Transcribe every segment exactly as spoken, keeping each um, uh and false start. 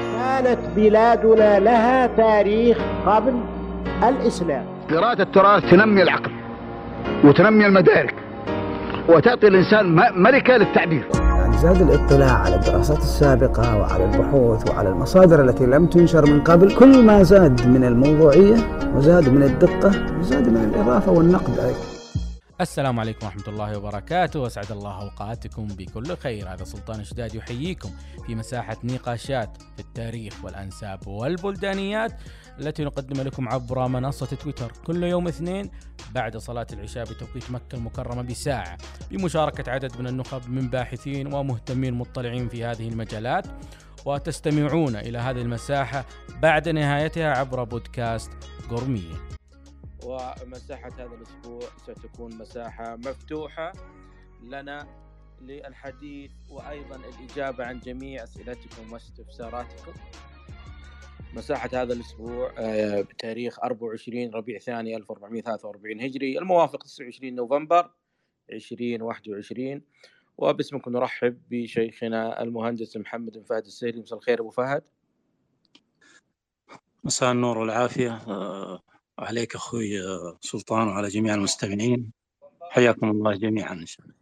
كانت بلادنا لها تاريخ قبل الإسلام. قراءة التراث تنمي العقل وتنمي المدارك وتعطي الإنسان ملكة للتعبير. يعني زاد الاطلاع على الدراسات السابقة وعلى البحوث وعلى المصادر التي لم تنشر من قبل، كل ما زاد من الموضوعية وزاد من الدقة وزاد من الإضافة والنقد أيضا. السلام عليكم ورحمة الله وبركاته، وأسعد الله أوقاتكم بكل خير. هذا سلطان الشدادي يحييكم في مساحة نقاشات في التاريخ والأنساب والبلدانيات التي نقدم لكم عبر منصة تويتر كل يوم اثنين بعد صلاة العشاء بتوقيت مكة المكرمة بساعة، بمشاركة عدد من النخب من باحثين ومهتمين مطلعين في هذه المجالات، وتستمعون إلى هذه المساحة بعد نهايتها عبر بودكاست قرمية. ومساحة هذا الأسبوع ستكون مساحة مفتوحة لنا للحديث وأيضا الإجابة عن جميع أسئلتكم واستفساراتكم. مساحة هذا الأسبوع بتاريخ أربعة وعشرين ربيع ثاني ألف وأربعمائة وثلاثة وأربعين هجري، الموافق تسعة وعشرين نوفمبر ألفين وواحد وعشرين. وباسمكم نرحب بشيخنا المهندس محمد بن فهد السهلي. مساء الخير أبو فهد. مساء النور والعافية عليك أخوي سلطان وعلى جميع المستمعين، حياكم الله جميعا إن شاء الله.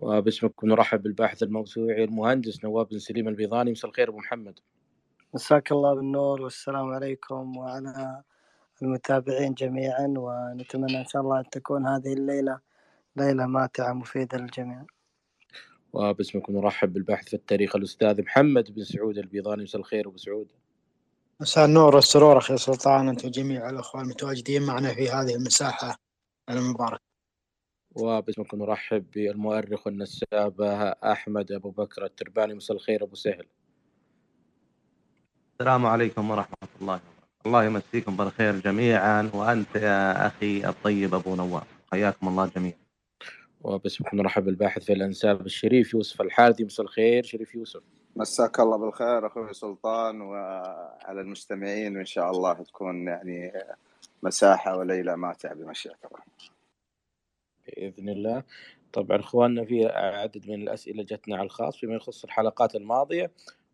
وباسمكم نرحب بالباحث الموسوعي المهندس نواف بن سليمان البيضاني. مساء الخير أبو محمد. مساك الله بالنور والسلام عليكم وعلى المتابعين جميعا، ونتمنى إن شاء الله أن تكون هذه الليلة ليلة ماتعة مفيدة للجميع. وباسمكم نرحب بالباحث في التاريخ الأستاذ محمد بن سعود البيضاني. مساء الخير أبو سعود. مساء النور والسرور أخي سلطان، أنت وجميع الأخوة المتواجدين معنا في هذه المساحة المباركة. وباسمكم نرحب بالمؤرخ والنساب أحمد أبو بكر الترباني. مساء الخير أبو سهل. السلام عليكم ورحمة الله. الله يمسيكم بالخير جميعا، وأنت يا أخي الطيب أبو نواف، حياكم الله جميعا. وباسمكم نرحب بالباحث في الأنساب الشريف يوسف الحارثي. مساء الخير شريف يوسف. مساك الله بالخير أخوي سلطان وعلى المستمعين، وإن شاء الله تكون يعني مساحة وليلة ماتعة بمشيئة الله بإذن الله. طبعا إخواننا في عدد من الأسئلة جتنا على الخاص فيما يخص الحلقات الماضية،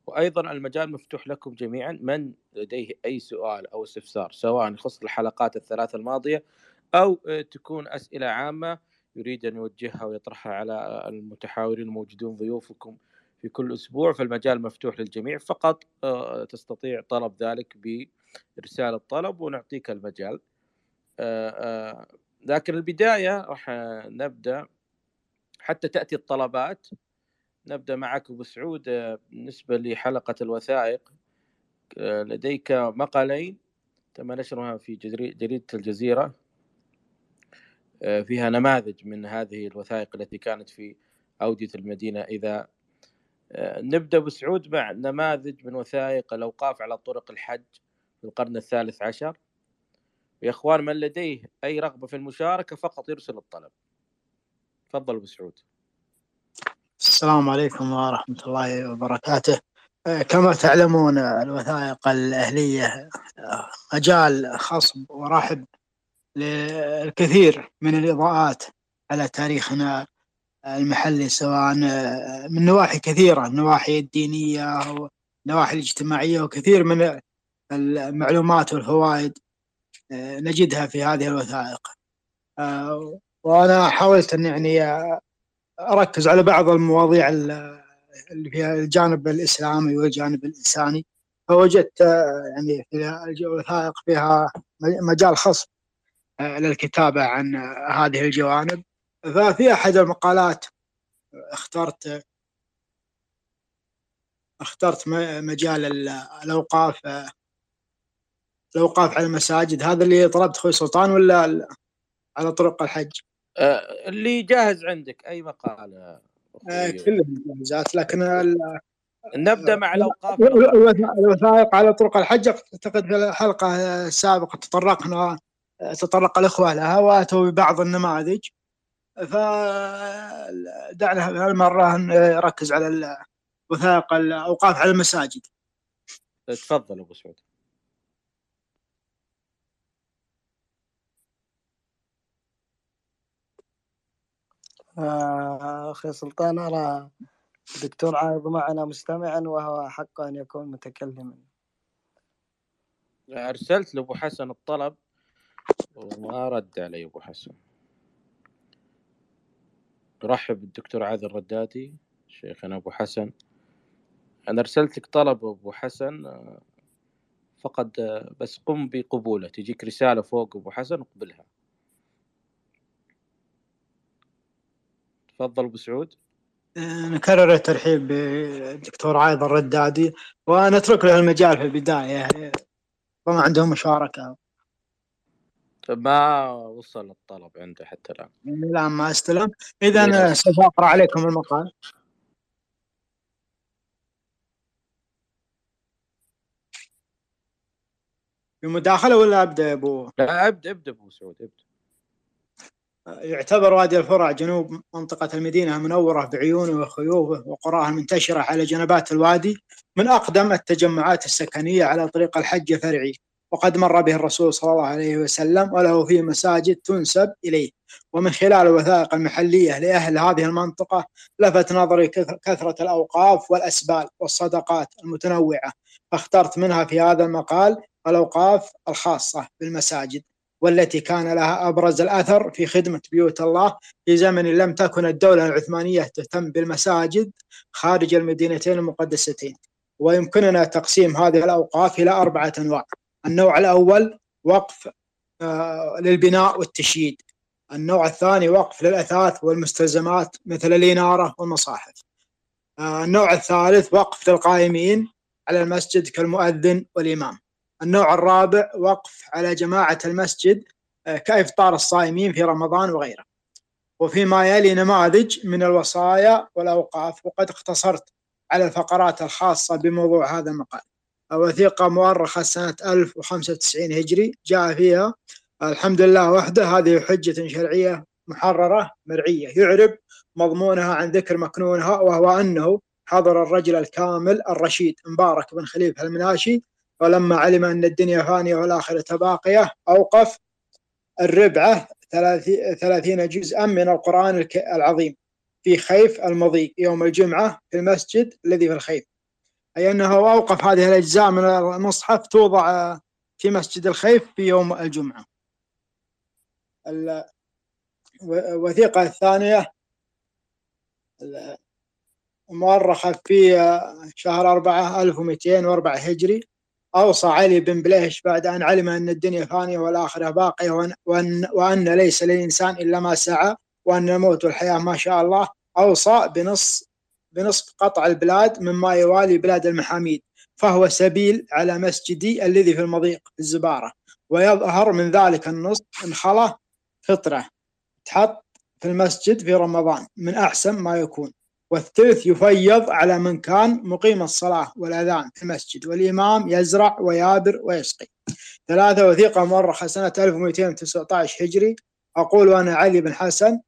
وأيضا المجال مفتوح لكم جميعا من لديه أي سؤال أو استفسار سواء يخص الحلقات الثلاث الماضية أو تكون أسئلة عامة يريد أن يوجهها ويطرحها على المتحاورين الموجودون ضيوفكم في كل أسبوع، فالمجال مفتوح للجميع، فقط تستطيع طلب ذلك برسالة طلب ونعطيك المجال. لكن البداية راح نبدأ حتى تأتي الطلبات. نبدأ معك أبو سعود بالنسبة لحلقة الوثائق، لديك مقالين تم نشرها في جريدة الجزيرة فيها نماذج من هذه الوثائق التي كانت في أودية المدينة. إذا نبدأ بسعود مع نماذج من وثائق الأوقاف على طرق الحج في القرن الثالث عشر. يا إخوان من لديه أي رغبة في المشاركة فقط يرسل الطلب. تفضل بسعود. السلام عليكم ورحمة الله وبركاته. كما تعلمون الوثائق الأهلية مجال خصب ورحب للكثير من الإضاءات على تاريخنا المحلي، سواء من نواحي كثيرة، النواحي الدينية والنواحي الاجتماعية، وكثير من المعلومات والفوائد نجدها في هذه الوثائق. وأنا حاولت أن يعني أركز على بعض المواضيع اللي فيها الجانب الإسلامي والجانب الإنساني، فوجدت يعني في الوثائق فيها مجال خاص للكتابة عن هذه الجوانب. ففي أحد المقالات اخترت اخترت مجال الأوقاف الأوقاف على المساجد. هذا اللي طلبت أخوي سلطان ولا على طرق الحج؟ آه اللي جاهز عندك أي مقال؟ آه كلهم جاهزات، لكن نبدأ مع الأوقاف. الوثائق على طرق الحج أعتقد في الحلقة السابقة تطرقنا تطرق الأخوة لها وأتوا ببعض النماذج، فدعنا هالمرة نركز على الوثائق الأوقاف على المساجد. تفضل أبو سعود. أخي سلطان، أرى دكتور عايض معنا مستمعا وهو حقا أن يكون متكلما. أرسلت لأبو حسن الطلب وما رد علي أبو حسن. رحب بالدكتور عايض الردادي شيخنا أبو حسن، أنا أرسلت لك طلب أبو حسن فقد بس قم بقبوله، تجيك رسالة فوق أبو حسن اقبلها. تفضل أبو سعود. نكرر الترحيب بالدكتور عايض الردادي ونترك له المجال في البداية وما عندهم مشاركة. ما وصل الطلب عنده حتى الآن. الآن ما استلم. إذا سوف أقرأ عليكم المقال. بمداخلة ولا أبدأ يا أبو؟ لا أبدأ أبدأ أبو سعود أبدأ. يعتبر وادي الفرع جنوب منطقة المدينة المنورة بعيونه وخيوله وقراها المنتشرة على جنبات الوادي من أقدم التجمعات السكنية على طريق الحج فرعي، وقد مر به الرسول صلى الله عليه وسلم وله فيه مساجد تنسب إليه، ومن خلال الوثائق المحلية لأهل هذه المنطقة لفت نظري كثرة الأوقاف والأسبال والصدقات المتنوعة، فاخترت منها في هذا المقال الأوقاف الخاصة بالمساجد والتي كان لها أبرز الأثر في خدمة بيوت الله في زمن لم تكن الدولة العثمانية تهتم بالمساجد خارج المدينتين المقدستين. ويمكننا تقسيم هذه الأوقاف إلى أربعة أنواع. النوع الأول وقف آه للبناء والتشييد. النوع الثاني وقف للأثاث والمستلزمات مثل الإنارة والمصاحف. آه النوع الثالث وقف للقائمين على المسجد كالمؤذن والإمام. النوع الرابع وقف على جماعة المسجد كإفطار الصائمين في رمضان وغيره. وفيما يلي نماذج من الوصايا والأوقاف، وقد اختصرت على الفقرات الخاصة بموضوع هذا المقال. وثيقة مؤرخة سنة ألف وخمسة وتسعين هجري جاء فيها الحمد لله وحده هذه حجة شرعية محررة مرعية يعرب مضمونها عن ذكر مكنونها، وهو أنه حضر الرجل الكامل الرشيد مبارك بن خليفة المناشي، ولما علم أن الدنيا فانية والآخرة باقية أوقف الربعة ثلاثين جزءا من القرآن العظيم في خيف المضي يوم الجمعة في المسجد الذي في الخيف، أي أنه أوقف هذه الأجزاء من المصحف توضع في مسجد الخيف في يوم الجمعة. الوثيقة الثانية مؤرخة في شهر أربعة ألف ومئتين وأربعة هجري، أوصى علي بن بليش بعد أن علم أن الدنيا فانية والآخرة باقية وأن, وأن, وأن ليس للإنسان إلا ما سعى وأن الموت والحياة ما شاء الله، أوصى بنص بنصف قطع البلاد مما يوالي بلاد المحاميد، فهو سبيل على مسجدي الذي في المضيق الزبارة، ويظهر من ذلك النصف انخلة فطرة تحط في المسجد في رمضان من أحسن ما يكون، والثلث يفيض على من كان مقيم الصلاة والأذان في المسجد، والإمام يزرع ويابر ويسقي. ثلاثة وثيقة مؤرخة سنة ألف ومئتين وتسعة عشر هجري، أقول وأنا علي بن حسن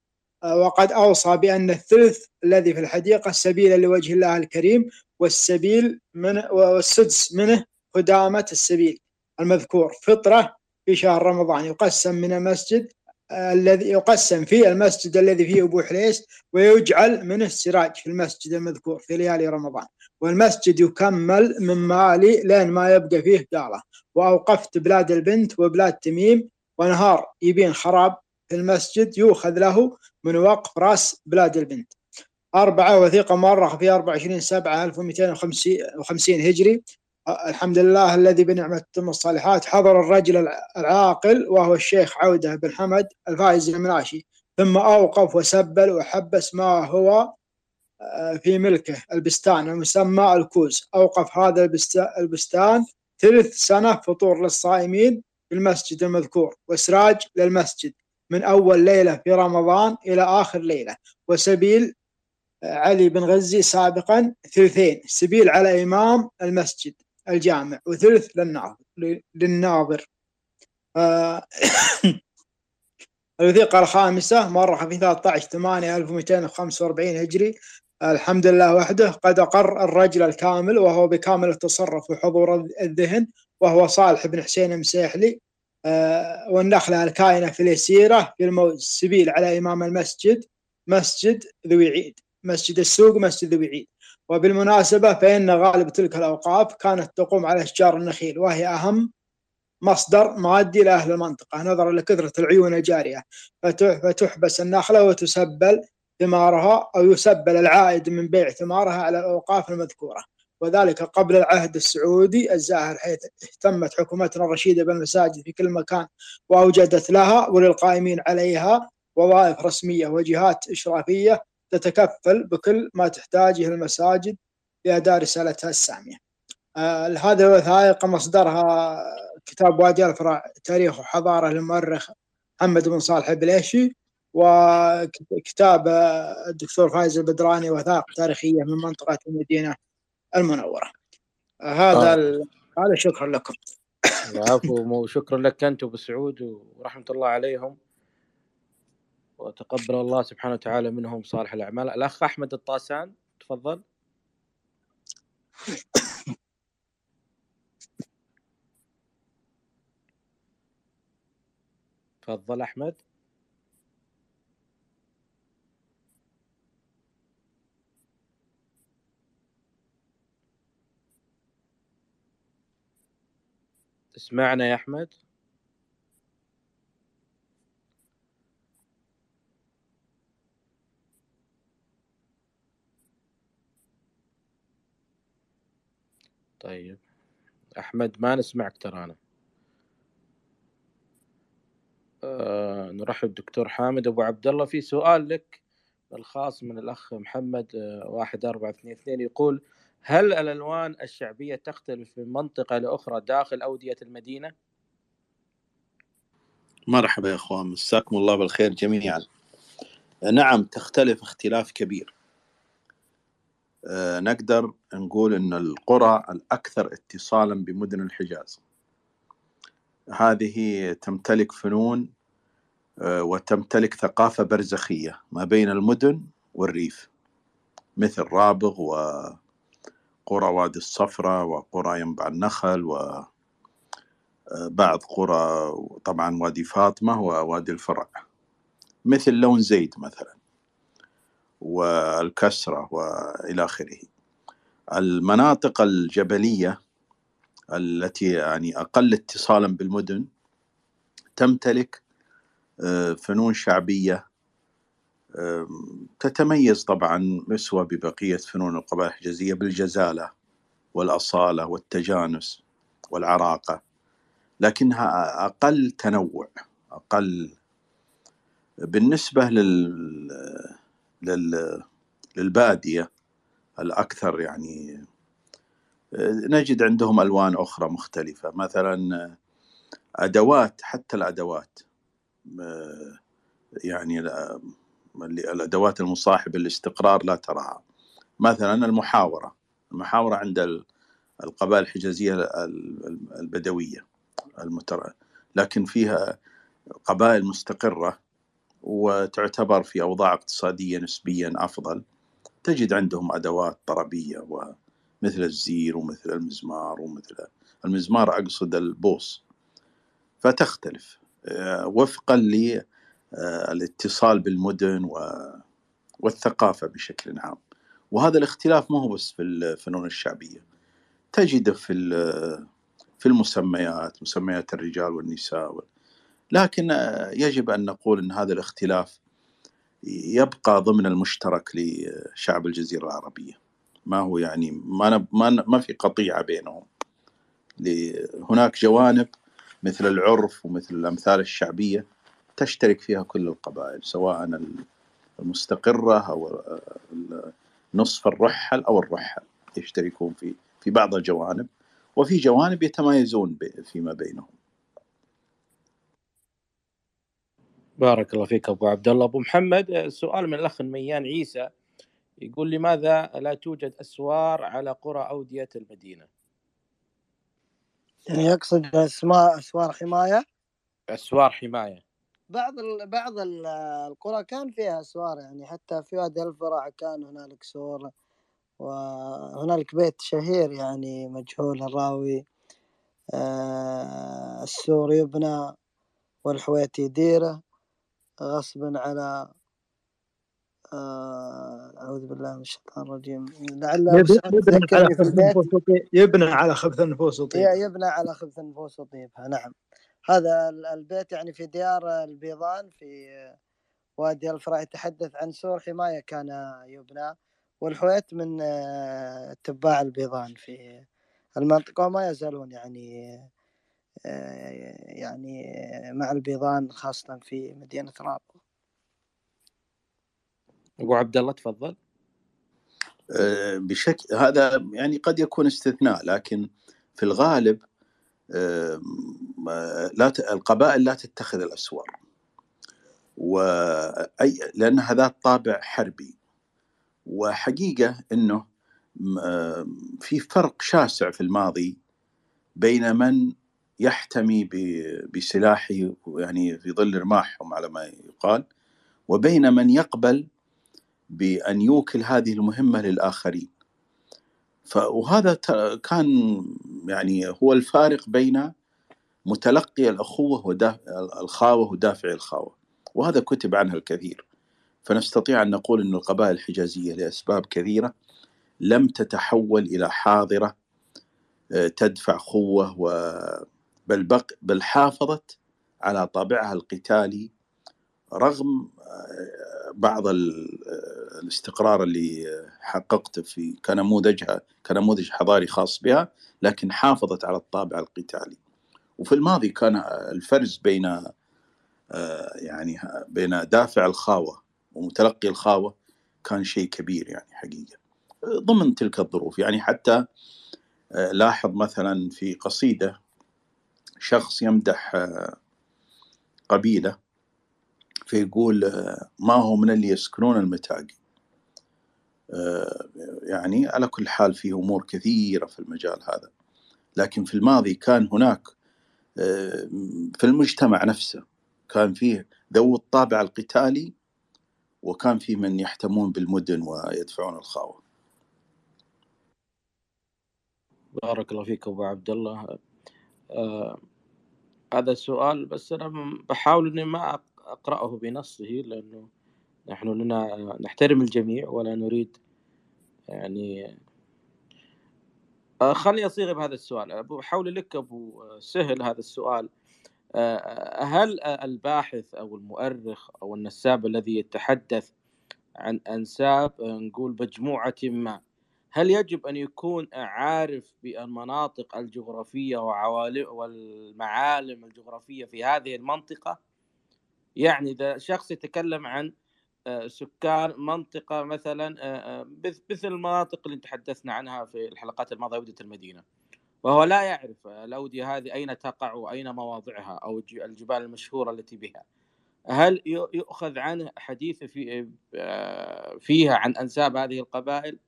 وقد أوصى بأن الثلث الذي في الحديقة سبيلا لوجه الله الكريم، والسبيل من والسدس منه قدامة السبيل المذكور فطرة في شهر رمضان، يقسم من المسجد الذي يقسم فيه المسجد الذي فيه أبو حليس ويجعل منه السراج في المسجد المذكور في ليالي رمضان، والمسجد يكمل من مالي لين ما يبقى فيه قالة. وأوقفت بلاد البنت وبلاد تميم، ونهار يبين خراب في المسجد يؤخذ له من وقف رأس بلاد البنت. أربعة وثيقة مؤرخة في أربعة وعشرين سبعة ألف ومئتين وخمسين هجري، الحمد لله الذي بنعمة تتم الصالحات، حضر الرجل العاقل وهو الشيخ عودة بن حمد الفائز المناشي، ثم أوقف وسبل وحبس ما هو في ملكه البستان المسمى الكوز، أوقف هذا البستان ثلث سنة فطور للصائمين في المسجد المذكور وسراج للمسجد من أول ليلة في رمضان إلى آخر ليلة، وسبيل علي بن غزي سابقا ثلثين، سبيل على إمام المسجد الجامع وثلث للناظر. آه الوثيقة الخامسة مؤرخة في ثلاثة عشر ثمانية ألف ومئتين وخمسة وأربعين هجري، الحمد لله وحده قد أقر الرجل الكامل وهو بكامل التصرف وحضور الذهن، وهو صالح بن حسين مسيحلي، آه والنخلة الكائنة في اليسيرة في الموز، سبيل على إمام المسجد مسجد ذوي عيد، مسجد السوق مسجد ذوي عيد، وبالمناسبة فإن غالب تلك الأوقاف كانت تقوم على أشجار النخيل، وهي أهم مصدر معدي لأهل المنطقة نظرا لكثرة العيون الجارية، فتحبس النخلة وتسبل ثمارها أو يسبل العائد من بيع ثمارها على الأوقاف المذكورة، وذلك قبل العهد السعودي الزاهر، حيث اهتمت حكومتنا الرشيدة بالمساجد في كل مكان وأوجدت لها وللقائمين عليها وظائف رسمية وجهات إشرافية تتكفل بكل ما تحتاجه المساجد لأداء رسالتها السامية. آه هذه الوثائق مصدرها كتاب وادي الفرع تاريخ وحضارة للمؤرخ محمد بن صالح بليشي، وكتاب الدكتور فايز البدراني وثائق تاريخية من منطقة المدينة المنورة. هذا هذا آه. شكرا لكم. العفو، وشكرا لك أنت أبو سعود ورحمة الله عليهم، وتقبل الله سبحانه وتعالى منهم صالح الأعمال. الأخ أحمد الطاسان تفضل. تفضل أحمد. اسمعنا يا أحمد. طيب أحمد ما نسمعك ترى. أنا أه نرحب دكتور حامد أبو عبد الله، في سؤال لك الخاص من الأخ محمد واحد أربعة اثنين اثنين، يقول هل الألوان الشعبية تختلف من منطقة لأخرى داخل أودية المدينة؟ مرحبا يا أخوان، مساكم الله بالخير جميعا. نعم تختلف اختلاف كبير. نقدر نقول أن القرى الأكثر اتصالا بمدن الحجاز هذه تمتلك فنون وتمتلك ثقافة برزخية ما بين المدن والريف، مثل رابغ وقرى وادي الصفرة وقرى ينبع النخل وبعض قرى طبعا وادي فاطمة ووادي الفرع، مثل لون زيد مثلا والكسرة وإلى آخره. المناطق الجبلية التي يعني أقل اتصالا بالمدن تمتلك فنون شعبية تتميز طبعا مسوى ببقية فنون القبائل الحجازية بالجزالة والأصالة والتجانس والعراقة، لكنها أقل تنوع، أقل بالنسبة لل للبادية الأكثر. يعني نجد عندهم ألوان أخرى مختلفة، مثلا أدوات، حتى الأدوات يعني الأدوات المصاحبة للاستقرار لا تراها، مثلا المحاورة المحاورة عند القبائل الحجازية البدوية المتر... لكن فيها قبائل مستقرة وتعتبر في أوضاع اقتصادية نسبيا أفضل، تجد عندهم أدوات طربية ومثل الزير ومثل المزمار ومثل المزمار أقصد البوص، فتختلف وفقا للاتصال بالمدن والثقافة بشكل عام. وهذا الاختلاف ما هو بس في الفنون الشعبية، تجده في في المسميات، مسميات الرجال والنساء، لكن يجب أن نقول أن هذا الاختلاف يبقى ضمن المشترك لشعب الجزيرة العربية، ما هو يعني ما ما في قطيعة بينهم. هناك جوانب مثل العرف ومثل الأمثال الشعبية تشترك فيها كل القبائل، سواء المستقرة أو نصف الرحل أو الرحل، يشتركون في في بعض الجوانب، وفي جوانب يتمايزون فيما بينهم. بارك الله فيك أبو عبد الله. أبو محمد سؤال من الأخ ميان عيسى، يقول لماذا لا توجد أسوار على قرى أودية المدينة؟ يعني يقصد اسماء أسوار حماية؟ أسوار حماية. بعض ال... بعض ال... القرى كان فيها أسوار، يعني حتى في وادي الفرع كان هنالك سور، وهنالك بيت شهير يعني مجهول الراوي آه... السور يبنى والحويتي ديره غصبا على أعوذ بالله من الشيطان الرجيم. لعل يبنى على خبث النفوس وطيبها. يبنى على خبث النفوس وطيبها. نعم، هذا البيت يعني في ديار البيضان في وادي الفراء يتحدث عن سور حماية كان يبنى والحويت من تباع البيضان في المنطقة، وما يزالون يعني يعني مع البيضان خاصة في مدينة رابغ. أبو عبد الله تفضل. بشكل هذا يعني قد يكون استثناء، لكن في الغالب لا القبائل لا تتخذ الأسوار، وأي لأن هذا طابع حربي. وحقيقة أنه في فرق شاسع في الماضي بين من يحتمي بسلاحه يعني في ظل رماحهم على ما يقال، وبين من يقبل بأن يوكل هذه المهمة للآخرين. وهذا كان يعني هو الفارق بين متلقي الأخوة ودافع الخاوة ودافع الخاوة، وهذا كتب عنها الكثير. فنستطيع أن نقول أن القبائل الحجازية لأسباب كثيرة لم تتحول إلى حاضرة تدفع خوة، بل, بل حافظت على طابعها القتالي رغم بعض الاستقرار اللي حققته في كنموذجها كنموذج حضاري خاص بها، لكن حافظت على الطابع القتالي. وفي الماضي كان الفرز بين يعني بين دافع الخاوة ومتلقي الخاوة كان شيء كبير يعني حقيقة ضمن تلك الظروف. يعني حتى لاحظ مثلا في قصيدة شخص يمدح قبيلة فيقول ما هو من اللي يسكنون المتاقي. يعني على كل حال فيه أمور كثيرة في المجال هذا، لكن في الماضي كان هناك في المجتمع نفسه كان فيه ذو الطابع القتالي، وكان فيه من يحتمون بالمدن ويدفعون الخاوة. بارك الله فيك أبو عبد الله. آه هذا سؤال، بس أنا بحاول إني ما أقرأه بنصه، لأنه نحن لنا نحترم الجميع ولا نريد يعني آه خلي أصيغ بهذا السؤال. أبو حول لك أبو سهل هذا السؤال، آه هل الباحث أو المؤرخ أو النساب الذي يتحدث عن أنساب نقول مجموعة ما، هل يجب أن يكون عارف بالمناطق الجغرافية وعوالم والمعالم الجغرافية في هذه المنطقة؟ يعني إذا شخص يتكلم عن سكان منطقة مثلا مثل المناطق اللي تحدثنا عنها في الحلقات الماضية أودية المدينة، وهو لا يعرف الأودية هذه أين تقع وأين مواضعها أو الجبال المشهورة التي بها، هل يؤخذ عنه حديث في فيها عن أنساب هذه القبائل؟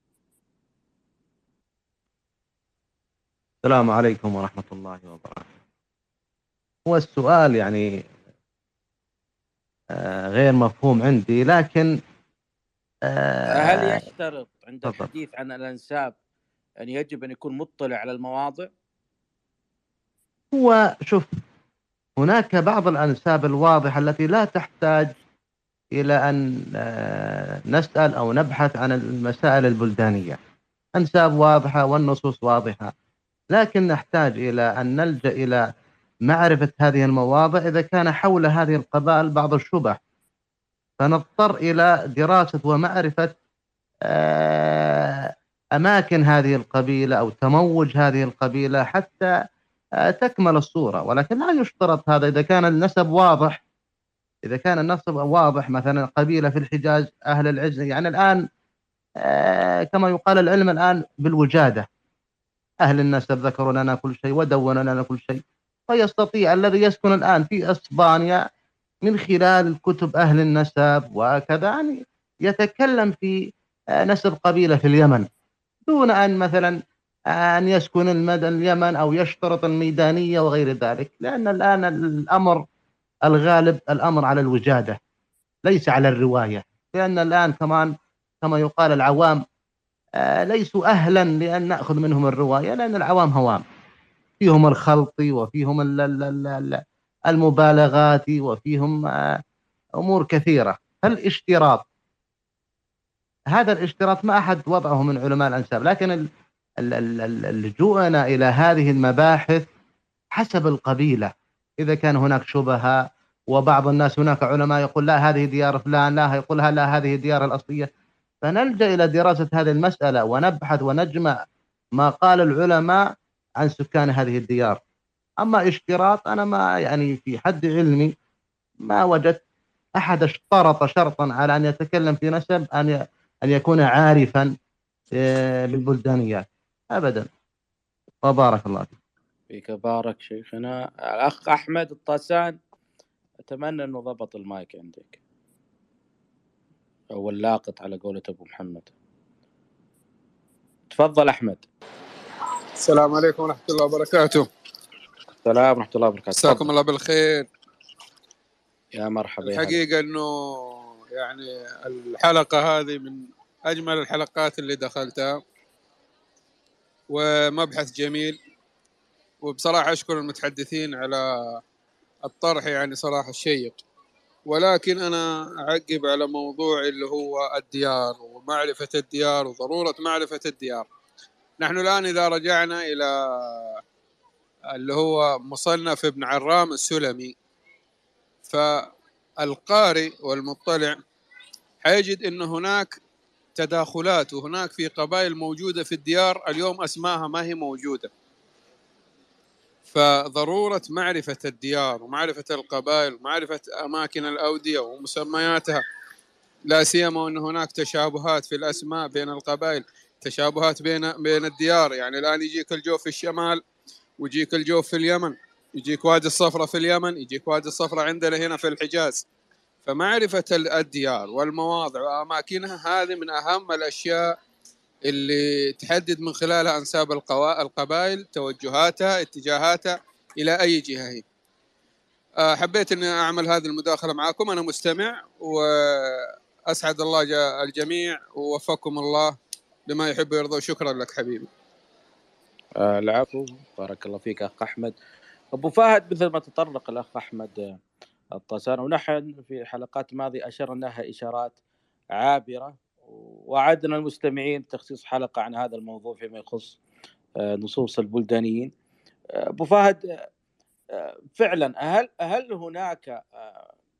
السلام عليكم ورحمة الله وبركاته. هو السؤال يعني غير مفهوم عندي، لكن هل يشترط عند الحديث عن الأنساب أن يجب أن يكون مطلع على المواضع؟ هو شوف، هناك بعض الأنساب الواضحة التي لا تحتاج إلى أن نسأل أو نبحث عن المسائل البلدانية، أنساب واضحة والنصوص واضحة، لكن نحتاج إلى أن نلجأ إلى معرفة هذه المواضع إذا كان حول هذه القبائل بعض الشبه، فنضطر إلى دراسة ومعرفة أماكن هذه القبيلة أو تموج هذه القبيلة حتى تكمل الصورة. ولكن لا يشترط هذا إذا كان النسب واضح، إذا كان النسب واضح مثلا قبيلة في الحجاز أهل العجل، يعني الآن كما يقال العلم الآن بالوجادة، أهل النسب ذكروا لنا كل شيء ودونوا لنا كل شيء، فيستطيع الذي يسكن الآن في إسبانيا من خلال كتب أهل النسب وكذا أن يتكلم في نسب قبيلة في اليمن، دون أن مثلا أن يسكن المدن اليمن أو يشترط الميدانية وغير ذلك، لأن الآن الأمر الغالب الأمر على الوجادة ليس على الرواية، لأن الآن كمان كما يقال العوام ليسوا أهلا لأن نأخذ منهم الرواية، لأن العوام هوام فيهم الخلط وفيهم المبالغات وفيهم أمور كثيرة. فالاشتراط هذا الاشتراط ما أحد وضعه من علماء الأنساب، لكن اللجوءنا إلى هذه المباحث حسب القبيلة، إذا كان هناك شبهة، وبعض الناس هناك علماء يقول لا هذه ديار فلان، لا يقولها لا هذه ديار الأصلية، فنلجأ إلى دراسة هذه المسألة ونبحث ونجمع ما قال العلماء عن سكان هذه الديار. أما اشتراط، أنا ما يعني في حد علمي ما وجدت أحد اشترط شرطا على أن يتكلم في نسب أن أن يكون عارفا بالبلدانيات أبدا. وبارك الله فيك. فيك بارك شيخنا. الأخ أحمد الطاسان، أتمنى أنه ضبط المايك عندك أو اللاقط على قولة أبو محمد. تفضل أحمد. السلام عليكم ورحمة الله وبركاته. السلام ورحمة الله وبركاته. مساكم الله بالخير. يا مرحبا. الحقيقة أنه يعني الحلقة هذه من أجمل الحلقات اللي دخلتها، ومبحث جميل، وبصراحة أشكر المتحدثين على الطرح يعني صراحة شيق. ولكن أنا أعقب على موضوع اللي هو الديار ومعرفة الديار وضرورة معرفة الديار. نحن الآن إذا رجعنا إلى اللي هو مصنف ابن عرام السلمي، فالقارئ والمطلع حيجد أن هناك تداخلات، وهناك في قبائل موجودة في الديار اليوم أسماها ما هي موجودة. فضرورة معرفة الديار ومعرفة القبائل ومعرفة أماكن الأودية ومسمياتها، لا سيما أن هناك تشابهات في الأسماء بين القبائل، تشابهات بين بين الديار. يعني الآن يجيك الجوف في الشمال، ويجيك الجوف في اليمن، يجيك وادي الصفرة في اليمن، يجيك وادي الصفرة عندنا هنا في الحجاز. فمعرفة الديار والمواضع وأماكنها هذه من أهم الأشياء اللي تحدد من خلالها أنساب القبائل توجهاتها اتجاهاتها إلى أي جهة هي. حبيت أن أعمل هذه المداخلة معكم، أنا مستمع، وأسعد الله الجميع ووفقكم الله لما يحب ويرضى. شكرا لك حبيبي. العفو، بارك الله فيك أخ أحمد. أبو فهد، مثل ما تطرق الأخ أحمد الطسان، ونحن في الحلقات الماضية أشرنا لها إشارات عابرة، وعدنا المستمعين تخصيص حلقة عن هذا الموضوع فيما يخص نصوص البلدانيين. أبو فهد، فعلا هل هل هناك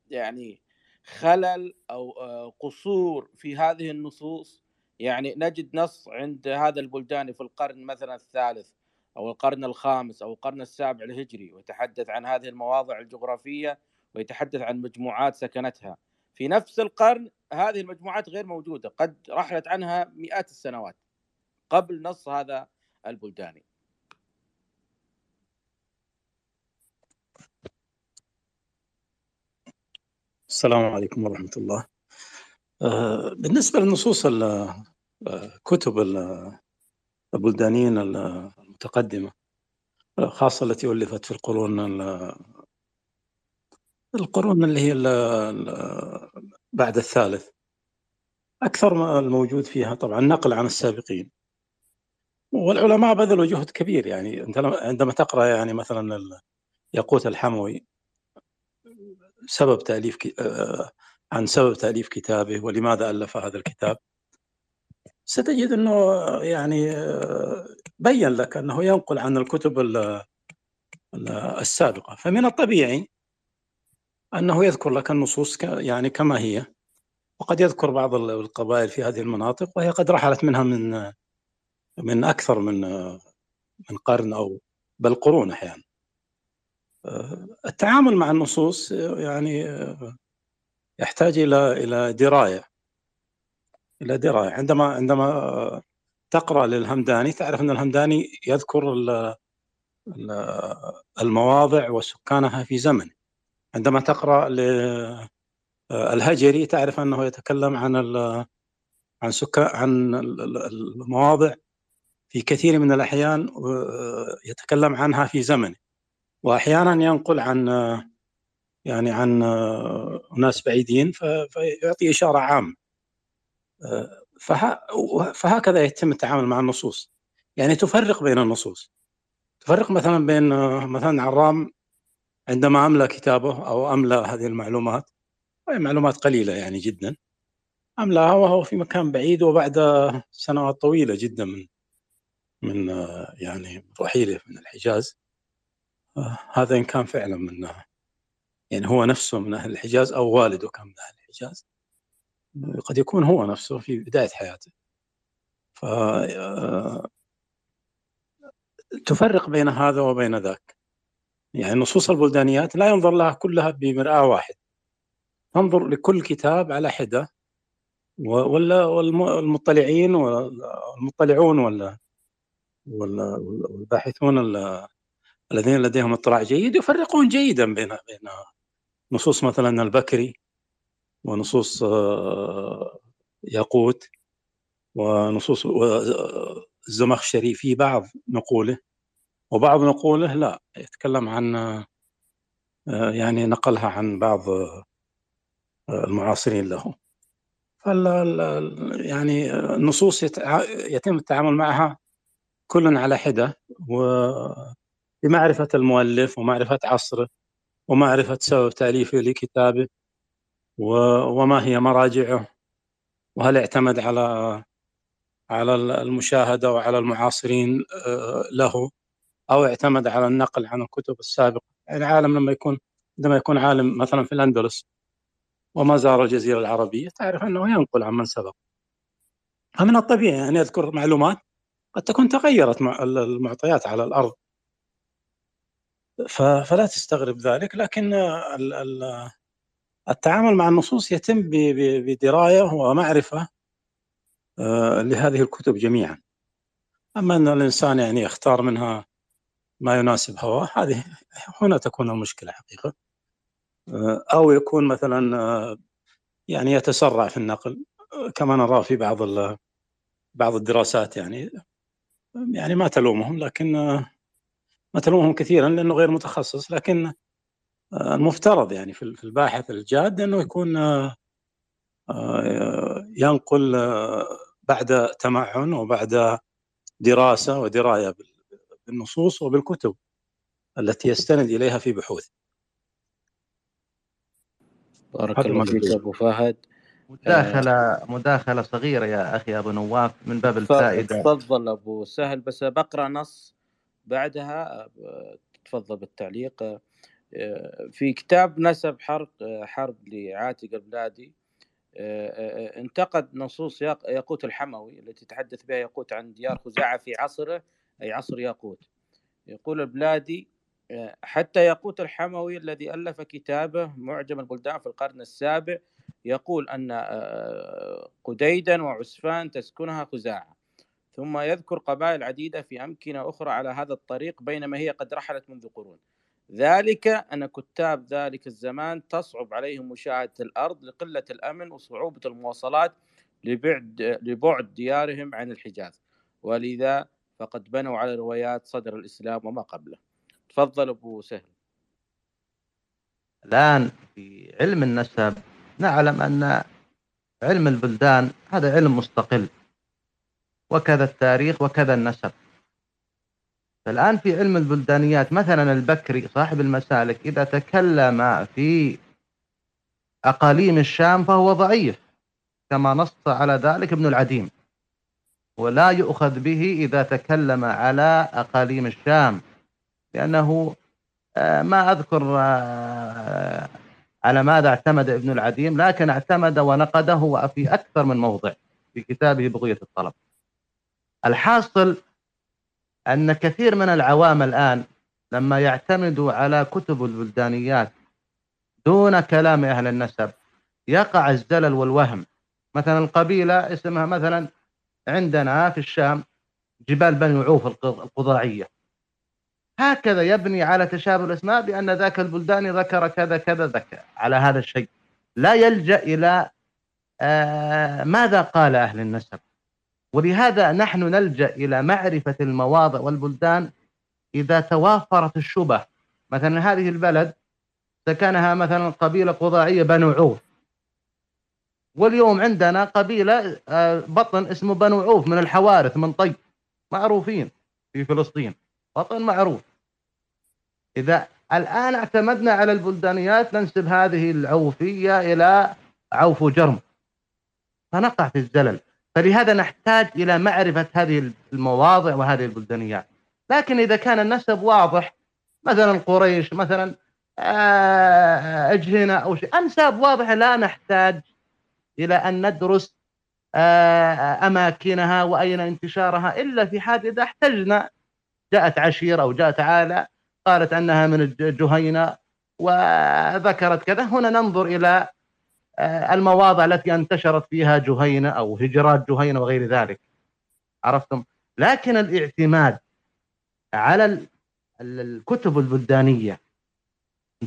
يعني خلل أو قصور في هذه النصوص؟ يعني نجد نص عند هذا البلداني في القرن مثلا الثالث أو القرن الخامس أو القرن السابع الهجري، ويتحدث عن هذه المواضع الجغرافية ويتحدث عن مجموعات سكنتها. في نفس القرن هذه المجموعات غير موجودة، قد رحلت عنها مئات السنوات قبل نص هذا البلداني. السلام عليكم ورحمة الله. بالنسبة للنصوص كتب البلدانيين المتقدمة، خاصة التي ألفت في القرون القرون اللي هي بعد الثالث، أكثر ما الموجود فيها طبعا نقل عن السابقين، والعلماء بذلوا جهد كبير. يعني أنت عندما تقرأ يعني مثلا ياقوت الحموي، سبب تأليف عن سبب تأليف كتابه ولماذا ألف هذا الكتاب، ستجد أنه يعني بين لك أنه ينقل عن الكتب السابقة، فمن الطبيعي أنه يذكر لك النصوص يعني كما هي، وقد يذكر بعض القبائل في هذه المناطق وهي قد رحلت منها من من أكثر من من قرن أو بل قرون أحيانا. التعامل مع النصوص يعني يحتاج إلى إلى دراية إلى دراية. عندما عندما تقرأ للهمداني تعرف أن الهمداني يذكر المواضع وسكانها في زمن. عندما تقرأ للهجري تعرف أنه يتكلم عن عن سكان عن المواضع في كثير من الأحيان يتكلم عنها في زمن، وأحيانا ينقل عن يعني عن ناس بعيدين فيعطي إشارة عامة. فهكذا يتم التعامل مع النصوص، يعني تفرق بين النصوص، تفرق مثلا بين مثلا عرام عندما أملى كتابه أو أملى هذه المعلومات، وهي معلومات قليلة يعني جدا، أم لا وهو في مكان بعيد وبعد سنوات طويلة جدا من من يعني رحيله من الحجاز. هذا إن كان فعلا من يعني هو نفسه من أهل الحجاز أو والده كان من أهل الحجاز، قد يكون هو نفسه في بداية حياته. فتفرق بين هذا وبين ذاك، يعني نصوص البلدانيات لا ينظر لها كلها بمرآة واحد، تنظر لكل كتاب على حدة، ولا والمطلعين والمطلعون ولا والباحثون الذين لديهم اطلاع جيد يفرقون جيدا بين بين نصوص مثلا البكري ونصوص ياقوت ونصوص الزمخشري في بعض نقوله، وبعض نقوله لا يتكلم عن يعني نقلها عن بعض المعاصرين له. فال يعني النصوص يتم التعامل معها كل على حدة، وبمعرفة المؤلف ومعرفة عصره ومعرفة سبب تأليفه لكتابه وما هي مراجعه، وهل اعتمد على على المشاهدة وعلى المعاصرين له أو اعتمد على النقل عن الكتب السابقة. العالم لما يكون عندما يكون عالم مثلا في الأندلس وما زار الجزيرة العربية تعرف أنه ينقل عن من سبق، فمن الطبيعي أن يذكر معلومات قد تكون تغيرت مع المعطيات على الأرض، فلا تستغرب ذلك. لكن التعامل مع النصوص يتم بدراية ومعرفة لهذه الكتب جميعا. أما أن الإنسان يعني يختار منها ما يناسب هواه، هذه هنا تكون المشكلة حقيقة، أو يكون مثلا يعني يتسرع في النقل كما نرى في بعض بعض الدراسات. يعني يعني ما تلومهم، لكن ما تلومهم كثيرا لأنه غير متخصص، لكن المفترض يعني في الباحث الجاد أنه يكون ينقل بعد تمعن وبعد دراسة ودراية بالنصوص وبالكتب التي يستند إليها في بحوثه. بارك الله فيك أبو فهد. مداخلة مداخلة صغيرة يا أخي أبو نواف من باب الفائدة. تفضل أبو سهل، بس بقرأ نص بعدها تفضل بالتعليق. في كتاب نسب حرب حرب لعاتق البلادي انتقد نصوص ياقوت الحموي التي تحدث بها ياقوت عن ديار خزاعة في عصره، أي عصر ياقوت. يقول البلادي: حتى ياقوت الحموي الذي ألف كتابه معجم البلدان في القرن السابع يقول أن قديدا وعسفان تسكنها خزاعة، ثم يذكر قبائل عديدة في أمكنة أخرى على هذا الطريق بينما هي قد رحلت منذ قرون، ذلك أن كتاب ذلك الزمان تصعب عليهم مشاهدة الأرض لقلة الأمن وصعوبة المواصلات لبعد لبعد ديارهم عن الحجاز، ولذا فقد بنوا على روايات صدر الإسلام وما قبله. تفضل أبو سهل. الآن في علم النسب نعلم أن علم البلدان هذا علم مستقل، وكذا التاريخ وكذا النسب. فالآن في علم البلدانيات مثلا البكري صاحب المسالك إذا تكلم في أقاليم الشام فهو ضعيف، كما نص على ذلك ابن العديم، ولا يؤخذ به إذا تكلم على أقاليم الشام، لأنه ما أذكر على ماذا اعتمد ابن العديم، لكن اعتمد ونقده في أكثر من موضع في كتابه بغية الطلب. الحاصل أن كثير من العوام الآن لما يعتمدوا على كتب البلدانيات دون كلام أهل النسب يقع الزلل والوهم. مثلا القبيلة اسمها مثلا عندنا في الشام جبال بني عوف القضاعية، هكذا يبني على تشابه الأسماء بأن ذاك البلداني ذكر كذا كذا ذكر على هذا الشيء، لا يلجأ إلى آه ماذا قال أهل النسب. ولهذا نحن نلجأ إلى معرفة المواضع والبلدان إذا توافرت الشبه. مثلا هذه البلد سكنها مثلا قبيلة قضاعية بنو عوف، واليوم عندنا قبيلة بطن اسمه بنو عوف من الحوارث من طيب معروفين في فلسطين، بطن معروف. إذا الآن اعتمدنا على البلدانيات ننسب هذه العوفية إلى عوف جرم، فنقع في الزلل. فلهذا نحتاج إلى معرفة هذه المواضع وهذه البلدانيات. لكن إذا كان النسب واضح، مثلا قريش، مثلا أجهنة أو شيء، أنساب واضحة، لا نحتاج إلى أن ندرس أماكنها وأين انتشارها، إلا في حال إذا احتجنا. جاءت عشيرة أو جاءت عالة قالت أنها من الجهينة وذكرت كذا، هنا ننظر إلى المواضع التي انتشرت فيها جهينة أو هجرات جهينة وغير ذلك، عرفتم؟ لكن الاعتماد على الكتب البلدانية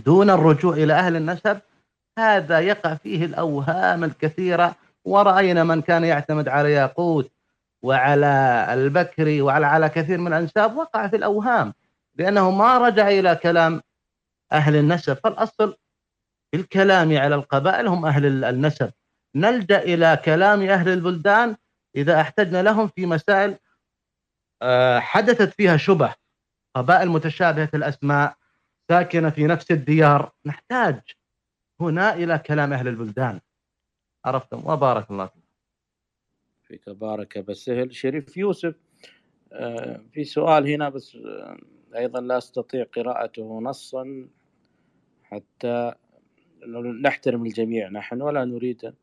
دون الرجوع إلى أهل النسب، هذا يقع فيه الأوهام الكثيرة. ورأينا من كان يعتمد على ياقوت وعلى البكري وعلى على كثير من الأنساب وقع في الأوهام، لأنه ما رجع إلى كلام أهل النسب. فالأصل الكلام على القبائل هم أهل النسب، نلجأ إلى كلام أهل البلدان إذا احتجنا لهم في مسائل حدثت فيها شبه، قبائل متشابهة الأسماء ساكنة في نفس الديار، نحتاج هنا إلى كلام أهل البلدان، عرفتم؟ وبارك الله فيك. بارك بسهل. شريف يوسف، في سؤال هنا بس أيضا لا أستطيع قراءته نصا حتى نحترم الجميع نحن ولا نريد.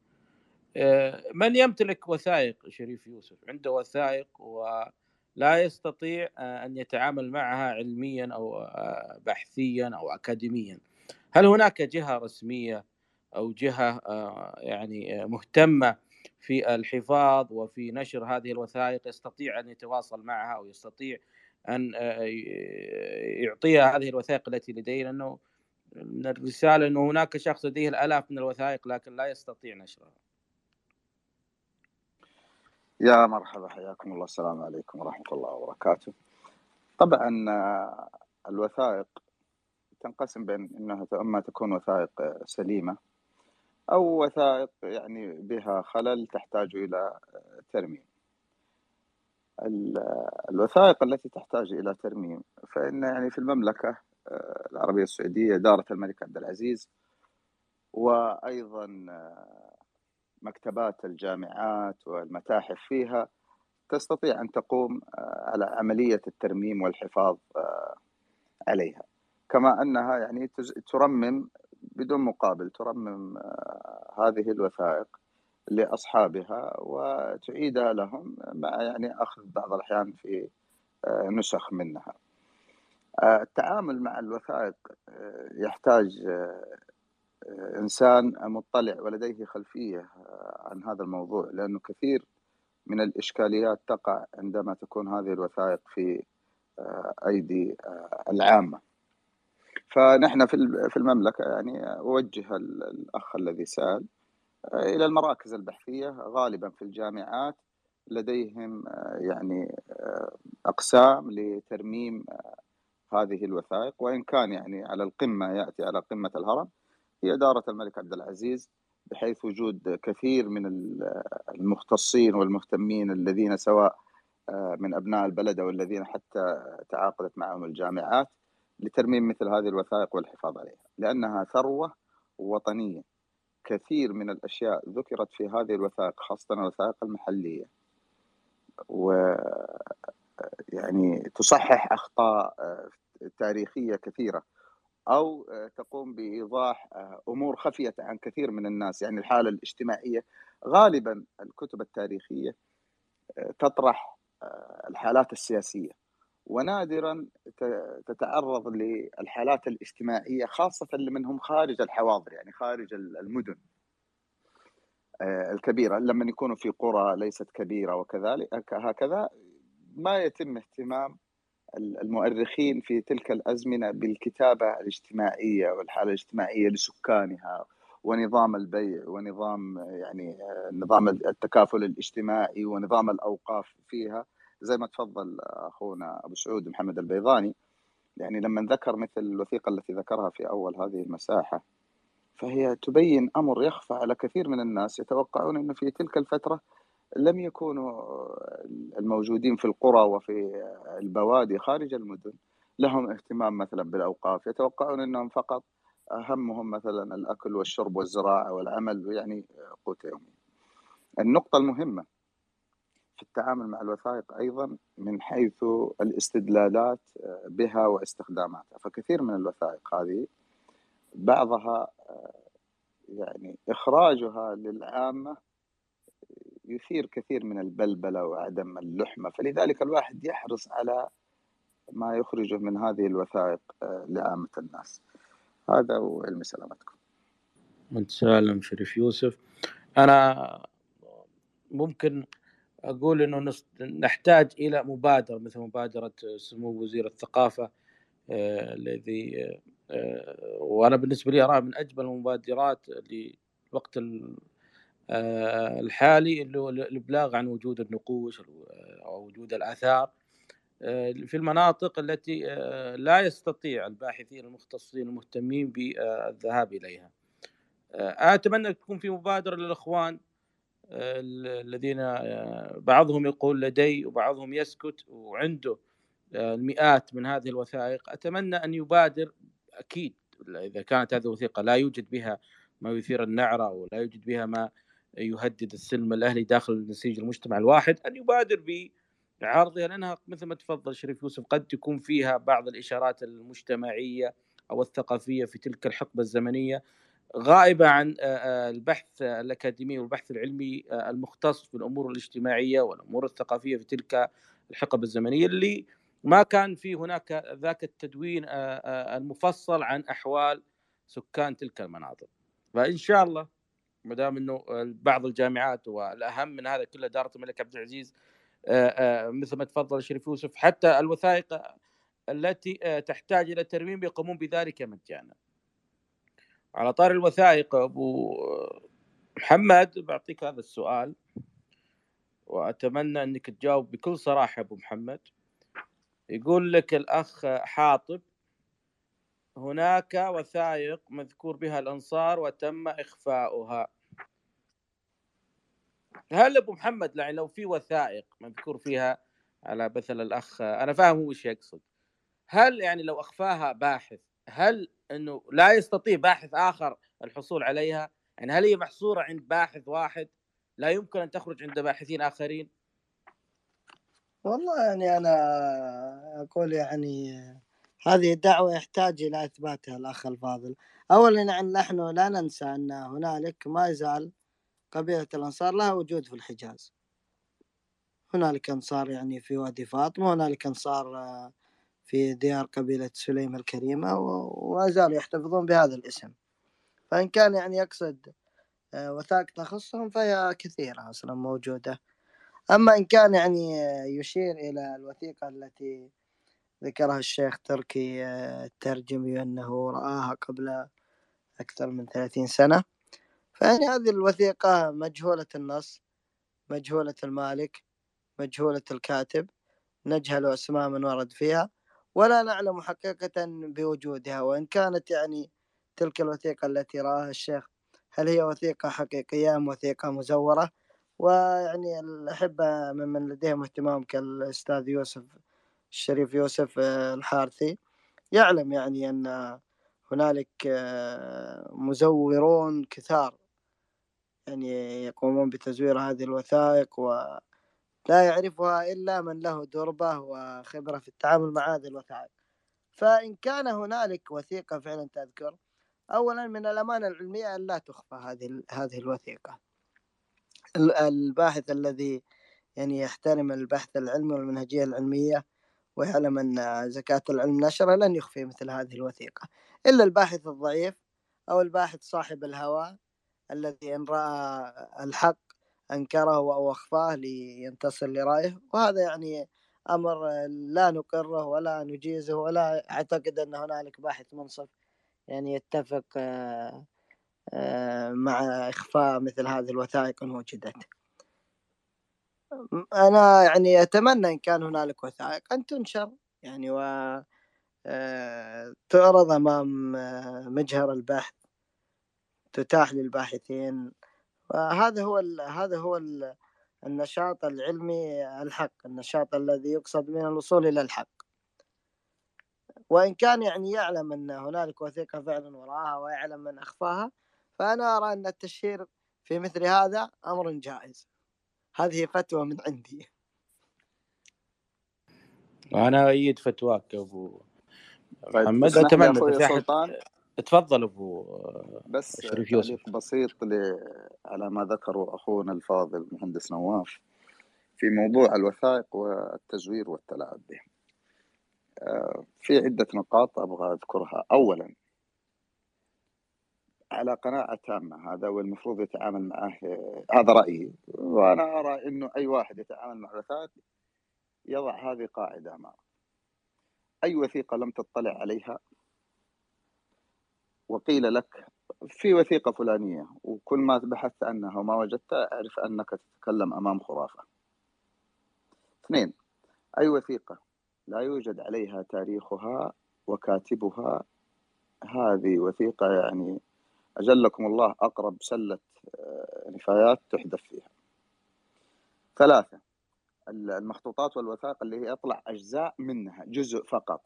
من يمتلك وثائق شريف يوسف، عنده وثائق ولا يستطيع أن يتعامل معها علميا أو بحثيا أو أكاديميا، هل هناك جهة رسمية أو جهة يعني مهتمة في الحفاظ وفي نشر هذه الوثائق يستطيع أن يتواصل معها أو يستطيع أن يعطيها هذه الوثائق التي لديه؟ لأنه من الرسالة أنه هناك شخص لديه الآلاف من الوثائق لكن لا يستطيع نشرها. يا مرحبا، حياكم الله، السلام عليكم ورحمة الله وبركاته. طبعا الوثائق تنقسم بين أنها إما تكون وثائق سليمة أو وثائق يعني بها خلل تحتاج إلى ترميم. الوثائق التي تحتاج إلى ترميم، فإن يعني في المملكة العربية السعودية دارة الملك عبد العزيز، وأيضا مكتبات الجامعات والمتاحف فيها تستطيع أن تقوم على عملية الترميم والحفاظ عليها، كما أنها يعني ترمم بدون مقابل، ترمم هذه الوثائق لأصحابها وتعيدها لهم مع يعني أخذ بعض الأحيان في نسخ منها. التعامل مع الوثائق يحتاج إنسان مطلع ولديه خلفية عن هذا الموضوع، لأنه كثير من الإشكاليات تقع عندما تكون هذه الوثائق في أيدي العامة. فنحن في المملكة يعني أوجه الأخ الذي سأل إلى المراكز البحثية، غالبا في الجامعات لديهم يعني أقسام لترميم هذه الوثائق، وإن كان يعني على القمة يأتي على قمة الهرم هي دارة الملك عبد العزيز، بحيث وجود كثير من المختصين والمهتمين الذين سواء من أبناء البلد أو الذين حتى تعاقدت معهم الجامعات لترميم مثل هذه الوثائق والحفاظ عليها، لأنها ثروة وطنية. كثير من الأشياء ذكرت في هذه الوثائق، خاصة الوثائق المحلية، و يعني تصحح أخطاء تاريخية كثيرة أو تقوم بإيضاح أمور خفيت عن كثير من الناس. يعني الحالة الاجتماعية، غالبا الكتب التاريخية تطرح الحالات السياسية ونادرا تتعرض للحالات الاجتماعية، خاصة اللي منهم خارج الحواضر، يعني خارج المدن الكبيرة، لما يكونوا في قرى ليست كبيرة وكذلك هكذا. ما يتم اهتمام المؤرخين في تلك الأزمنة بالكتابة الاجتماعية والحالة الاجتماعية لسكانها ونظام البيع ونظام يعني نظام التكافل الاجتماعي ونظام الأوقاف فيها، زي ما تفضل أخونا أبو سعود محمد البيضاني. يعني لما ذكر مثل الوثيقة التي ذكرها في أول هذه المساحة، فهي تبين أمر يخفى على كثير من الناس، يتوقعون أنه في تلك الفترة لم يكونوا الموجودين في القرى وفي البوادي خارج المدن لهم اهتمام مثلا بالأوقاف، يتوقعون أنهم فقط همهم مثلا الأكل والشرب والزراعة والعمل، يعني قوت يومي. النقطة المهمة في التعامل مع الوثائق أيضا من حيث الاستدلالات بها واستخداماتها. فكثير من الوثائق هذه بعضها يعني إخراجها للعامة يثير كثير من البلبلة وعدم اللحمة، فلذلك الواحد يحرص على ما يخرجه من هذه الوثائق لعامة الناس. هذا وعلمي سلامتكم. متسالم شريف يوسف. أنا ممكن أقول أنه نحتاج إلى مبادرة مثل مبادرة سمو وزير الثقافة الذي وأنا بالنسبة لي أراه من أجمل المبادرات للوقت الحالي اللي هو الإبلاغ عن وجود النقوش أو وجود الآثار في المناطق التي لا يستطيع الباحثين المختصين المهتمين بالذهاب إليها. أتمنى تكون في مبادرة للإخوان الذين بعضهم يقول لدي وبعضهم يسكت وعنده المئات من هذه الوثائق. أتمنى أن يبادر، أكيد إذا كانت هذه الوثيقة لا يوجد بها ما يثير النعرة ولا يوجد بها ما يهدد السلم الأهلي داخل نسيج المجتمع الواحد، أن يبادر بعرضها، لأنها مثل ما تفضل شريف يوسف قد تكون فيها بعض الإشارات المجتمعية أو الثقافية في تلك الحقبة الزمنية غائبة عن البحث الأكاديمي والبحث العلمي المختص في الأمور الاجتماعية والأمور الثقافية في تلك الحقبة الزمنية اللي ما كان في هناك ذاك التدوين المفصل عن أحوال سكان تلك المناطق. فإن شاء الله ما دام أنه بعض الجامعات والأهم من هذا كله دارة الملك عبد العزيز مثل ما تفضل شريف يوسف، حتى الوثائق التي تحتاج إلى ترميم يقومون بذلك مجانا. على طار الوثائق أبو محمد بعطيك هذا السؤال وأتمنى أنك تجاوب بكل صراحة. أبو محمد يقول لك الأخ حاطب هناك وثائق مذكور بها الأنصار وتم إخفاؤها. هل أبو محمد يعني لو في وثائق مذكور فيها على مثل الأخ، أنا فاهم هو إيش يقصد، هل يعني لو أخفاها باحث هل أنه لا يستطيع باحث آخر الحصول عليها؟ يعني هل هي محصورة عند باحث واحد لا يمكن أن تخرج عند باحثين آخرين؟ والله يعني أنا أقول يعني هذه الدعوة يحتاج إلى إثباتها الأخ الفاضل. أولاً نحن لا ننسى أن هنالك ما يزال قبيلة الأنصار لها وجود في الحجاز، هنالك أنصار يعني في وادي فاطمة، هنالك أنصار في ديار قبيلة سليم الكريمة، وما زالوا يحتفظون بهذا الاسم. فإن كان يعني يقصد وثائق تخصهم فهي كثيرة أصلا موجودة. أما إن كان يعني يشير إلى الوثيقة التي ذكرها الشيخ تركي الترجمي أنه رآها قبل أكثر من ثلاثين سنة، فيعني هذه الوثيقة مجهولة النص، مجهولة المالك، مجهولة الكاتب، نجهل أسماء من ورد فيها ولا نعلم حقيقة بوجودها. وإن كانت يعني تلك الوثيقة التي رآها الشيخ هل هي وثيقة حقيقية أم وثيقة مزورة؟ ويعني الأحبة ممن لديهم اهتمام كالأستاذ يوسف الشريف يوسف الحارثي يعلم يعني أن هنالك مزورون كثار يعني يقومون بتزوير هذه الوثائق ولا يعرفها إلا من له دربة وخبرة في التعامل مع هذه الوثائق. فإن كان هنالك وثيقة فعلا تذكر، أولا من الأمانة العلمية أن لا تخفى هذه هذه الوثيقة. الباحث الذي يعني يحترم البحث العلمي والمنهجية العلمية ويعلم أن زكاة العلم نشرة لن يخفي مثل هذه الوثيقة، إلا الباحث الضعيف أو الباحث صاحب الهوى الذي إن رأى الحق أنكره أو أخفاه لينتصر لرأيه. وهذا يعني أمر لا نقره ولا نجيزه، ولا أعتقد أن هنالك باحث منصف يعني يتفق مع إخفاء مثل هذه الوثائق إن وجدت. أنا يعني أتمنى إن كان هنالك وثائق أن تنشر يعني وتعرض أمام مجهر البحث، تتاح للباحثين، وهذا هو هذا هو النشاط العلمي الحق، النشاط الذي يقصد من الوصول إلى الحق. وإن كان يعني يعلم أن هنالك وثيقة فعلا وراها ويعلم من أخفاها، فأنا أرى أن التشهير في مثل هذا أمر جائز. هذه فتوى من عندي. أنا أيد فتواك أبو محمد. أتمنى سلطان. تفضل أبو بس شريف يوسف. بسيط على ما ذكره أخونا الفاضل مهندس نواف في موضوع الوثائق والتزوير والتلاعب به. في عدة نقاط أبغى أذكرها. أولا، على قناعة تامة هذا والمفروض يتعامل معه، هذا رأيي، وأنا أرى أنه أي واحد يتعامل مع الوثائق يضع هذه قاعدة أمامه: أي وثيقة لم تطلع عليها وقيل لك في وثيقة فلانية وكل ما بحثت عنها وما وجدتها أعرف أنك تتكلم أمام خرافة. اثنين، أي وثيقة لا يوجد عليها تاريخها وكاتبها، هذه وثيقة يعني أجلكم الله أقرب سلة نفايات تحدث فيها. ثلاثة، المخطوطات والوثائق اللي هي أطلع أجزاء منها، جزء فقط،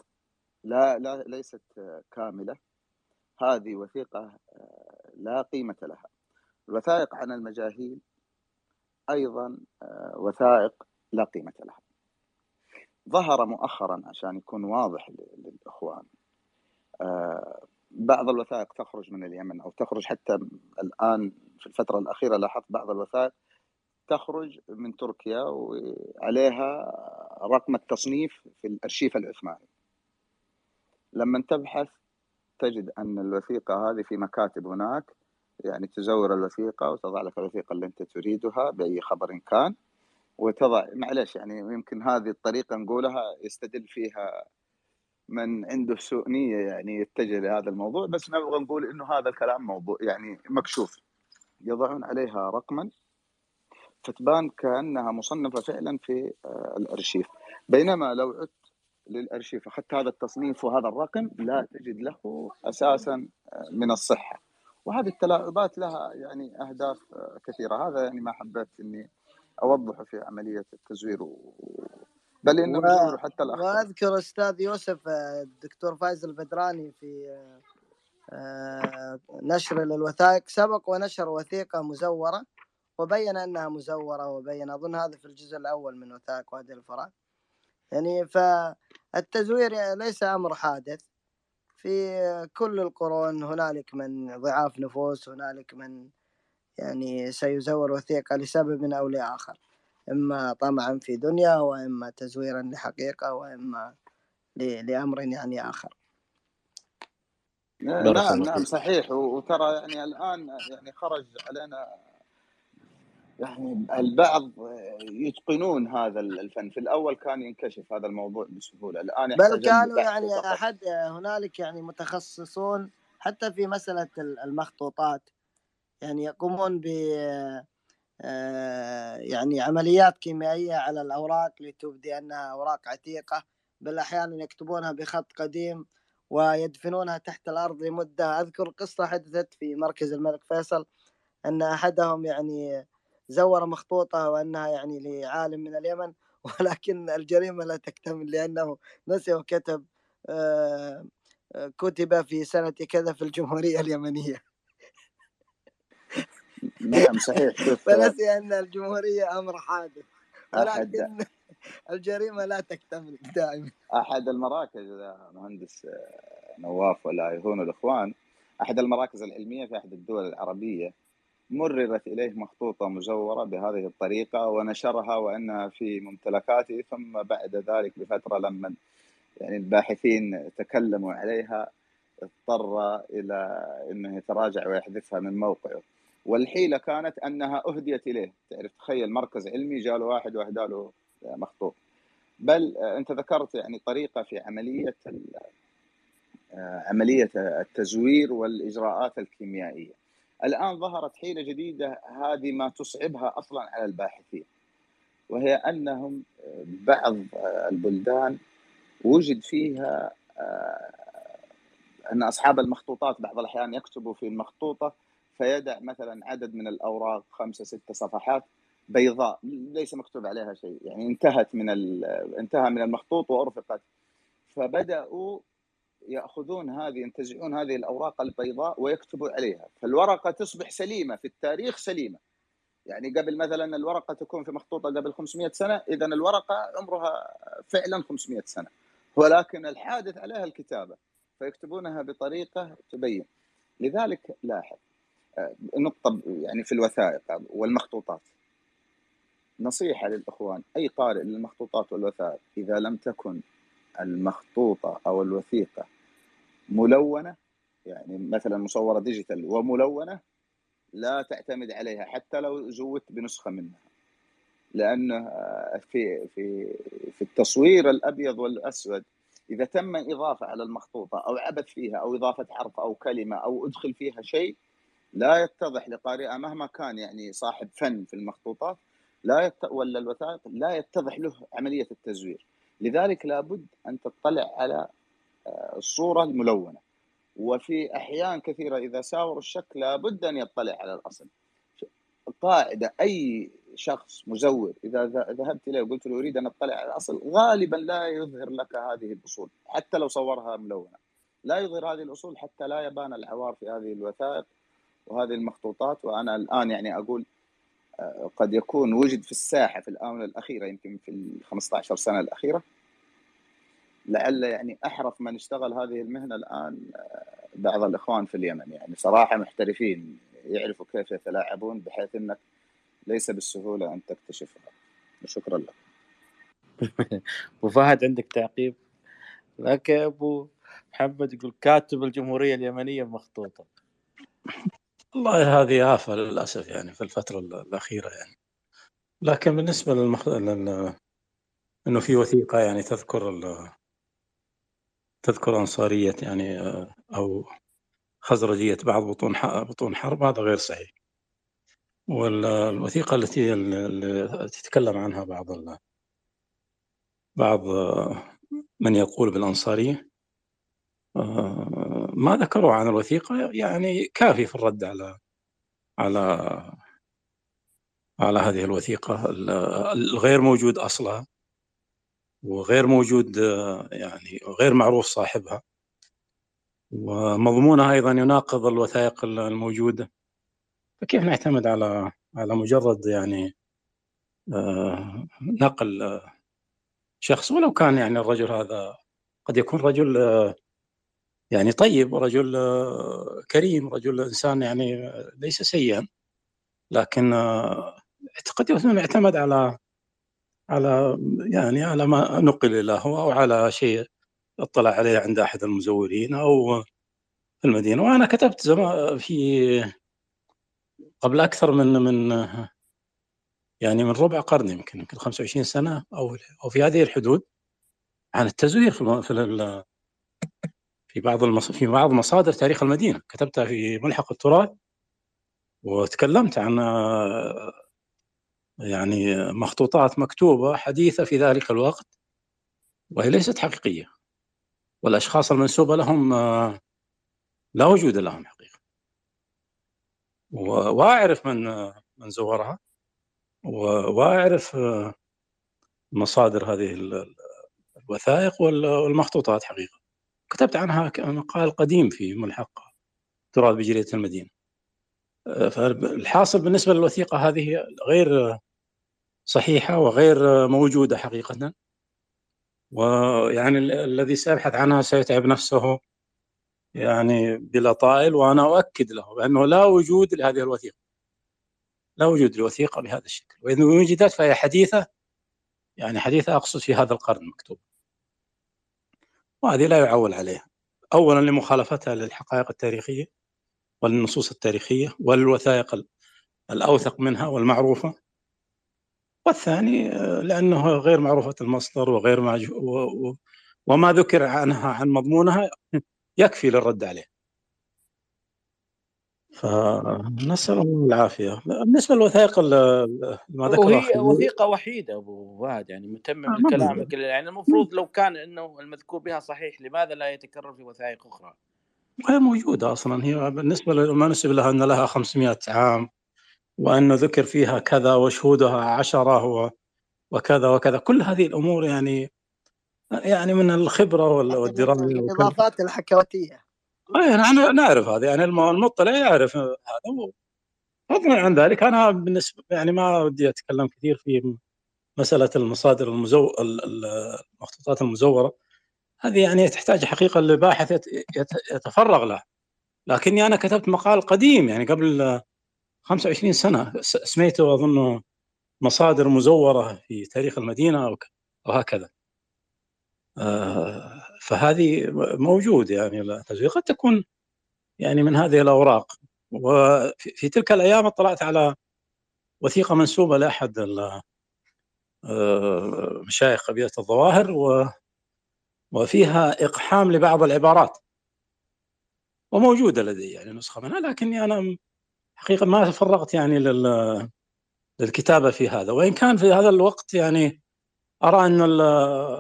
لا, لا ليست كاملة، هذه وثيقة لا قيمة لها. الوثائق عن المجاهيل أيضا وثائق لا قيمة لها. ظهر مؤخرا عشان يكون واضح للإخوان بعض الوثائق تخرج من اليمن أو تخرج، حتى الآن في الفترة الأخيرة لاحظت بعض الوثائق تخرج من تركيا وعليها رقم التصنيف في الأرشيف العثماني. لما تبحث تجد أن الوثيقة هذه في مكاتب هناك، يعني تزور الوثيقة وتضع لك الوثيقة اللي أنت تريدها بأي خبر كان وتضع. معلش يعني يمكن هذه الطريقة نقولها يستدل فيها من عنده سوء نية يعني يتجه لهذا الموضوع، بس نبغى نقول إنه هذا الكلام موضوع يعني مكشوف. يضعون عليها رقما فتبان كأنها مصنفة فعلا في الأرشيف، بينما لو عدت للأرشيف أخذت هذا التصنيف وهذا الرقم لا تجد له أساسا من الصحة. وهذه التلاعبات لها يعني أهداف كثيرة. هذا يعني ما حبيت إني أوضحه في عملية التزوير و... بل إنه و... حتى الأخير. وأذكر أستاذ يوسف الدكتور فايز البدراني في نشر للوثائق سبق ونشر وثيقة مزورة وبين أنها مزورة، وبين أظن هذا في الجزء الأول من وثائق وادي الفرات. يعني فالتزوير ليس أمر حادث، في كل القرون هنالك من ضعاف نفوس، هنالك من يعني سيزور وثيقة لسبب أو لآخر، إما طمعا في دنيا وإما تزويرا لحقيقة وإما لأمر يعني آخر. نعم نعم صحيح. وترى يعني الآن يعني خرج علينا يعني البعض يتقنون هذا الفن. في الأول كان ينكشف هذا الموضوع بسهولة، الآن بل كانوا يعني أحد هنالك يعني متخصصون حتى في مسألة المخطوطات، يعني يقومون ب يعني عمليات كيميائية على الأوراق لتبدي أنها أوراق عتيقة، بل أحيانا يكتبونها بخط قديم ويدفنونها تحت الأرض لمدة. أذكر قصة حدثت في مركز الملك فيصل أن أحدهم يعني زور مخطوطة وأنها يعني لعالم من اليمن، ولكن الجريمة لا تكتمل لأنه نسي وكتب كتب في سنة كذا في الجمهورية اليمنية. نعم صحيح. فنسي أن الجمهورية أمر حادث، ولكن الجريمة لا تكتمل دائما. أحد المراكز مهندس نواف ولا يهون الإخوان، أحد المراكز العلمية في أحد الدول العربية مررت إليه مخطوطة مزورة بهذه الطريقة ونشرها وأنها في ممتلكاته، ثم بعد ذلك بفترة لما يعني الباحثين تكلموا عليها اضطر إلى أنه يتراجع ويحذفها من موقعه. والحيلة كانت أنها أهديت إليه، تعرف تخيل مركز علمي جاله واحد وأهدى له مخطوط. بل أنت ذكرت يعني طريقة في عملية عملية التزوير والإجراءات الكيميائية. الآن ظهرت حيلة جديدة، هذه ما تصعبها أصلا على الباحثين، وهي أنهم بعض البلدان وجد فيها أن أصحاب المخطوطات بعض الأحيان يكتبوا في المخطوطة فيدع مثلا عدد من الأوراق خمسة ستة صفحات بيضاء ليس مكتوب عليها شيء، يعني انتهت من انتهى من المخطوط وأرفقت، فبدأوا يأخذون هذه ينتزعون هذه الأوراق البيضاء ويكتبوا عليها، فالورقة تصبح سليمة في التاريخ سليمة. يعني قبل مثلا الورقة تكون في مخطوطة قبل خمسمائة سنة، إذا الورقة عمرها فعلا خمسمائة سنة، ولكن الحادث عليها الكتابة، فيكتبونها بطريقة تبين. لذلك لاحظ نقطة يعني في الوثائق والمخطوطات، نصيحة للإخوان، أي قارئ للمخطوطات والوثائق، إذا لم تكن المخطوطة أو الوثيقة ملونة، يعني مثلا مصورة ديجيتال وملونة، لا تعتمد عليها حتى لو زودت بنسخة منها، لأنه في في في التصوير الأبيض والأسود إذا تم إضافة على المخطوطة أو عبث فيها أو إضافة حرف أو كلمة أو أدخل فيها شيء، لا يتضح لقارئها مهما كان يعني صاحب فن في المخطوطات لا يت... ولا الوثائق، لا يتضح له عملية التزوير. لذلك لابد أن تطلع على الصورة الملونة، وفي أحيان كثيرة إذا ساور الشك لابد أن يطلع على الأصل. قاعدة، أي شخص مزور إذا ذهبت إليه وقلت له أريد أن أطلع على الأصل، غالبا لا يظهر لك هذه الأصول حتى لو صورها ملونة، لا يظهر هذه الأصول حتى لا يبان العوار في هذه الوثائق وهذه المخطوطات. وأنا الآن يعني أقول قد يكون وجد في الساحة في الآونة الأخيرة، يمكن في الخمسة عشر سنة الأخيرة، لعل يعني أحرف من اشتغل هذه المهنة الآن بعض الإخوان في اليمن، يعني صراحة محترفين يعرفوا كيف يتلاعبون بحيث أنك ليس بالسهولة أن تكتشفها. شكرا لك. أبو فهد عندك تعقيب؟ لك يا أبو محمد، يقول كاتب الجمهورية اليمنية مخطوطة. والله هذه آفة للأسف يعني في الفترة الأخيرة يعني. لكن بالنسبة للمخ... لل... إنه في وثيقة يعني تذكر ال... تذكر أنصارية يعني أو خزرجية بعض بطون ح... بطون حرب، هذا غير صحيح. والوثيقة التي اللي تتكلم عنها بعض ال... بعض من يقول بالأنصارية ما ذكروا عن الوثيقة يعني كافي في الرد على على على هذه الوثيقة الغير موجود أصلها وغير موجود يعني غير معروف صاحبها، ومضمونها أيضا يناقض الوثائق الموجودة. فكيف نعتمد على على مجرد يعني نقل شخص، ولو كان يعني الرجل هذا قد يكون رجل يعني طيب ورجل كريم، رجل إنسان يعني ليس سيئا، لكن اعتقد يعتمد على على يعني على ما نقل له أو على شيء اطلع عليه عند أحد المزورين أو في المدينة. وأنا كتبت زمان في قبل أكثر من من يعني من ربع قرن، يمكن يمكن خمسة وعشرين سنة أو أو في هذه الحدود، عن التزوير في في في بعض المص... في بعض مصادر تاريخ المدينة. كتبتها في ملحق التراث وتكلمت عن يعني مخطوطات مكتوبة حديثة في ذلك الوقت وهي ليست حقيقية، والأشخاص المنسوبة لهم لا وجود لهم حقيقة. وأعرف من من زورها وأعرف مصادر هذه الوثائق والمخطوطات حقيقة. كتبت عنها مقال قديم في ملحق تراث بجريدة المدينة. فالحاصل بالنسبة للوثيقة هذه غير صحيحة وغير موجودة حقيقة، ويعني الذي سيبحث عنها سيتعب نفسه يعني بلا طائل. وأنا أؤكد له بأنه لا وجود لهذه الوثيقة، لا وجود لوثيقة بهذا الشكل، وإذا وجدت فهي حديثة، يعني حديثة أقصد في هذا القرن مكتوب، وهذه لا يعول عليها، أولا لمخالفتها للحقائق التاريخية والنصوص التاريخية والوثائق الأوثق منها والمعروفة، والثاني لأنه غير معروفة المصدر وغير معج... و... و... وما ذكر عنها عن مضمونها يكفي للرد عليه. فنسأل الله العافية. بالنسبة للوثائق ما ذكرها، هي وثيقة وحيدة أبو فهد، يعني متمم آه كلامك، يعني المفروض لو كان أنه المذكور بها صحيح لماذا لا يتكرر في وثائق أخرى؟ غير موجودة أصلا. هي بالنسبة لما نسب لها أن لها خمسمائة عام وأنه ذكر فيها كذا وشهودها عشرة وكذا وكذا، كل هذه الأمور يعني يعني من الخبرة والدراسة الإضافات الحكواتية. أي نحن نعرف هذا، يعني المطلع يعرف هذا. فضلا عن ذلك أنا بالنسبة يعني ما ودي أتكلم كثير في مسألة المصادر المزو المخطوطات المزورة، هذه يعني تحتاج حقيقة لباحث يتفرغ له، لكني أنا كتبت مقال قديم يعني قبل خمسة وعشرين سنة سميته أظن مصادر مزورة في تاريخ المدينة وهكذا. آه فهذه موجود يعني التزوير قد تكون يعني من هذه الأوراق. وفي تلك الأيام اطلعت على وثيقة منسوبة لأحد مشايخ قبيلة الظواهر و وفيها إقحام لبعض العبارات وموجودة لدي يعني نسخة منها، لكني أنا حقيقة ما تفرغت يعني لل... للكتابة في هذا. وإن كان في هذا الوقت يعني أرى أن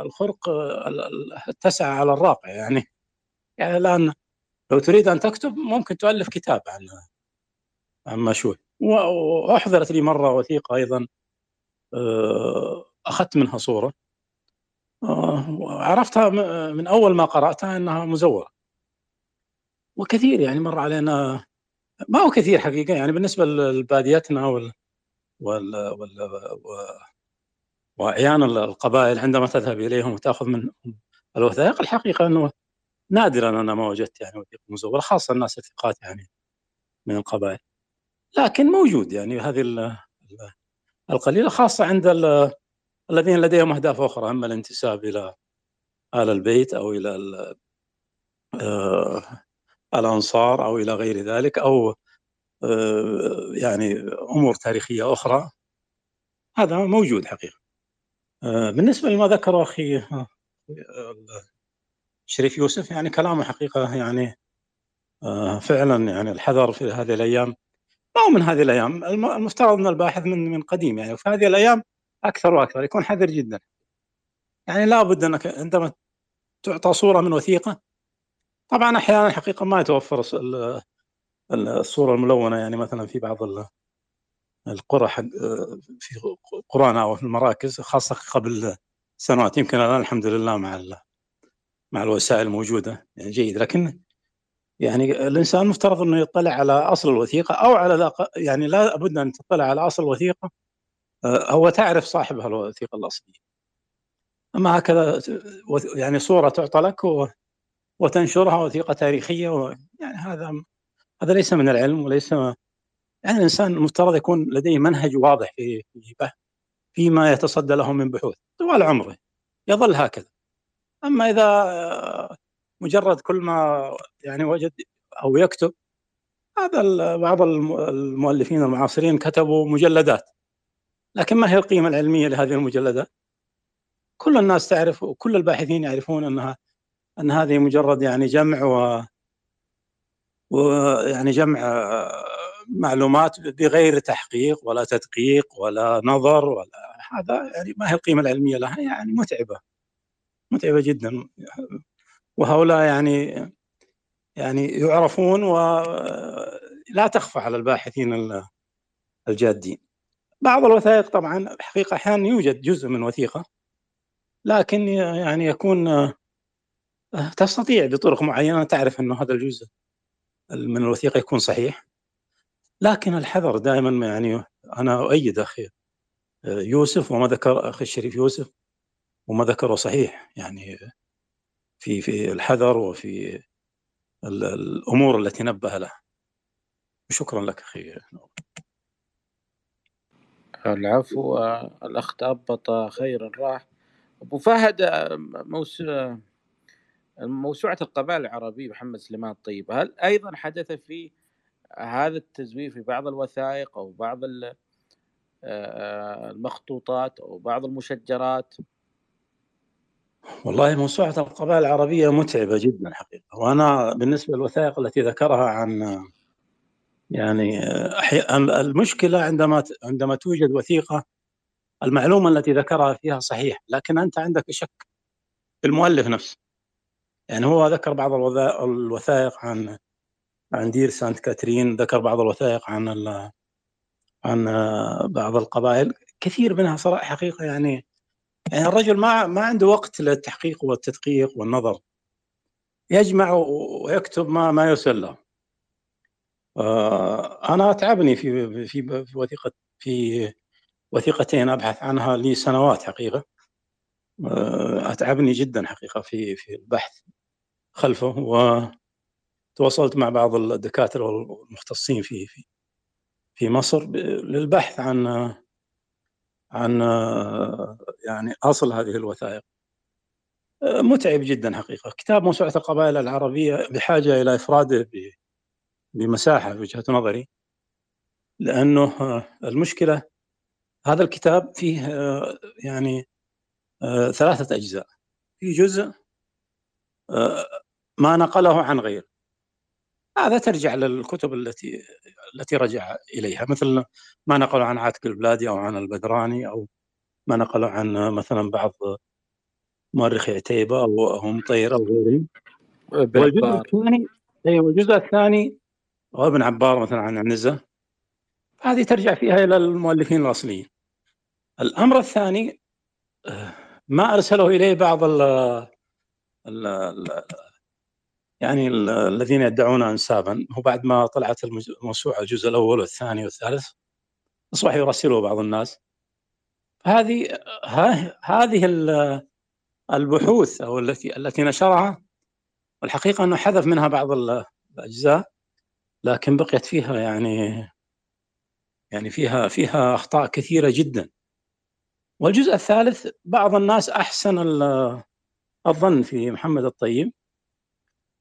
الخرق اتسع على الراقع، يعني يعني الآن لو تريد أن تكتب ممكن تؤلف كتاب عن عن مشوي. وأحضرت لي مرة وثيقة أيضا أخذت منها صورة وعرفتها من أول ما قرأتها أنها مزورة. وكثير يعني مر علينا، ما هو كثير حقيقة يعني بالنسبة لباديتنا وال وال وأعيان القبائل عندما تذهب إليهم وتأخذ منهم الوثائق، الحقيقة أنه نادرا أنا ما وجدت يعني وثيقة مزورة، خاصة الناس الثقات يعني من القبائل، لكن موجود يعني هذه القليلة، خاصة عند الذين لديهم أهداف أخرى، أما الانتساب إلى آل البيت أو إلى الأنصار أو إلى غير ذلك، أو يعني أمور تاريخية أخرى. هذا موجود حقيقة. بالنسبة لما ذكر أخي شريف يوسف، يعني كلامه حقيقة يعني فعلا يعني الحذر في هذه الأيام، ما هو من هذه الأيام، المفترض أن الباحث من من قديم يعني، وفي هذه الأيام أكثر وأكثر يكون حذر جدا. يعني لا بد أنك عندما تعطى صورة من وثيقة، طبعا أحيانا حقيقة ما يتوفر الصورة الملونة يعني مثلا في بعض القرى في قرانا أو في المراكز، خاصة قبل سنوات. يمكن الآن الحمد لله مع مع الوسائل الموجودة يعني جيد، لكن يعني الإنسان مفترض أنه يطلع على أصل الوثيقة، أو على يعني لا بد أن تطلع على أصل الوثيقة، هو تعرف صاحبها الوثيقة الأصلية. أما هكذا يعني صورة تعطى لك وتنشرها وثيقة تاريخية، يعني هذا هذا ليس من العلم، وليس يعني الإنسان المفترض يكون لديه منهج واضح في فيما يتصدى له من بحوث طوال عمره، يظل هكذا. أما إذا مجرد كل ما يعني وجد أو يكتب، هذا بعض المؤلفين المعاصرين كتبوا مجلدات، لكن ما هي القيمة العلمية لهذه المجلدات؟ كل الناس تعرف وكل الباحثين يعرفون أنها أن هذه مجرد يعني جمع و ويعني جمع معلومات بغير تحقيق ولا تدقيق ولا نظر، ولا هذا يعني ما هي القيمة العلمية لها، يعني متعبة متعبة جدا. وهؤلاء يعني يعني يعرفون ولا تخفى على الباحثين الجادين. بعض الوثائق طبعا حقيقة أحيانا يوجد جزء من وثيقة، لكن يعني يكون تستطيع بطرق معينة تعرف أنه هذا الجزء من الوثيقة يكون صحيح، لكن الحذر دائما. يعني أنا أؤيد أخي يوسف وما ذكر أخي الشريف يوسف، وما ذكره صحيح يعني في في الحذر وفي الأمور التي نبه لها. شكرا لك أخي. العفو. الأخ تأبط خيرا راح. أبو فهد، موسوعة القبائل العربية محمد سليمان الطيب، هل أيضا حدث في هذا التزوير في بعض الوثائق أو بعض المخطوطات أو بعض المشجرات؟ والله موسوعة القبائل العربية متعبة جدا حقيقة. وأنا بالنسبة للوثائق التي ذكرها عن يعني المشكلة عندما عندما توجد وثيقة المعلومة التي ذكرها فيها صحيح، لكن أنت عندك شك في المؤلف نفسه. يعني هو ذكر بعض الوثائق عن عن دير سانت كاترين، ذكر بعض الوثائق عن عن بعض القبائل، كثير منها صراحة حقيقة يعني يعني الرجل ما ما عنده وقت للتحقيق والتدقيق والنظر، يجمع ويكتب ما ما يوصل له. انا اتعبني في في وثيقه في وثيقتين ابحث عنها لي سنوات حقيقه، اتعبني جدا حقيقه في في البحث خلفه، وتواصلت مع بعض الدكاتره والمختصين في في في مصر للبحث عن عن يعني اصل هذه الوثائق. متعب جدا حقيقه. كتاب موسوعه القبائل العربيه بحاجه الى افراده بمساحه في وجهه نظري، لانه المشكله هذا الكتاب فيه يعني ثلاثه اجزاء، في جزء ما نقله عن غير، هذا ترجع للكتب التي التي رجع اليها، مثل ما نقله عن عاتق البلادي او عن البدراني، او ما نقله عن مثلا بعض مؤرخي عتيبه او مطير او غيرهم. والجزء الثاني ايوه الجزء الثاني وابن عبار مثلا عن عنزه، هذه ترجع فيها الى المؤلفين الاصليين. الامر الثاني ما ارسله اليه بعض ال ال ال يعني ال الذين يدعون انسابا، وبعد ما طلعت الموسوعه الجزء الاول والثاني والثالث اصبح يرسله بعض الناس. هذه هذه البحوث او التي التي نشرها، والحقيقه انه حذف منها بعض الاجزاء، لكن بقيت فيها يعني يعني فيها فيها اخطاء كثيره جدا. والجزء الثالث بعض الناس احسن الظن في محمد الطيب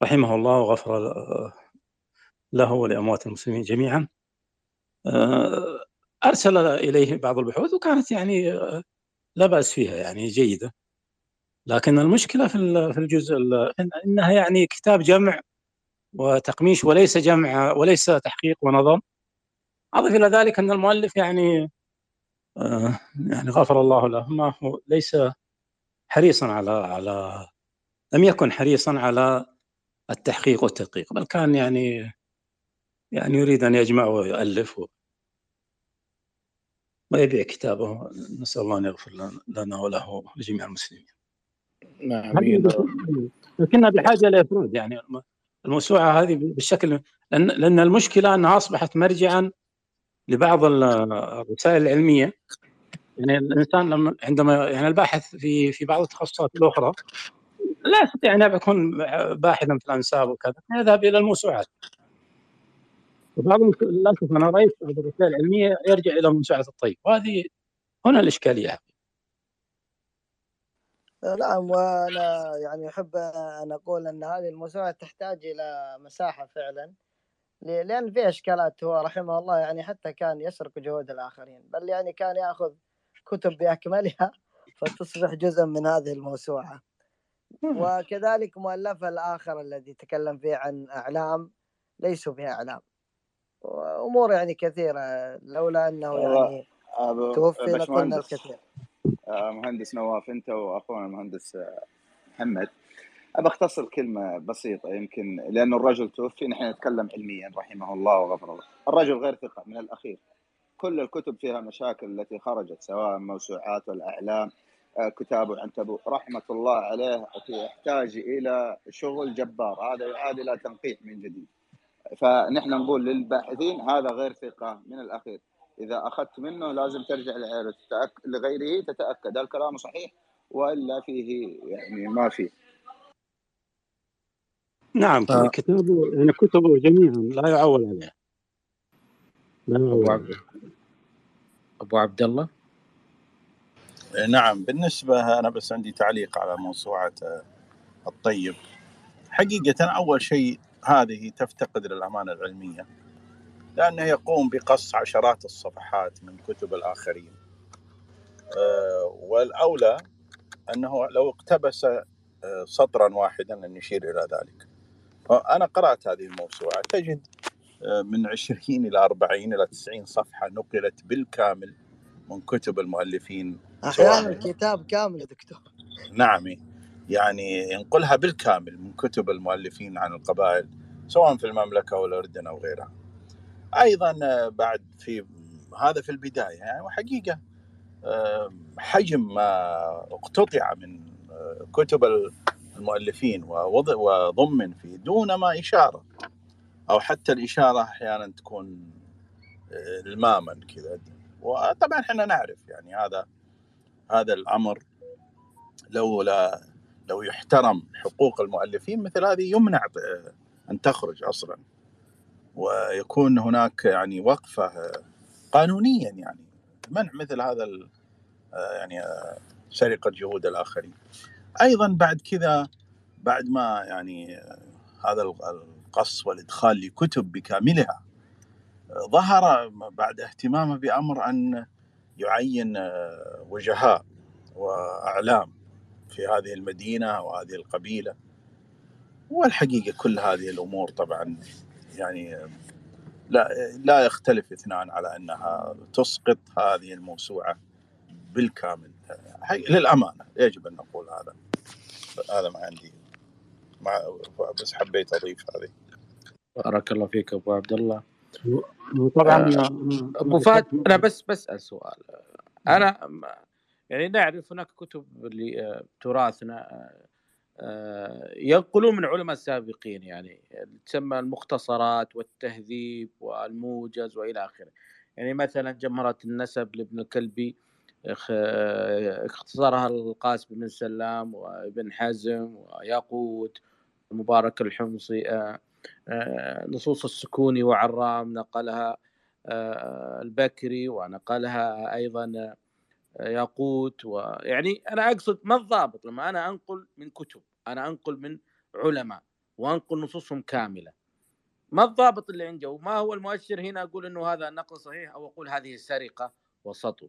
رحمه الله وغفر له ولاموات المسلمين جميعا، ارسل اليه بعض البحوث وكانت يعني لا باس فيها، يعني جيده. لكن المشكله في الجزء انها يعني كتاب جمع وتقميش، وليس جمع وليس تحقيق ونظم. اضف الى ذلك ان المؤلف يعني يعني غفر الله له، ما هو ليس حريصا على على لم يكن حريصا على التحقيق والتدقيق، بل كان يعني يعني يريد ان يجمع ويؤلف ويبيع كتابه. نسال الله ان يغفر لنا وله ولجميع المسلمين. امين. كنا بحاجه لافراد يعني الموسوعه هذه بالشكل، لان المشكله انها اصبحت مرجعا لبعض الرسائل العلميه. يعني الانسان لما عندما يعني الباحث في في بعض التخصصات الاخرى لا يستطيع ان يكون باحثا في الانساب وكذا، يذهب الى الموسوعات. وبعض للاسف انا رايت بعض الرسائل العلميه يرجع الى موسوعه الطيب، وهذه هنا الاشكاليه. نعم، وانا يعني احب ان اقول ان هذه الموسوعه تحتاج الى مساحه فعلا، لان في اشكالات. هو رحمه الله يعني حتى كان يسرق جهود الاخرين، بل يعني كان ياخذ كتب باكملها فتصبح جزءا من هذه الموسوعه. وكذلك مؤلفها الاخر الذي تكلم فيه عن اعلام ليسوا بها اعلام، وامور يعني كثيره، لولا انه يعني توفي لقلنا الكثير. مهندس نواف، انت واخونا المهندس محمد، ابى اختصر كلمه بسيطه يمكن، لانه الرجل توفي. نحن نتكلم علميا رحمه الله وغفر له. الرجل غير ثقه من الاخير. كل الكتب فيها مشاكل التي خرجت، سواء موسوعات والاعلام، كتابه عن تبوك رحمه الله عليه يحتاج الى شغل جبار، هذا يعاد الى تنقيح من جديد. فنحن نقول للباحثين هذا غير ثقه من الاخير، اذا اخذت منه لازم ترجع لغيره لغيره تتاكد هل كلامه صحيح والا فيه يعني ما فيه. نعم. ف... كتابه يعني كتبه جميعا لا يعول عليها. لا ابو عبد الله. نعم، بالنسبه انا بس عندي تعليق على موسوعه الطيب. حقيقه اول شيء هذه تفتقد للامانه العلميه، لأنه يقوم بقص عشرات الصفحات من كتب الآخرين. أه والأولى أنه لو اقتبس سطرا واحدا أن يشير إلى ذلك. أنا قرأت هذه الموسوعة، تجد من عشرين إلى أربعين إلى تسعين صفحة نقلت بالكامل من كتب المؤلفين، أحيانا الكتاب كامل يا دكتور. نعم، يعني ينقلها بالكامل من كتب المؤلفين عن القبائل، سواء في المملكة أو الأردن أو غيرها. ايضا بعد في هذا في البدايه يعني، وحقيقه حجم ما اقتطع من كتب المؤلفين ووضع وضمن فيه دون ما إشارة، أو حتى الإشارة أحيانا تكون الماما كذا. وطبعا احنا نعرف يعني هذا هذا الأمر لو لا لو يحترم حقوق المؤلفين مثل هذه يمنع أن تخرج أصلا، ويكون هناك يعني وقفة قانونيا يعني منع مثل هذا يعني سرقة جهود الآخرين. أيضا بعد كذا بعد ما يعني هذا القص والإدخال لكتب بكاملها، ظهر بعد اهتمامه بأمر أن يعين وجهاء وأعلام في هذه المدينة وهذه القبيلة. والحقيقة كل هذه الأمور طبعا يعني لا لا يختلف اثنان على أنها تسقط هذه الموسوعة بالكامل للأمانة، يجب أن نقول هذا. هذا ما عندي، ما بس حبيت أضيف هذه. بارك الله فيك أبو عبد الله. طبعا أبو فهد أنا بس بسأل سؤال. أنا يعني نعرف هناك كتب اللي تراثنا ينقلون من علماء السابقين، يعني تسمى المختصرات والتهذيب والموجز وإلى آخره. يعني مثلا جمهرة النسب لابن الكلبي اختصرها القاسم بن سلام وابن حزم وياقوت مبارك الحمصي. نصوص السكوني وعرام نقلها البكري ونقلها أيضا ياقوت. ويعني أنا أقصد ما الضابط لما أنا أنقل من كتب، أنا أنقل من علماء وأنقل نصوصهم كاملة، ما الضابط اللي عنده؟ وما هو المؤشر هنا أقول أنه هذا النقل صحيح أو أقول هذه سرقة وسطو؟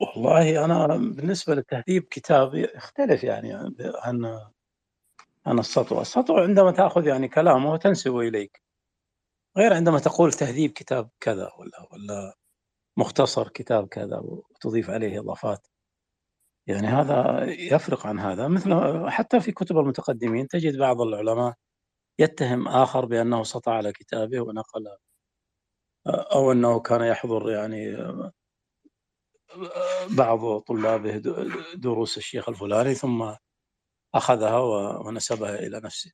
والله أنا بالنسبة للتهذيب كتابي يختلف يعني عن عن السطو. السطو عندما تأخذ يعني كلامه وتنسبه إليك، غير عندما تقول تهذيب كتاب كذا ولا ولا مختصر كتاب كذا وتضيف عليه إضافات. يعني هذا يفرق عن هذا. مثل حتى في كتب المتقدمين تجد بعض العلماء يتهم آخر بأنه سطع على كتابه ونقل، أو أنه كان يحضر يعني بعض طلابه دروس الشيخ الفلاني ثم أخذها ونسبها إلى نفسه.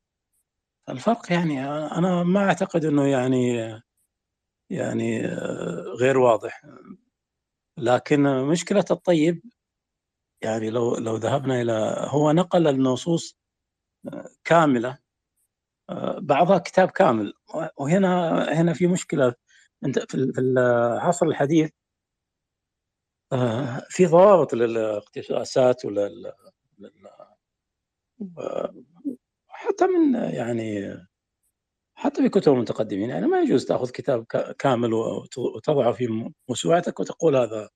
الفرق يعني أنا ما أعتقد أنه يعني يعني غير واضح. لكن مشكلة الطيب يعني لو لو ذهبنا إلى هو نقل النصوص كاملة، بعضها كتاب كامل. وهنا هنا في مشكلة. أنت في العصر الحديث في ضوابط للاقتباسات ولا حتى من يعني حتى في كتب المتقدمين، يعني ما يجوز تأخذ كتاب كامل وتضعه في موسوعتك وتقول هذا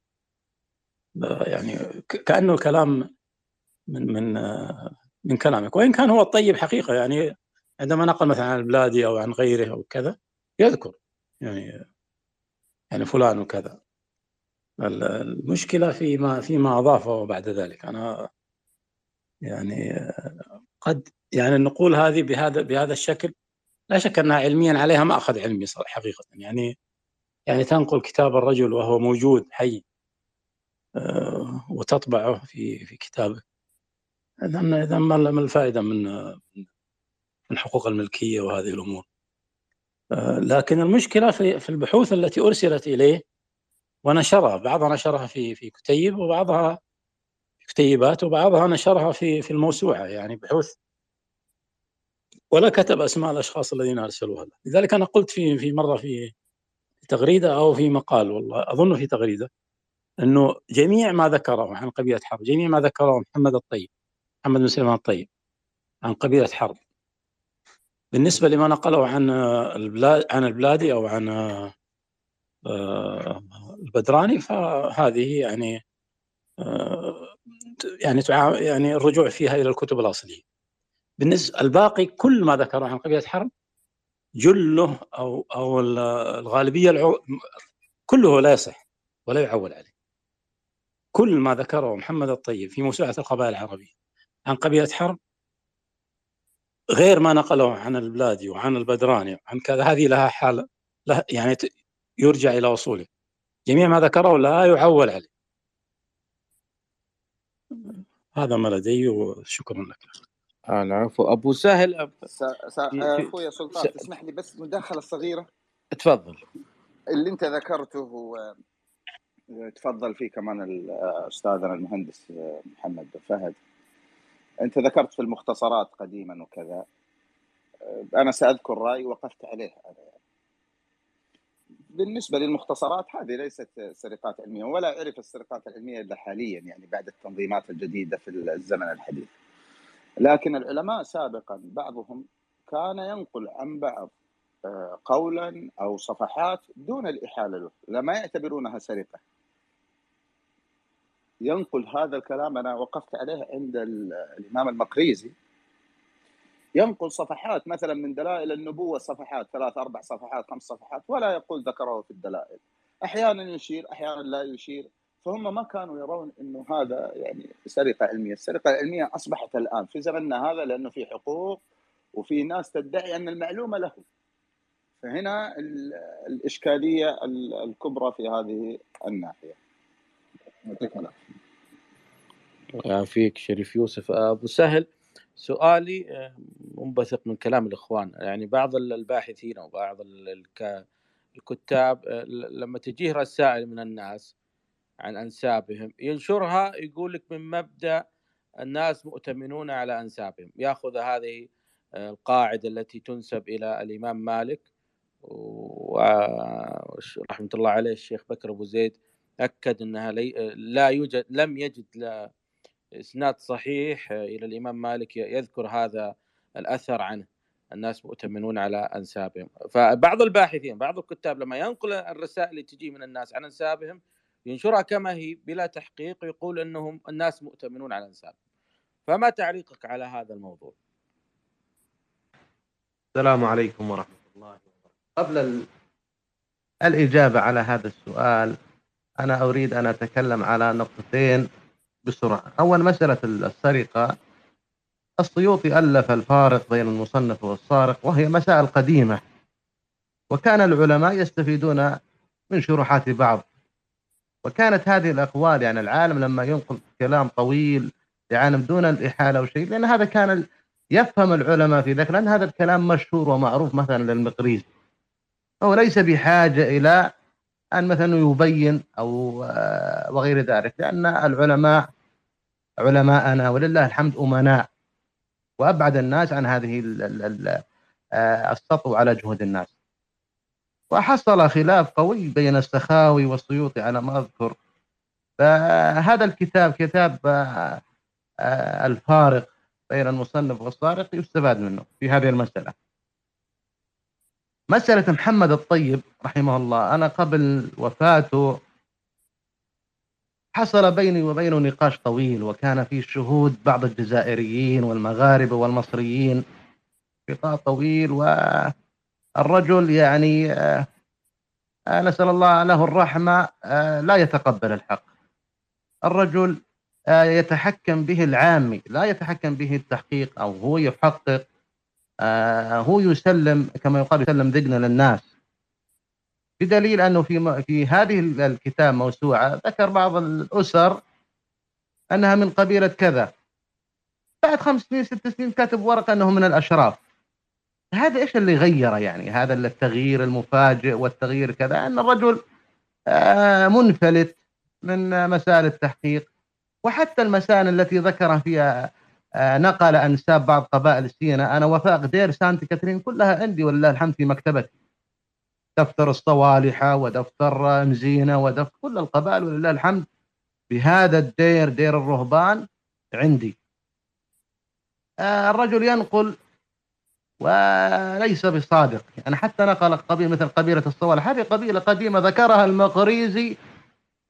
يعني كأنه الكلام من من من كلامك. وإن كان هو الطيب حقيقة يعني عندما نقل مثلا عن البلادي أو عن غيره أو كذا يذكر يعني يعني فلان وكذا. المشكلة فيما فيما أضافه بعد ذلك. أنا يعني قد يعني النقول هذه بهذا بهذا الشكل لا شك أنها علميا عليها ما أخذ علمي حقيقة. يعني يعني تنقل كتاب الرجل وهو موجود حي وتطبعه في في كتابه. إذا إذا ما الفائدة من من حقوق الملكية وهذه الأمور. لكن المشكلة في في البحوث التي أرسلت إليه ونشرها، بعضها نشرها في في كتيب وبعضها كتيبات وبعضها نشرها في في الموسوعة يعني بحوث، ولا كتب أسماء الأشخاص الذين أرسلوها. لذلك أنا قلت في في مرة في تغريدة أو في مقال، والله أظن في تغريدة، أنه جميع ما ذكره عن قبيلة حرب، جميع ما ذكره محمد الطيب، محمد بن سليمان الطيب عن قبيلة حرب، بالنسبة لما نقله عن البلاد عن البلادي أو عن البدراني، فهذه يعني يعني يعني الرجوع فيها إلى الكتب الأصلية. بالنسبة الباقي كل ما ذكره عن قبيلة حرب جله أو أو الغالبية العو... كله لا يصح ولا يعول عليه. كل ما ذكره محمد الطيب في موسوعة القبائل العربية عن قبيلة حرب غير ما نقله عن البلادي وعن البدراني وعن كذا، هذه لها حال، لها يعني يرجع إلى أصوله. جميع ما ذكره لا يعول عليه. هذا ما لدي وشكرا لك. العفو. أبو سهل. أخويا سلطان تسمح لي بس مداخلة صغيرة؟ تفضل. اللي أنت ذكرته هو تفضل فيه كمان الأستاذنا المهندس محمد فهد. أنت ذكرت في المختصرات قديما وكذا، أنا سأذكر رأي وقفت عليه. بالنسبة للمختصرات هذه ليست سرقات علمية، ولا أعرف السرقات العلمية إلا حاليا يعني بعد التنظيمات الجديدة في الزمن الحديث، لكن العلماء سابقا بعضهم كان ينقل عن بعض قولا أو صفحات دون الإحالة له، لما يعتبرونها سرقة ينقل هذا الكلام. أنا وقفت عليه عند الإمام المقريزي، ينقل صفحات مثلا من دلائل النبوة، صفحات ثلاث أربع صفحات خمس صفحات، ولا يقول ذكره في الدلائل، أحيانا يشير أحيانا لا يشير. فهم ما كانوا يرون أنه هذا يعني سرقة علمية. السرقة العلمية أصبحت الآن في زمننا هذا، لأنه في حقوق وفي ناس تدعي أن المعلومة له. فهنا الإشكالية الكبرى في هذه الناحية. الله يعافيك شريف يوسف. أبو سهل سؤالي منبثق من كلام الإخوان، يعني بعض الباحثين وبعض الكتاب لما تجيه رسائل من الناس عن أنسابهم ينشرها، يقول لك من مبدأ الناس مؤتمنون على أنسابهم، يأخذ هذه القاعدة التي تنسب إلى الإمام مالك ورحمة الله عليه. الشيخ بكر أبو زيد أكد أنها لا يوجد، لم يجد لا إسناد صحيح إلى الإمام مالك يذكر هذا الأثر عنه، الناس مؤتمنون على أنسابهم. فبعض الباحثين بعض الكتاب لما ينقل الرسائل اللي تجي من الناس عن أنسابهم ينشرها كما هي بلا تحقيق، ويقول أنهم الناس مؤتمنون على أنسابهم. فما تعليقك على هذا الموضوع؟ السلام عليكم ورحمة الله. قبل ال... الإجابة على هذا السؤال أنا أريد أن أتكلم على نقطتين بسرعة. أول، مسألة السرقة، السيوطي ألف الفارق بين المصنف والسارق، وهي مسائل قديمة، وكان العلماء يستفيدون من شروحات بعض، وكانت هذه الأقوال يعني العالم لما ينقل كلام طويل يعني دون الإحالة أو شيء، لأن هذا كان يفهم العلماء في ذلك، لأن هذا الكلام مشهور ومعروف مثلا للمقريزي، هو ليس بحاجة إلى أن مثلا يبين أو وغير ذلك، لأن العلماء علماءنا ولله الحمد أمناء، وأبعد الناس عن هذه السطو على جهود الناس. وحصل خلاف قوي بين السخاوي والسيوطي على ما أذكر. فهذا الكتاب كتاب الفارق بين المصنف والسارق يستفاد منه في هذه المسألة. مسألة محمد الطيب رحمه الله، أنا قبل وفاته حصل بيني وبينه نقاش طويل، وكان فيه شهود بعض الجزائريين والمغاربة والمصريين، لقاء طويل. والرجل يعني نسأل الله له الرحمة لا يتقبل الحق، الرجل يتحكم به العامي، لا يتحكم به التحقيق، أو هو يحقق، هو يسلم كما يقال يسلم ذقنا للناس، بدليل أنه في في هذه الكتاب موسوعة ذكر بعض الأسر أنها من قبيلة كذا، بعد خمس سنين ست سنين كاتب ورقة أنه من الأشراف. هذا إيش اللي غيره يعني؟ هذا التغيير المفاجئ والتغيير كذا، أن الرجل منفلت من مسائل التحقيق. وحتى المسائل التي ذكرها فيها نقل أنساب بعض قبائل سينا، أنا وفاء غدير سانت كاترين كلها عندي ولله الحمد في مكتبتي، دفتر الصوالحة ودفتر مزينة ودفتر كل القبائل ولله الحمد بهذا الدير دير الرهبان عندي. الرجل ينقل وليس بصادق، أنا حتى نقل قبيلة مثل قبيلة الصوالحة، هذه قبيلة قديمة ذكرها المقريزي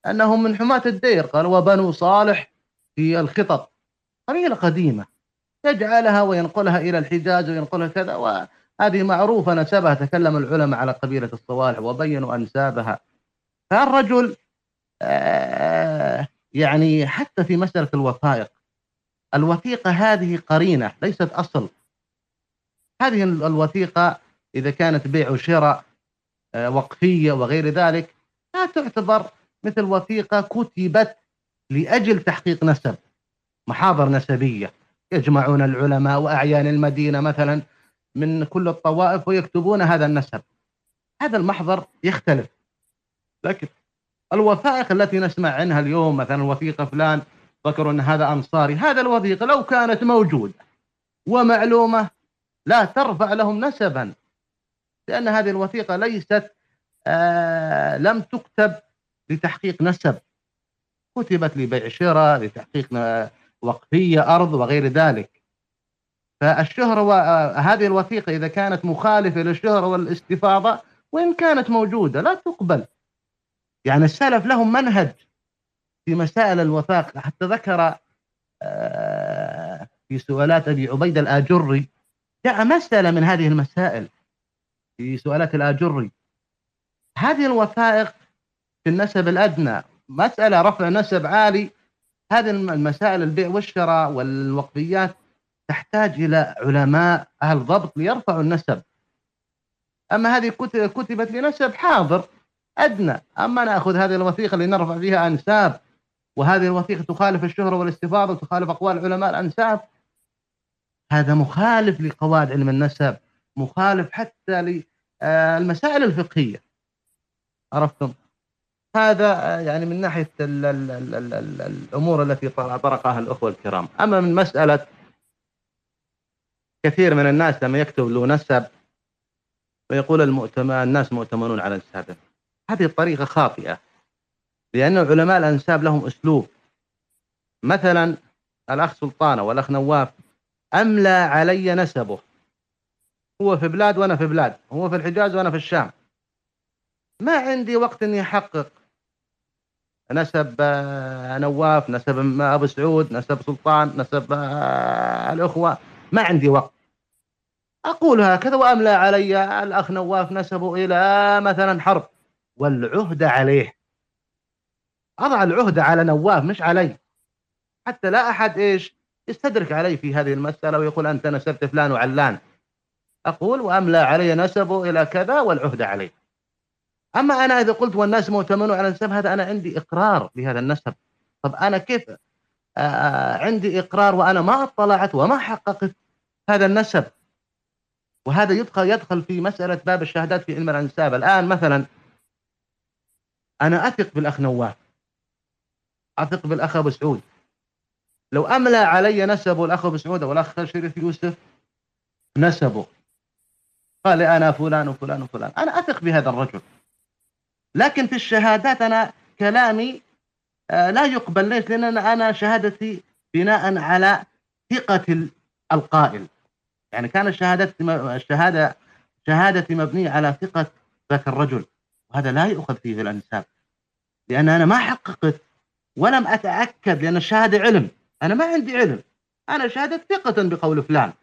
أنهم من حماة الدير، قال وبنو صالح في الخطط، قبيلة قديمة يجعلها وينقلها إلى الحجاز وينقلها كذا، وهذه معروفة نسبها، تكلم العلماء على قبيلة الصوالح وبينوا أنسابها. فالرجل آه يعني حتى في مسألة الوثائق، الوثيقة هذه قرينة ليست أصل، هذه الوثيقة إذا كانت بيع وشراء وقفية وغير ذلك لا تعتبر مثل وثيقة كتبت لأجل تحقيق نسب، محاضر نسبية يجمعون العلماء وأعيان المدينة مثلا من كل الطوائف ويكتبون هذا النسب، هذا المحضر يختلف. لكن الوثائق التي نسمع عنها اليوم مثلا وثيقة فلان ذكروا أن هذا أنصاري، هذا الوثيقة لو كانت موجودة ومعلومة لا ترفع لهم نسبا، لأن هذه الوثيقة ليست آه لم تكتب لتحقيق نسب، كتبت لبيع شراء، لتحقيق وقفية أرض وغير ذلك. فالشهرة وهذه الوثيقة إذا كانت مخالفة للشهرة والاستفاضة وإن كانت موجودة لا تقبل. يعني السلف لهم منهج في مسائل الوثائق، حتى ذكر في سؤالات أبي عبيد الآجري جاء مسألة من هذه المسائل في سؤالات الآجري، هذه الوثائق في النسب الأدنى، مسألة رفع نسب عالي، هذه المسائل البيع والشراء والوقفيات تحتاج إلى علماء أهل ضبط ليرفعوا النسب. أما هذه كتبت لنسب حاضر أدنى، أما نأخذ هذه الوثيقة لنرفع فيها أنساب، وهذه الوثيقة تخالف الشهرة والاستفاضة وتخالف أقوال علماء الأنساب، هذا مخالف لقواعد علم النسب، مخالف حتى للمسائل الفقهية. عرفتم؟ هذا يعني من ناحية ال ال ال ال ال الأمور التي طرقها الأخوة الكرام. أما من مسألة كثير من الناس لما يكتب له نسب ويقول المؤتمن الناس مؤتمنون على نسبه، هذه الطريقة خاطئة، لأن علماء الأنساب لهم أسلوب. مثلا الأخ سلطانة والأخ نواف أملى علي نسبه، هو في بلاد وأنا في بلاد، هو في الحجاز وأنا في الشام، ما عندي وقت أني أحقق نسب نواف، نسب أبو سعود، نسب سلطان، نسب الأخوة، ما عندي وقت. أقول هكذا وأملى علي الأخ نواف نسبه إلى مثلا حرب، والعهدة عليه، أضع العهدة على نواف مش علي، حتى لا أحد إيش يستدرك علي في هذه المسألة ويقول أنت نسبت فلان وعلان. أقول وأملى علي نسبه إلى كذا والعهدة عليه. أما أنا إذا قلت والناس مؤتمنون على نسب، هذا أنا عندي إقرار بهذا النسب. طب أنا كيف عندي إقرار وأنا ما اطلعت وما حققت هذا النسب؟ وهذا يدخل يدخل في مسألة باب الشهادات في علم الأنساب. الآن مثلا أنا أثق بالأخ نواف، أثق بالأخ أبو سعود، لو أملى علي نسبه الأخ أبو سعود والأخ شريف يوسف نسبه، قال أنا فلان وفلان وفلان، أنا أثق بهذا الرجل، لكن في الشهادات أنا كلامي لا يقبل. ليش؟ لأن أنا شهادتي بناء على ثقة القائل، يعني كانت شهادة شهادتي مبنية على ثقة ذاك الرجل، وهذا لا يؤخذ فيه في الأنساب، لأن أنا ما حققت ولم أتأكد، لأن الشهادة علم، أنا ما عندي علم، أنا شهادة ثقة بقول فلان،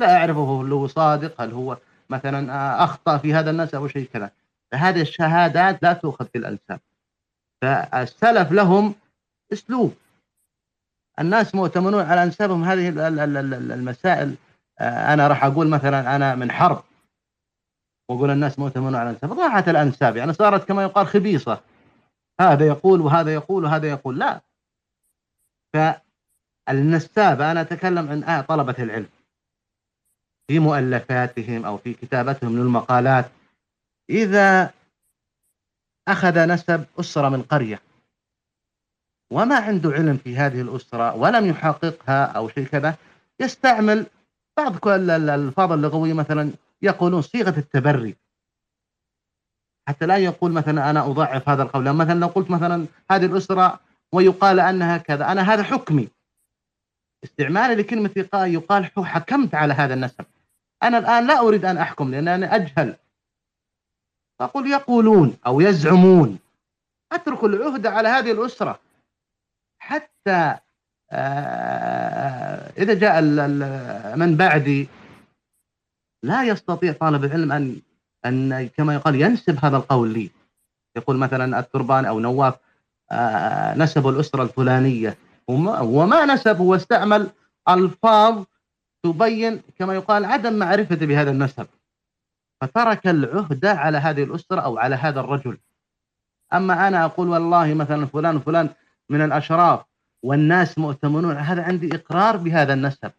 لا أعرفه هل هو صادق، هل هو مثلا أخطأ في هذا النسب أو شيء كذا. فهذه الشهادات لا تؤخذ في الأنساب. فالسلف لهم أسلوب، الناس مؤتمنون على أنسابهم. هذه المسائل أنا راح أقول مثلا أنا من حرب وأقول الناس مؤتمنون على أنساب، ضاعت الأنساب، يعني صارت كما يقال خبيصة، هذا يقول وهذا يقول وهذا يقول. لا، فالنساب، أنا أتكلم عن طلبة العلم في مؤلفاتهم أو في كتابتهم للمقالات، إذا أخذ نسب أسرة من قرية وما عنده علم في هذه الأسرة ولم يحققها أو شيء كذا، يستعمل بعض كل الألفاظ اللغوية، مثلا يقولون صيغة التبري، حتى لا يقول مثلا أنا أضعف هذا القول. مثلا لو قلت مثلا هذه الأسرة ويقال أنها كذا، أنا هذا حكمي، استعمالي لكلمة ثقاء يقال حكمت على هذا النسب، أنا الآن لا أريد أن أحكم لأن أنا أجهل، فأقول يقولون أو يزعمون، أترك العهدة على هذه الأسرة، حتى إذا جاء من بعدي لا يستطيع طالب العلم أن أن كما يقال ينسب هذا القول لي. يقول مثلا الترباني أو نواف نسبوا الأسرة الفلانية وما نسبوا، واستعمل ألفاظ تبين كما يقال عدم معرفته بهذا المذهب، فترك العهدة على هذه الأسرة أو على هذا الرجل. أما أنا أقول والله مثلا فلان فلان من الأشراف والناس مؤتمنون، هذا عندي إقرار بهذا النسب،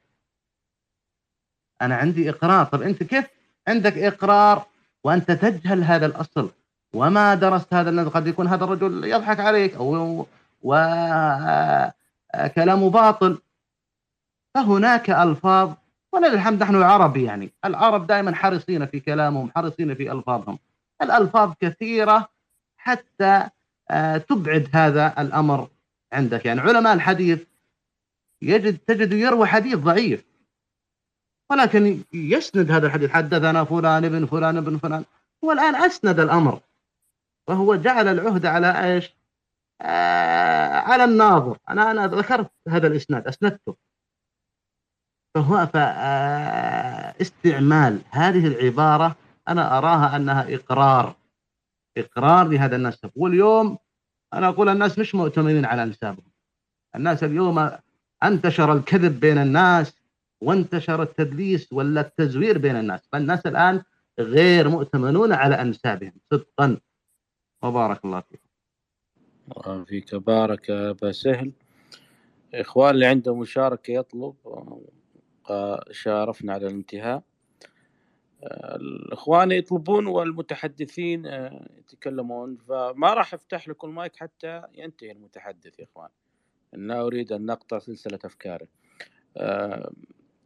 أنا عندي إقرار. طب أنت كيف عندك إقرار وأنت تجهل هذا الأصل وما درست هذا النسب؟ قد يكون هذا الرجل يضحك عليك أو وكلامه باطل. فهناك ألفاظ، ولله الحمد نحن عربي، يعني العرب دائما حريصين في كلامهم، حريصين في ألفاظهم، الألفاظ كثيرة حتى تبعد هذا الأمر عندك. يعني علماء الحديث يجد تجد يروي حديث ضعيف ولكن يسند هذا الحديث، حدثنا فلان ابن فلان ابن فلان، هو الآن أسند الأمر، وهو جعل العهدة على إيش؟ آه على الناظر. أنا أنا ذكرت هذا الإسناد، أسندته. فهو فاستعمال هذه العبارة أنا أراها أنها إقرار، إقرار لهذا النسب. واليوم أنا أقول الناس مش مؤتمنين على نسابهم. الناس اليوم انتشر الكذب بين الناس وانتشر التدليس ولا التزوير بين الناس، فالناس الآن غير مؤتمنون على أنسابهم صدقا. وبارك الله فيك. الله فيك، بارك أبا سهل. إخوان اللي عنده مشاركة يطلب، شارفنا على الانتهاء. الإخوان يطلبون والمتحدثين يتكلمون، فما راح أفتح لكم المايك حتى ينتهي المتحدث يا إخوان، أنا أريد أن نقطع سلسلة أفكاري.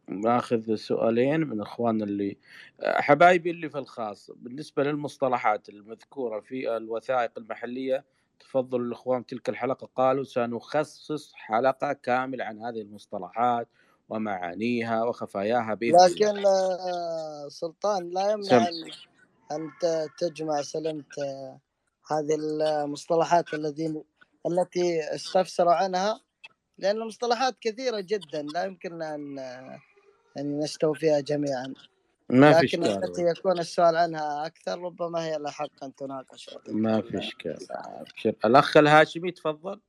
ناخذ سؤالين من إخواننا اللي حبايبي اللي في الخاص. بالنسبة للمصطلحات المذكورة في الوثائق المحلية، تفضل الإخوان تلك الحلقة قالوا سنخصص حلقة كاملة عن هذه المصطلحات ومعانيها وخفاياها بإذن الله. لكن سلطان لا يمنع أن تجمع سلمت هذه المصطلحات الذين التي استفسروا عنها، لأن المصطلحات كثيرة جدا لا يمكننا أن أن نستوفي فيها جميعا، ما في لكن التي يكون السؤال عنها أكثر ربما هي الأحق أن تناقش. ما في إشكال. الأخ الهاشمي تفضل.